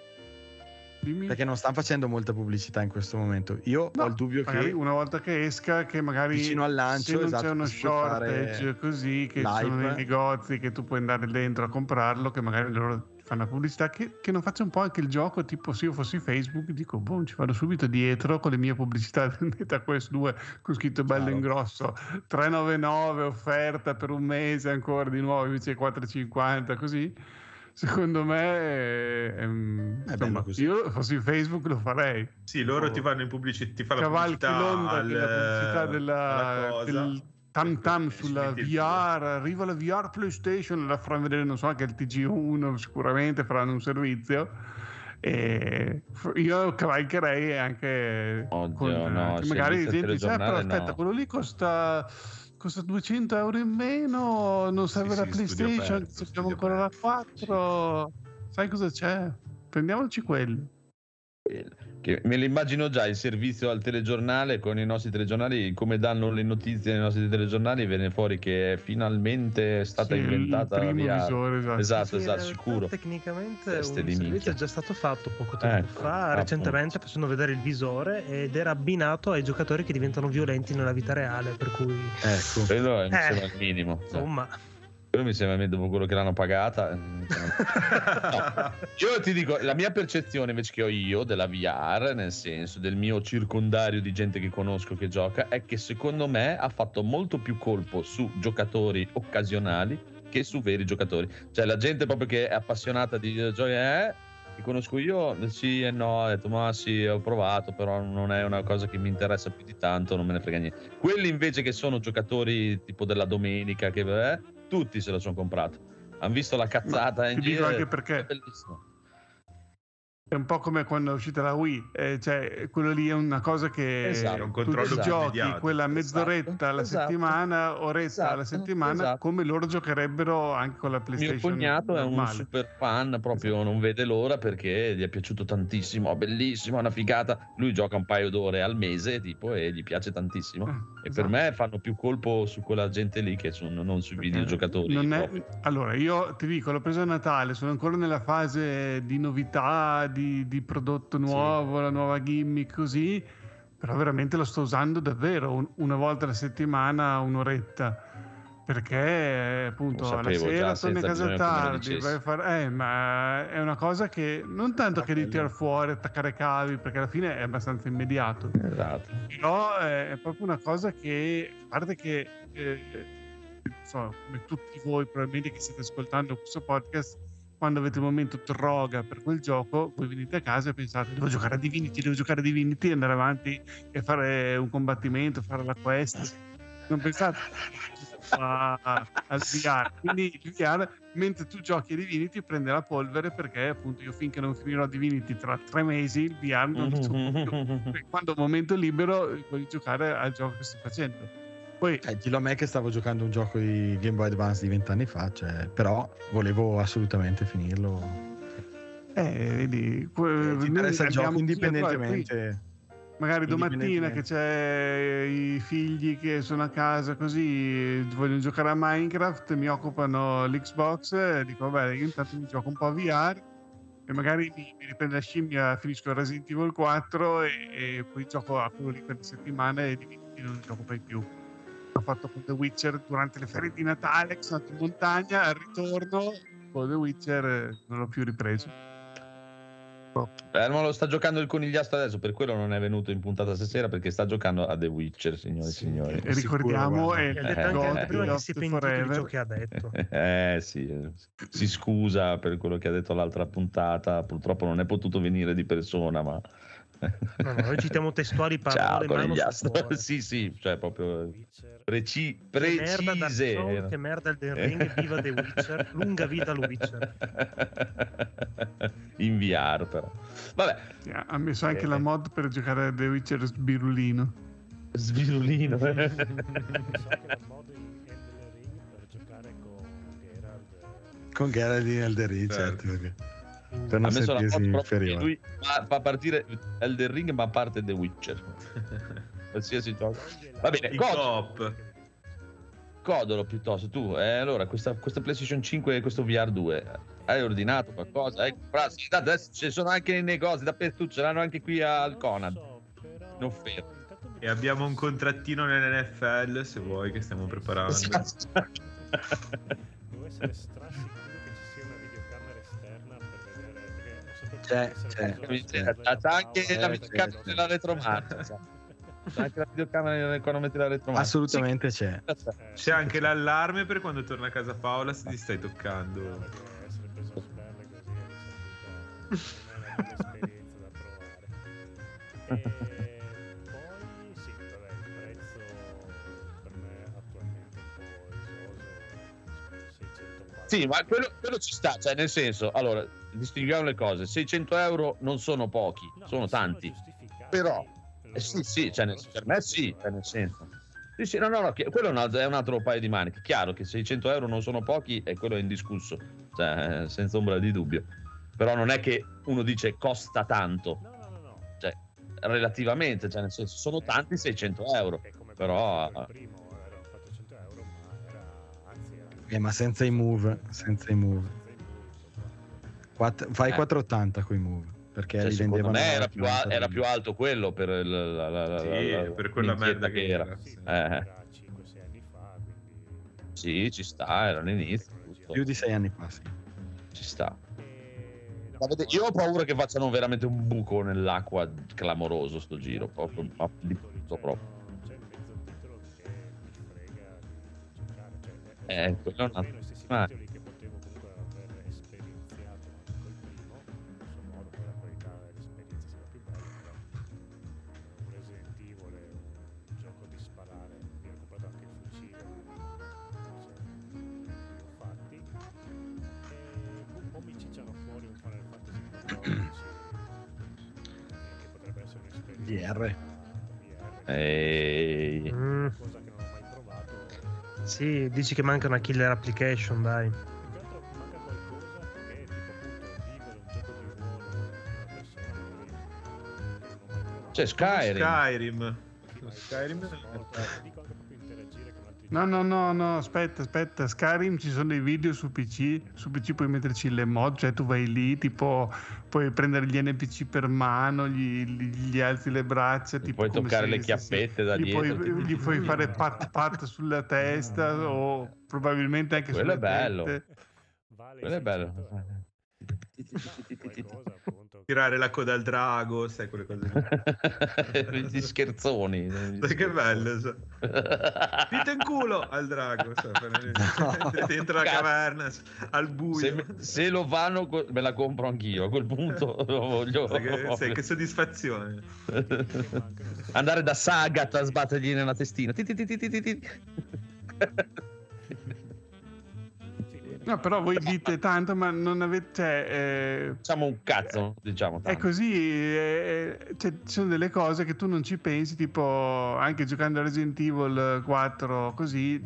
perché non stanno facendo molta pubblicità in questo momento. Io ho il dubbio che una volta che esca, che magari vicino al lancio, se non c'è uno shortage così, che live, sono dei negozi che tu puoi andare dentro a comprarlo, che magari loro fanno pubblicità, che non faccia un po' anche il gioco, tipo se io fossi Facebook dico boh, ci vado subito dietro con le mie pubblicità del MetaQuest 2 con scritto bello in grosso, 3,99 offerta per un mese ancora di nuovo, invece 4,50, così. Secondo me insomma, io fossi Facebook lo farei. Sì, loro ti vanno in pubblicità, ti fanno la pubblicità, la pubblicità del tam tam sulla VR, arriva la VR PlayStation, la faranno vedere, non so, anche il TG1 sicuramente faranno un servizio, e io cavalcherei anche magari gente dice però aspetta, quello lì costa 200 euro in meno, non serve la PlayStation, abbiamo ancora la 4, sai cosa c'è? Prendiamoci quello. Che me lo immagino già il servizio al telegiornale, con i nostri telegiornali, come danno le notizie nei nostri telegiornali, viene fuori che finalmente è stata inventata il primo visore, esatto, sicuro. Tecnicamente un servizio è già stato fatto poco tempo fa, recentemente, facendo vedere il visore, ed era abbinato ai giocatori che diventano violenti nella vita reale, per cui ecco, quello è il minimo, insomma. Quello mi sembra, dopo quello che l'hanno pagata. No. Io ti dico, la mia percezione invece che ho io della VR, nel senso del mio circondario di gente che conosco che gioca, è che secondo me ha fatto molto più colpo su giocatori occasionali che su veri giocatori. Cioè la gente proprio che è appassionata di giochi, che conosco io, sì e no, ho detto ma sì, ho provato, però non è una cosa che mi interessa più di tanto, non me ne frega niente. Quelli invece che sono giocatori tipo della domenica, che tutti se la sono comprato, hanno visto la cazzata in giro, anche perché è bellissimo. È un po' come quando è uscita la Wii, cioè quello lì è una cosa che un controllo tu giochi mediato, quella mezz'oretta alla settimana, oretta alla settimana, come loro giocherebbero anche con la PlayStation. Mio cognato normale. È un super fan, proprio non vede l'ora, perché gli è piaciuto tantissimo, bellissimo, è una figata. Lui gioca un paio d'ore al mese tipo e gli piace tantissimo. E per me fanno più colpo su quella gente lì che non sui videogiocatori. Allora io ti dico, l'ho preso a Natale, sono ancora nella fase di novità, di prodotto nuovo, la nuova gimmick così, però veramente lo sto usando davvero una volta alla settimana, un'oretta, perché appunto alla sera torni a casa tardi, vai a fare, ma è una cosa che non tanto che di tirare fuori, attaccare cavi, perché alla fine è abbastanza immediato, però è proprio una cosa che, a parte che insomma, come tutti voi probabilmente che state ascoltando questo podcast, quando avete il momento droga per quel gioco, voi venite a casa e pensate devo giocare a Divinity, andare avanti e fare un combattimento, fare la quest, non pensate al VR. Quindi il VR, mentre tu giochi a Divinity, prende la polvere, perché appunto io finché non finirò Divinity tra 3 mesi il VR non lo gioco più. Quando ho momento libero voglio giocare al gioco che sto facendo. Poi dillo a me che stavo giocando un gioco di Game Boy Advance di 20 anni fa, cioè, però volevo assolutamente finirlo. Vedi, ti interessa il gioco indipendentemente. Magari domattina che c'è i figli che sono a casa così, vogliono giocare a Minecraft, mi occupano l'Xbox e dico vabbè, io intanto mi gioco un po' a VR e magari mi riprende la scimmia, finisco Resident Evil 4 e poi gioco a quello lì per le settimane e non gioco mai più. Ho fatto con The Witcher durante le ferie di Natale, sono andato in montagna, al ritorno con The Witcher non l'ho più ripreso. No. Non lo sta giocando il conigliastro adesso, per quello non è venuto in puntata stasera, perché sta giocando a The Witcher, signori e signori. Ricordiamo, e anche prima che si pentito di ciò che ha detto. Sì, si scusa per quello che ha detto l'altra puntata, purtroppo non è potuto venire di persona, ma no, noi citiamo testuali parole. Ciao, conigliastro. Sì, cioè proprio precise. Che merda Elden Ring, viva The Witcher, lunga vita The Witcher. In VR però. Vabbè. Ha messo anche la mod per giocare a The Witcher Sbirulino. So che la mod di Elden Ring per giocare con Geralt di Elden Ring, certo. Ha messo la mod, lui fa partire Elden Ring ma parte The Witcher. Qualsiasi gioco. Va bene, Codolo piuttosto tu. Allora questa PlayStation 5 e questo VR 2, hai ordinato qualcosa? Adesso ci sono anche nei negozi dappertutto, ce l'hanno anche qui al Conad. In offerta. E abbiamo un contrattino nell'NFL, se vuoi, che stiamo preparando. Deve essere strascicato. C'è. C'è anche la videocamera della retromarcia. C'è anche la videocamera quando metti la retromarcia. Assolutamente c'è. C'è anche l'allarme per quando torna a casa Paola se ti stai toccando. Essere preso sperme così è un'esperienza da provare. E poi sì, il prezzo per me attualmente un po' esoso, 640. Sì, ma quello ci sta, cioè nel senso, allora distinguiamo le cose, 600 euro non sono pochi, no, sono tanti, però per me sì, nel senso no, quello è un altro paio di maniche. Chiaro che 600 euro non sono pochi e quello è indiscusso, cioè, senza ombra di dubbio, però non è che uno dice costa tanto, no. Cioè, relativamente, cioè nel senso sono tanti 600 euro, però primo era 400 euro ma era ma senza i move fai 480 coi move, perché cioè, li vendevano. Era più alto quello per la per quella merda che era. Sì, era 5-6 anni fa, quindi sì, ci sta, era l'inizio. Più di 6 anni fa, sì. Ci sta. Io ho paura che facciano veramente un buco nell'acqua clamoroso sto giro, proprio di tutto proprio. C'è mezzo titolo che ti frega giocare, quello no. VR. Cosa che non ho mai provato. Sì, dici che manca una killer application, dai. Manca qualcosa che tipo appunto vivere un gioco di ruolo una persona. C'è Skyrim. Skyrim No, aspetta, Skyrim ci sono i video su PC puoi metterci le mod, cioè tu vai lì, tipo puoi prendere gli NPC per mano, gli alzi le braccia, tipo, puoi toccare le chiappette da dietro, gli puoi fare pat sulla testa o probabilmente anche quello sulle tette. Quello è bello. Tirare la coda al drago, sai quelle cose gli scherzoni, sai che bello, so. Dite in culo al drago, so, dentro la caverna al buio, se lo fanno me la compro anch'io a quel punto, lo voglio, sai che soddisfazione andare da Sagat a sbattergli nella testina. No, però voi dite tanto, ma non avete. Diciamo un cazzo, diciamo tanto. È così, cioè, ci sono delle cose che tu non ci pensi, tipo anche giocando a Resident Evil 4, così,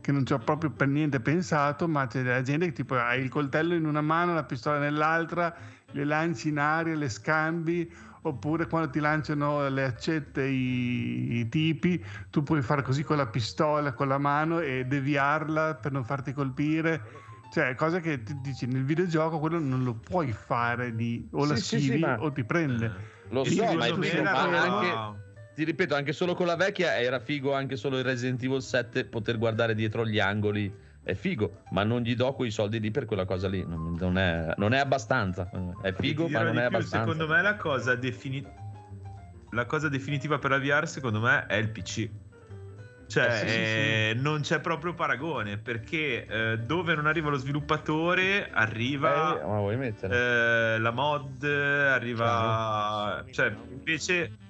che non ci ho proprio per niente pensato, ma c'è della gente che tipo ha il coltello in una mano, la pistola nell'altra, le lanci in aria, le scambi, oppure quando ti lanciano le accette i tipi, tu puoi fare così con la pistola, con la mano, e deviarla per non farti colpire, cioè cose che ti dici nel videogioco quello non lo puoi fare, o la schivi o ti prende, lo so, ma anche, ti ripeto, anche solo con la vecchia era figo, anche solo il Resident Evil 7 poter guardare dietro gli angoli è figo, ma non gli do quei soldi lì per quella cosa lì, non è abbastanza. È figo ma non è abbastanza. Secondo me la cosa definitiva per avviare secondo me è il PC, cioè sì. Non c'è proprio paragone, perché dove non arriva lo sviluppatore arriva la mod, arriva, cioè invece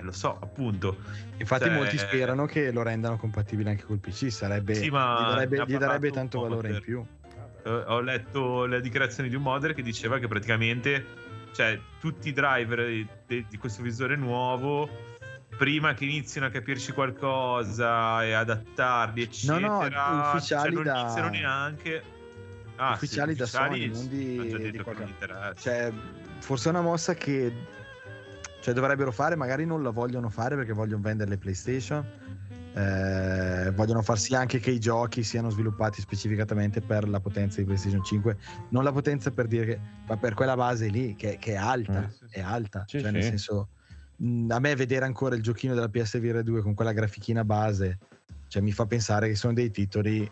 lo so, appunto, infatti molti sperano che lo rendano compatibile anche col PC, sarebbe sì, gli darebbe tanto valore in più. Ho letto le dichiarazioni di un modder che diceva che praticamente, cioè, tutti i driver di questo visore nuovo, prima che inizino a capirci qualcosa e adattarli eccetera, ufficiali, cioè, non iniziano neanche ufficiali, sì, da Sony, non di qualcosa. Cioè, forse è una mossa che, cioè, dovrebbero fare, magari non la vogliono fare perché vogliono vendere le PlayStation, vogliono far sì anche che i giochi siano sviluppati specificatamente per la potenza di PlayStation 5, non la potenza per dire che, ma per quella base lì che è alta, è alta, sì, cioè, nel senso, a me vedere ancora il giochino della PSVR 2 con quella grafichina base, cioè, mi fa pensare che sono dei titoli,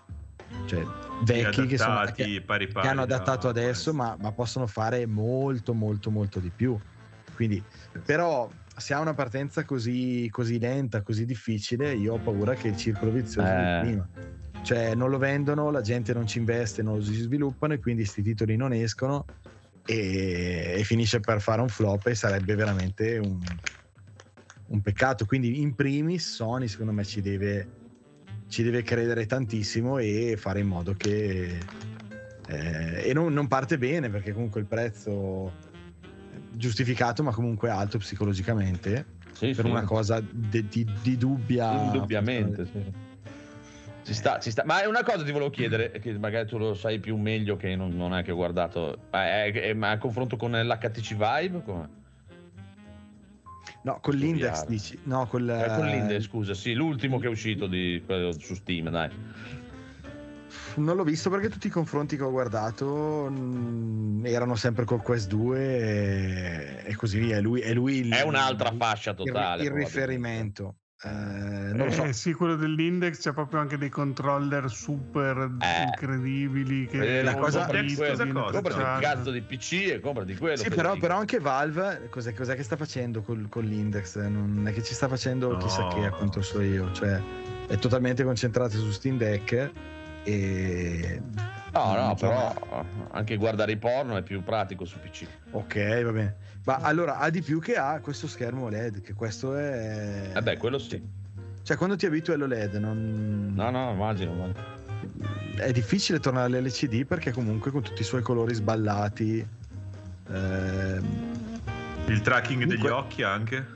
cioè, vecchi che sono che hanno adattato adesso, ma possono fare molto molto molto di più. Quindi, però, se ha una partenza così lenta, così difficile, io ho paura che il circolo vizioso di prima, cioè, non lo vendono, la gente non ci investe, non si sviluppano, e quindi questi titoli non escono e finisce per fare un flop, e sarebbe veramente un peccato. Quindi in primis Sony secondo me ci deve credere tantissimo e fare in modo che e non parte bene, perché comunque il prezzo giustificato, ma comunque alto psicologicamente, per una cosa di dubbia, indubbiamente, ci sta. Ma è una cosa ti volevo chiedere, che magari tu lo sai più meglio, che non è che ho guardato, ma a confronto con l'HTC Vive com'è? No, con l'index dici? No, con l'index, scusa, sì, l'ultimo che è uscito su Steam, dai. Non l'ho visto perché tutti i confronti che ho guardato erano sempre col Quest 2 e così via. Lui è un'altra fascia totale. Il riferimento. Non lo so. Sì, quello dell'index c'è proprio anche dei controller super incredibili. Che la cosa comprati il cazzo di PC e comprati quello. Sì, però anche Valve cos'è che sta facendo con l'index? Non è che ci sta facendo chissà che, a quanto so io. Cioè, è totalmente concentrato su Steam Deck. Però anche guardare i porno è più pratico su PC. Ok, va bene. Ma allora ha di più che ha questo schermo OLED, che questo è... Vabbè, quello sì. Cioè, quando ti abitui all'OLED non... No, immagino. È difficile tornare all'LCD perché comunque con tutti i suoi colori sballati... Il tracking degli occhi anche...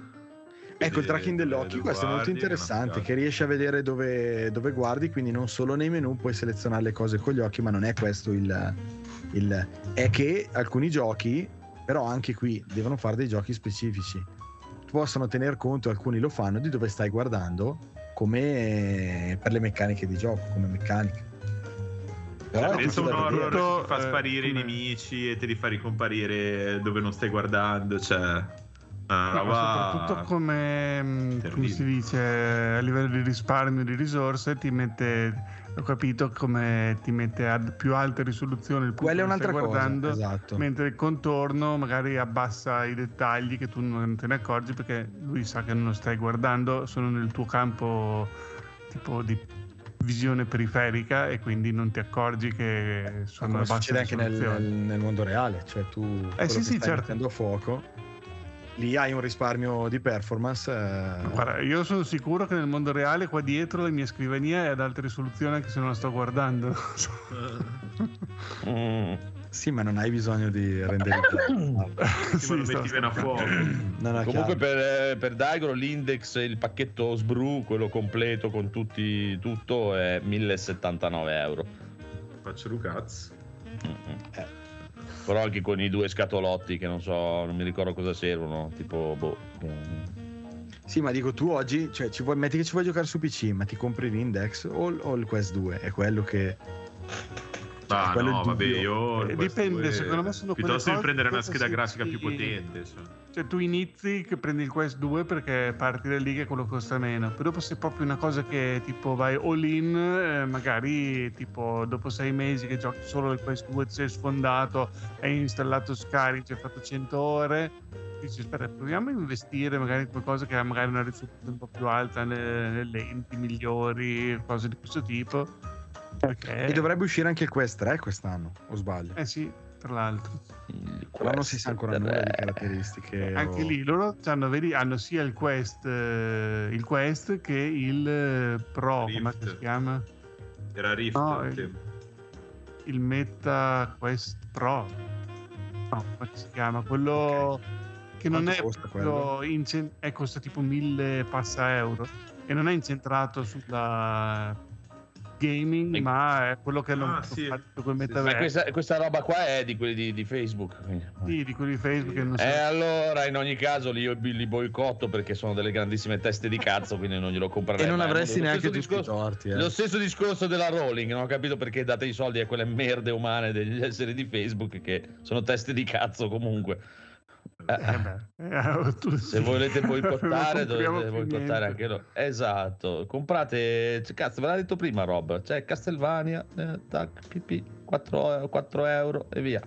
Ecco, il tracking dell'occhio, questo è molto interessante, che riesce a vedere dove guardi, quindi non solo nei menu puoi selezionare le cose con gli occhi, ma non è questo il... È che alcuni giochi, però anche qui, devono fare dei giochi specifici. Possono tener conto, alcuni lo fanno, di dove stai guardando, come per le meccaniche di gioco, come meccaniche. Però penso un horror che fa sparire i nemici e te li fa ricomparire dove non stai guardando, cioè... soprattutto come si dice, a livello di risparmio di risorse ti mette, ho capito, come ti mette a più alte risoluzioni il punto quella è un'altra cosa, esatto. Mentre il contorno magari abbassa i dettagli che tu non te ne accorgi perché lui sa che non lo stai guardando, sono nel tuo campo tipo di visione periferica e quindi non ti accorgi che sono a bassa risoluzione. Succede anche nel mondo reale, cioè tu stai mettendo a fuoco lì hai un risparmio di performance. Guarda, io sono sicuro che nel mondo reale qua dietro la mia scrivania è ad alta risoluzione anche se non la sto guardando. Sì, ma non hai bisogno di rendere a fuoco. Comunque per Daigoro l'index, il pacchetto SBRU, quello completo con tutto, è €1079. Faccio Lucazzo. Però anche con i 2 scatolotti che non mi ricordo cosa servono, tipo Sì, ma dico, tu oggi, cioè, metti che ci vuoi giocare su PC, ma ti compri l'index o il Quest 2, è quello che Ah, no, vabbè, io dipende, secondo me sono piuttosto di prendere una scheda grafica più potente, cioè tu inizi che prendi il Quest 2 perché parti da lì che quello costa meno, poi dopo se proprio una cosa che tipo vai all in, magari tipo dopo 6 mesi che giochi solo il Quest 2, sei sfondato, hai installato scarici, hai fatto 100 ore, dici aspetta, proviamo a investire magari in qualcosa che ha magari una risoluzione un po' più alta, le lenti migliori, cose di questo tipo. Okay. E dovrebbe uscire anche il Quest 3 quest'anno, o sbaglio? Eh sì, tra l'altro. Però non si sa ancora nulla di caratteristiche. Anche lì loro hanno sia il Quest che il Pro, Rift. Come si chiama? Era Rift. No, il Meta Quest Pro. No, come si chiama? Quello che non è quello costa tipo 1.000 passa euro e non è incentrato sulla gaming, ma è quello che hanno fatto con metaverso. Questa roba qua è di quelli di Facebook. Sì, di quelli di Facebook. Sì. Allora, in ogni caso, io li boicotto perché sono delle grandissime teste di cazzo, quindi non glielo comprerei. E non avresti neanche discorso, lo stesso discorso della Rolling, non ho capito perché date i soldi a quelle merde umane degli esseri di Facebook che sono teste di cazzo comunque. Se volete boicottare dovete boicottare anche loro. Esatto, comprate, cazzo, ve l'ha detto prima Rob, c'è Castlevania, tac, pipì, 4 euro e via,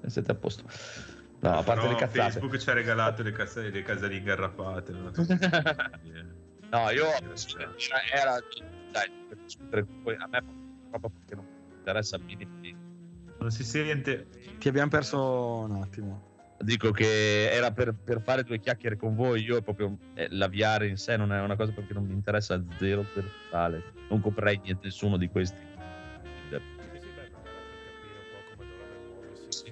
e siete a posto. No, a parte le cazzate, Facebook ci ha regalato le casalinghe arrapate. No, io era dai, poi a me proprio perché non mi interessa, non si sente. Ti abbiamo perso un attimo. Dico che era per fare due chiacchiere con voi. Io proprio l'avviare in sé non è una cosa perché non mi interessa, zero per tale. Non comprerei niente, nessuno di questi. Sì.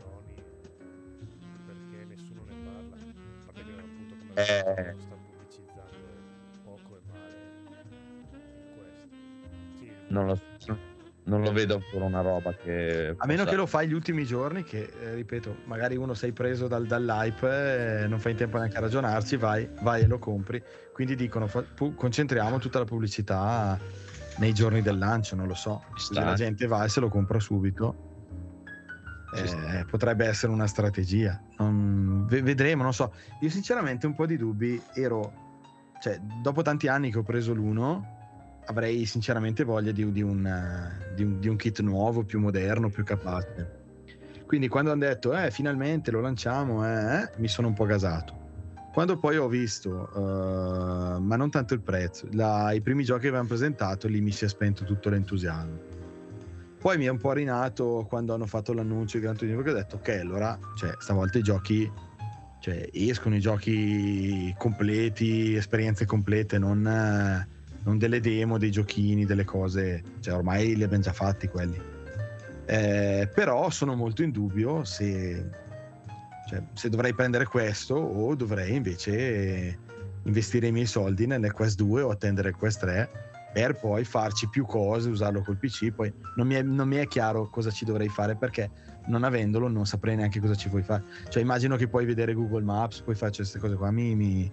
Perché nessuno ne parla. A parte che appunto come sta pubblicizzando poco e male questo. Sì. Non lo vedo ancora una roba che a meno che lo fai gli ultimi giorni che, ripeto, magari uno sei preso dall'hype, non fai in tempo neanche a ragionarci, vai e lo compri, quindi dicono concentriamo tutta la pubblicità nei giorni del lancio, non lo so, se la gente va e se lo compra subito, potrebbe essere una strategia, vedremo, non so, io sinceramente un po' di dubbi dopo tanti anni che ho preso l'uno. Avrei sinceramente voglia di un kit nuovo, più moderno, più capace. Quindi quando hanno detto finalmente lo lanciamo, mi sono un po' gasato. Quando poi ho visto, ma non tanto il prezzo, i primi giochi che avevano presentato, lì mi si è spento tutto l'entusiasmo. Poi mi è un po' rinato quando hanno fatto l'annuncio di Gran Turismo, che ho detto ok, allora stavolta i giochi escono, i giochi completi, esperienze complete, non delle demo, dei giochini, delle cose, ormai li abbiamo già fatti quelli, però sono molto in dubbio se dovrei prendere questo o dovrei invece investire i miei soldi nel Quest 2 o attendere il Quest 3 per poi farci più cose, usarlo col PC. Poi non mi è chiaro cosa ci dovrei fare, perché non avendolo non saprei neanche cosa ci puoi fare, immagino che puoi vedere Google Maps, puoi fare queste cose qua, mi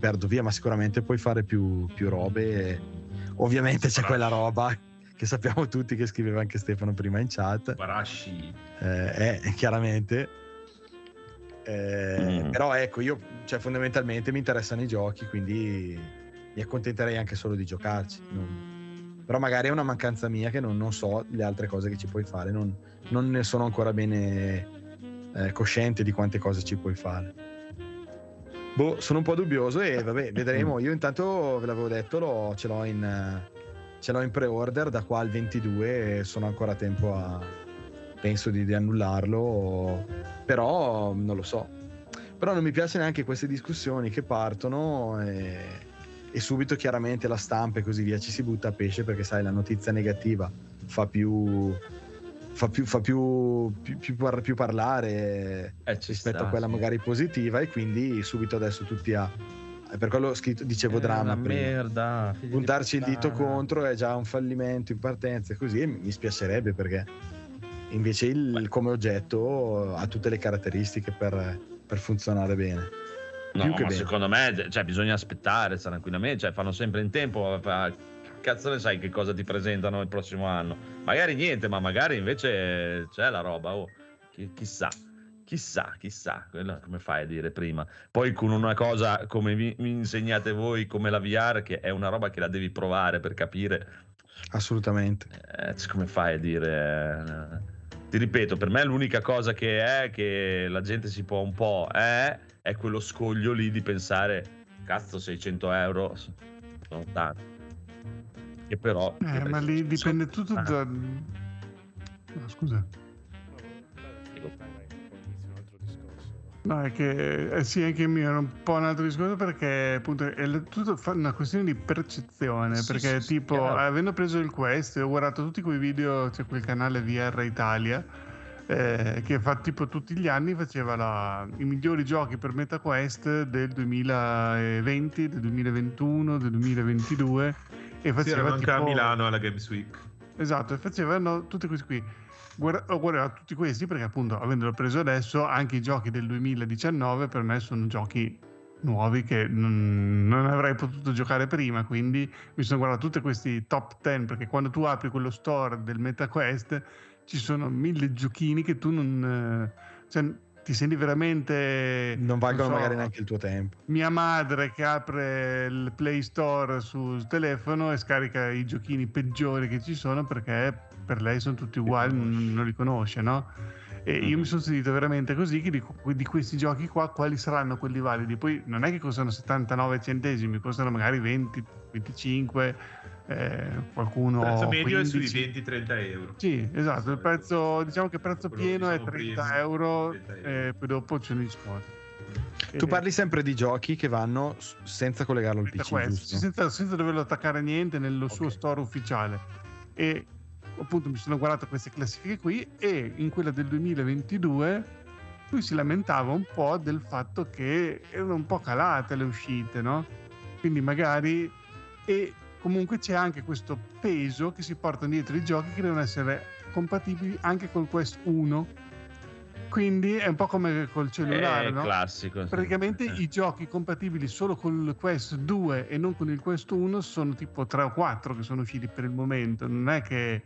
perdo via, ma sicuramente puoi fare più robe e ovviamente c'è quella roba che sappiamo tutti, che scriveva anche Stefano prima in chat, Barashi chiaramente però ecco, io fondamentalmente mi interessano i giochi, quindi mi accontenterei anche solo di giocarci, però magari è una mancanza mia che non so le altre cose che ci puoi fare, non ne sono ancora bene cosciente di quante cose ci puoi fare. Sono un po' dubbioso e vabbè, vedremo. Io intanto ve l'avevo detto, ce l'ho in pre-order da qua al 22 e sono ancora a tempo penso di annullarlo, però non lo so. Però non mi piace neanche queste discussioni che partono e subito chiaramente la stampa e così via ci si butta a pesce, perché sai, la notizia negativa fa più parlare rispetto a quella magari positiva, e quindi subito adesso tutti per quello scritto, dicevo, dramma prima. Merda, puntarci il dito contro è già un fallimento in partenza, così, e mi spiacerebbe perché invece come oggetto ha tutte le caratteristiche per funzionare bene. No, ma bene. Secondo me bisogna aspettare tranquillamente, fanno sempre in tempo a cazzo ne sai che cosa ti presentano il prossimo anno. Magari niente, ma magari invece c'è la roba, oh, chissà. Chissà, quello come fai a dire prima? Poi con una cosa come mi insegnate voi, come la VR, che è una roba che la devi provare per capire. Assolutamente. Come fai a dire? Ti ripeto, per me l'unica cosa che è che la gente si può un po' è quello scoglio lì di pensare, cazzo, 600 euro sono tanti. E però... ma lì dipende tutto da... No, scusa. No, è che sì, anche il mio era un po' un altro discorso, perché appunto è tutto una questione di percezione, sì, perché sì, tipo avendo preso il Quest ho guardato tutti quei video, c'è quel canale VR Italia che fa tipo tutti gli anni faceva i migliori giochi per MetaQuest del 2020, del 2021, del 2022 e faceva era anche tipo, a Milano alla Games Week. Esatto, e facevano tutti questi qui. Ho guardato tutti questi perché appunto avendolo preso adesso anche i giochi del 2019 per me sono giochi nuovi che non avrei potuto giocare prima, quindi mi sono guardato tutti questi top 10, perché quando tu apri quello store del MetaQuest ci sono 1000 giochini che tu non... cioè, ti senti veramente... non valgono magari neanche il tuo tempo. Mia madre che apre il Play Store sul telefono e scarica i giochini peggiori che ci sono perché per lei sono tutti uguali, non li conosce, no? E io mi sono sentito veramente così, che di questi giochi qua quali saranno quelli validi? Poi non è che costano 79 centesimi, costano magari 20, 25... qualcuno il prezzo medio 15. È sui 20-30 euro. Sì, esatto, il prezzo, diciamo che il prezzo pieno è 30 euro, e poi dopo c'è un discorso. Tu parli sempre di giochi che vanno senza collegarlo al PC, giusto? Senza doverlo attaccare a niente nello suo store ufficiale. E appunto mi sono guardato queste classifiche qui e in quella del 2022 lui si lamentava un po' del fatto che erano un po' calate le uscite, no? Quindi magari comunque c'è anche questo peso che si portano dietro i giochi che devono essere compatibili anche col Quest 1, quindi è un po' come col cellulare, no? Classico, sì. Praticamente i giochi compatibili solo col Quest 2 e non con il Quest 1 sono tipo 3 o 4 che sono usciti per il momento, non è che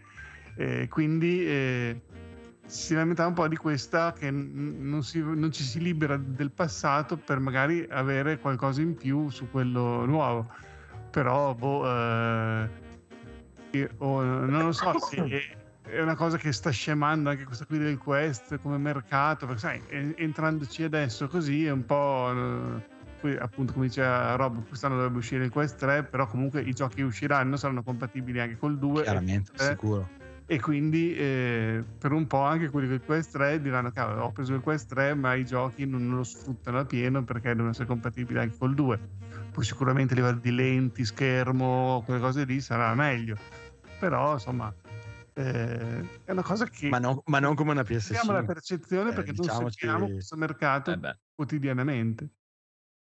quindi si lamentava un po' di questa, che non ci si libera del passato per magari avere qualcosa in più su quello nuovo. Però non lo so se è una cosa che sta scemando anche questa qui del Quest come mercato, perché sai, entrandoci adesso così è un po' appunto come diceva Rob, quest'anno dovrebbe uscire il Quest 3, però comunque i giochi che usciranno saranno compatibili anche col 2, chiaramente, sicuro, e quindi per un po' anche quelli del Quest 3 diranno cavolo, ho preso il Quest 3 ma i giochi non lo sfruttano a pieno perché devono essere compatibili anche col 2. Poi sicuramente a livello di lenti, schermo, quelle cose lì sarà meglio, però insomma è una cosa che ma non come una PS5, abbiamo la percezione perché non sappiamo questo mercato quotidianamente.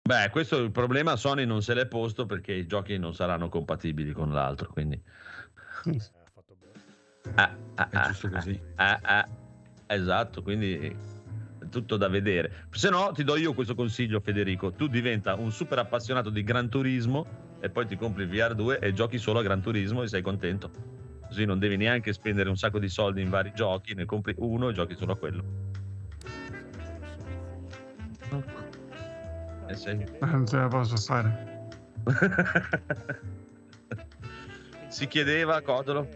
Beh, questo è il problema, Sony non se l'è posto perché i giochi non saranno compatibili con l'altro, quindi è giusto così. Esatto, quindi tutto da vedere. Se no ti do io questo consiglio, Federico: tu diventa un super appassionato di Gran Turismo e poi ti compri il VR2 e giochi solo a Gran Turismo e sei contento, così non devi neanche spendere un sacco di soldi in vari giochi, ne compri uno e giochi solo a quello. Non ce la posso fare. Si chiedeva Codolo,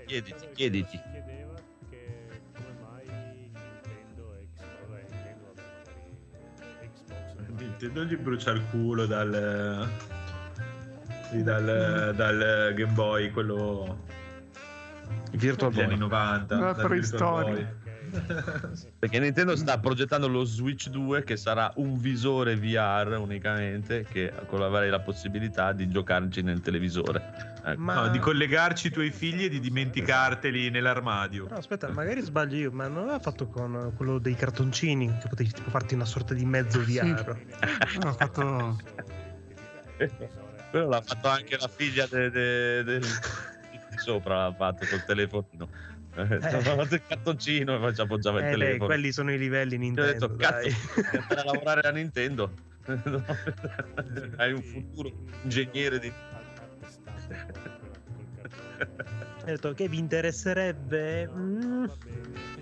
chiediti non gli brucia il culo dal Game Boy, quello Virtual Boy anni 90, la preistoria. Perché Nintendo sta progettando lo Switch 2 che sarà un visore VR unicamente, che avrai la possibilità di giocarci nel televisore, ecco. No, di collegarci i tuoi figli e di dimenticarteli nell'armadio. No, aspetta, magari sbaglio io, ma non l'ha fatto con quello dei cartoncini che potevi tipo farti una sorta di mezzo VR? Sì. L'ha fatto quello, l'ha fatto anche la figlia di sopra, l'ha fatto col telefonino. Il cartoncino e poi ci appoggiava il telefono. Quelli sono i livelli Nintendo. Ho detto, cazzo, per lavorare a Nintendo hai un futuro ingegnere di Ho detto che vi interesserebbe.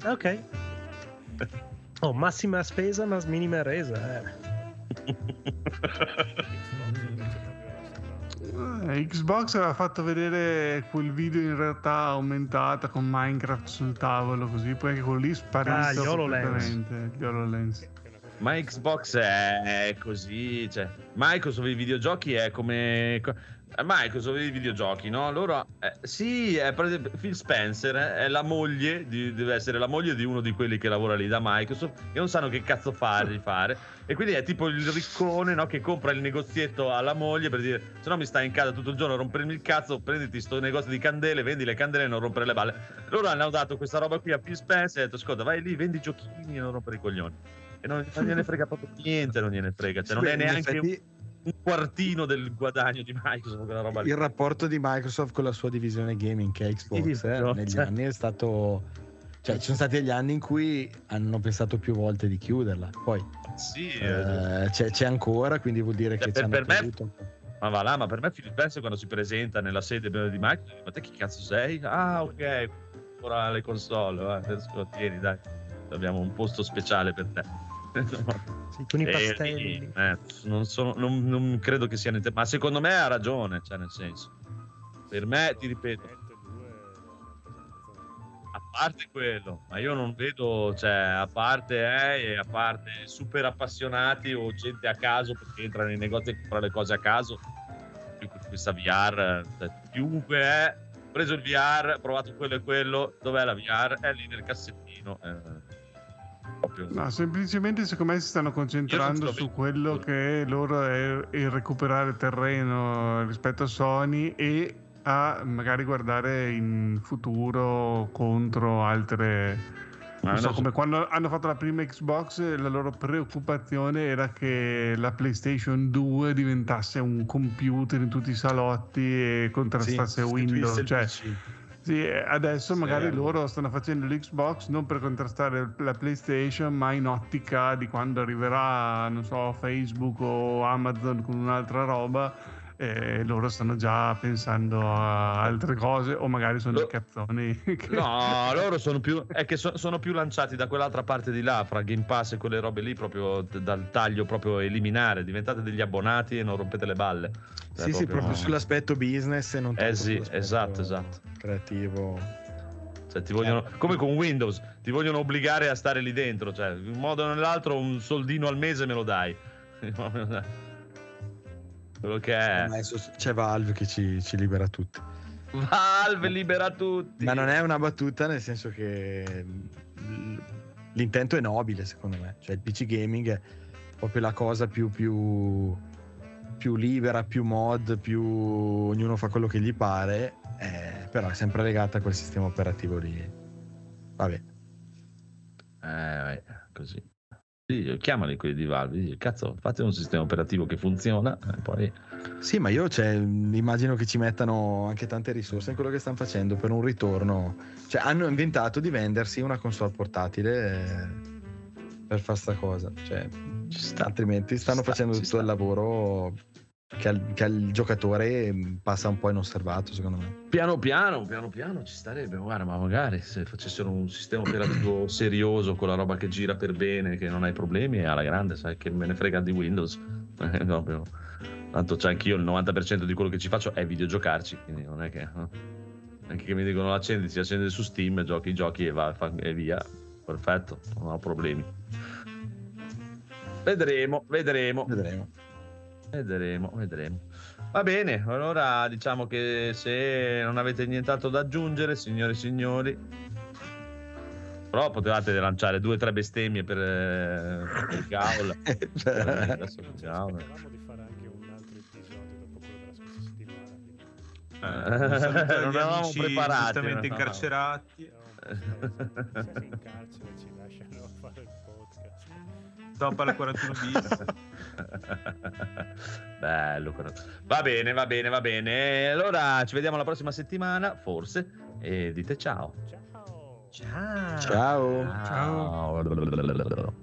Ok. Oh, massima spesa ma minima resa, Xbox aveva fatto vedere quel video in realtà aumentata con Minecraft sul tavolo, così poi anche quello lì sparisse completamente. Gli HoloLens. Ma Xbox è così, cioè Microsoft i videogiochi è come Microsoft i videogiochi, no? Loro sì, è Phil Spencer è la moglie deve essere la moglie di uno di quelli che lavora lì da Microsoft, che non sanno che cazzo fare e quindi è tipo il riccone, no, che compra il negozietto alla moglie per dire se no mi stai in casa tutto il giorno a rompermi il cazzo, prenditi sto negozio di candele, vendi le candele e non rompere le balle. Loro hanno dato questa roba qui a Phil Spencer e ha detto ascolta vai lì vendi giochini e non rompere i coglioni, e non gliene frega proprio niente, non gliene frega, cioè non è neanche un quartino del guadagno di Microsoft, quella roba lì. Il rapporto di Microsoft con la sua divisione gaming che è Xbox negli anni è stato, cioè ci sono stati gli anni in cui hanno pensato più volte di chiuderla, poi c'è ancora, quindi vuol dire che ma per me Phil Spencer quando si presenta nella sede di Microsoft ma te chi cazzo sei? Ah ok, ora le console adesso tieni dai, abbiamo un posto speciale per te. Sì, con i pastelli non credo che sia niente, ma secondo me ha ragione, cioè nel senso per me ti ripeto a parte quello, ma io non vedo, cioè a parte e a parte super appassionati o gente a caso perché entra nei negozi e compra le cose a caso, più questa VR, cioè, chiunque è preso il VR, provato quello e quello, dov'è la VR? È lì nel cassettino. No, semplicemente secondo me si stanno concentrando su quello che loro è il recuperare terreno rispetto a Sony e a magari guardare in futuro contro altre. Come quando hanno fatto la prima Xbox, la loro preoccupazione era che la PlayStation 2 diventasse un computer in tutti i salotti e contrastasse Windows, cioè sì, adesso magari loro stanno facendo l'Xbox non per contrastare la PlayStation ma in ottica di quando arriverà, non so, Facebook o Amazon con un'altra roba, loro stanno già pensando a altre cose o magari sono dei cazzoni che... No, loro sono più sono più lanciati da quell'altra parte di là, fra Game Pass e quelle robe lì, proprio dal taglio proprio eliminare, diventate degli abbonati e non rompete le balle. Sì, proprio, proprio sull'aspetto business e non tanto sull'aspetto esatto creativo, cioè ti vogliono come con Windows, ti vogliono obbligare a stare lì dentro, cioè in un modo o nell'altro un soldino al mese me lo dai. Quello che è, c'è Valve che ci libera tutti. Valve libera tutti, ma non è una battuta, nel senso che l'intento è nobile secondo me, cioè il PC gaming è proprio la cosa più libera, più mod, più ognuno fa quello che gli pare, però è sempre legata a quel sistema operativo lì. Vabbè, così chiamali quelli di Valve, cazzo fate un sistema operativo che funziona e poi... Sì, ma io immagino che ci mettano anche tante risorse in quello che stanno facendo per un ritorno, cioè hanno inventato di vendersi una console portatile per fare sta cosa, cioè altrimenti stanno facendo tutto il lavoro che il giocatore passa un po' inosservato secondo me. Piano piano ci starebbe, guarda, ma magari se facessero un sistema operativo serioso con la roba che gira per bene, che non hai problemi, alla grande, sai che me ne frega di Windows, no, tanto c'è anch'io il 90% di quello che ci faccio è videogiocarci, quindi non è che anche che mi dicono accendi, si accende su Steam, giochi e va e via, perfetto, non ho problemi. Vedremo. Va bene, allora diciamo che se non avete nient'altro da aggiungere, signore e signori, però potevate lanciare 2 o 3 bestemmie per il gaul. Adesso di fare anche un altro episodio dopo quello della scorsa settimana. Non eravamo preparati, giustamente incarcerati. Siamo in carcere, ci lasciano fare il podcast. Dopo la 41 bis. Bello, va bene. Allora ci vediamo la prossima settimana, forse, e dite ciao. Ciao.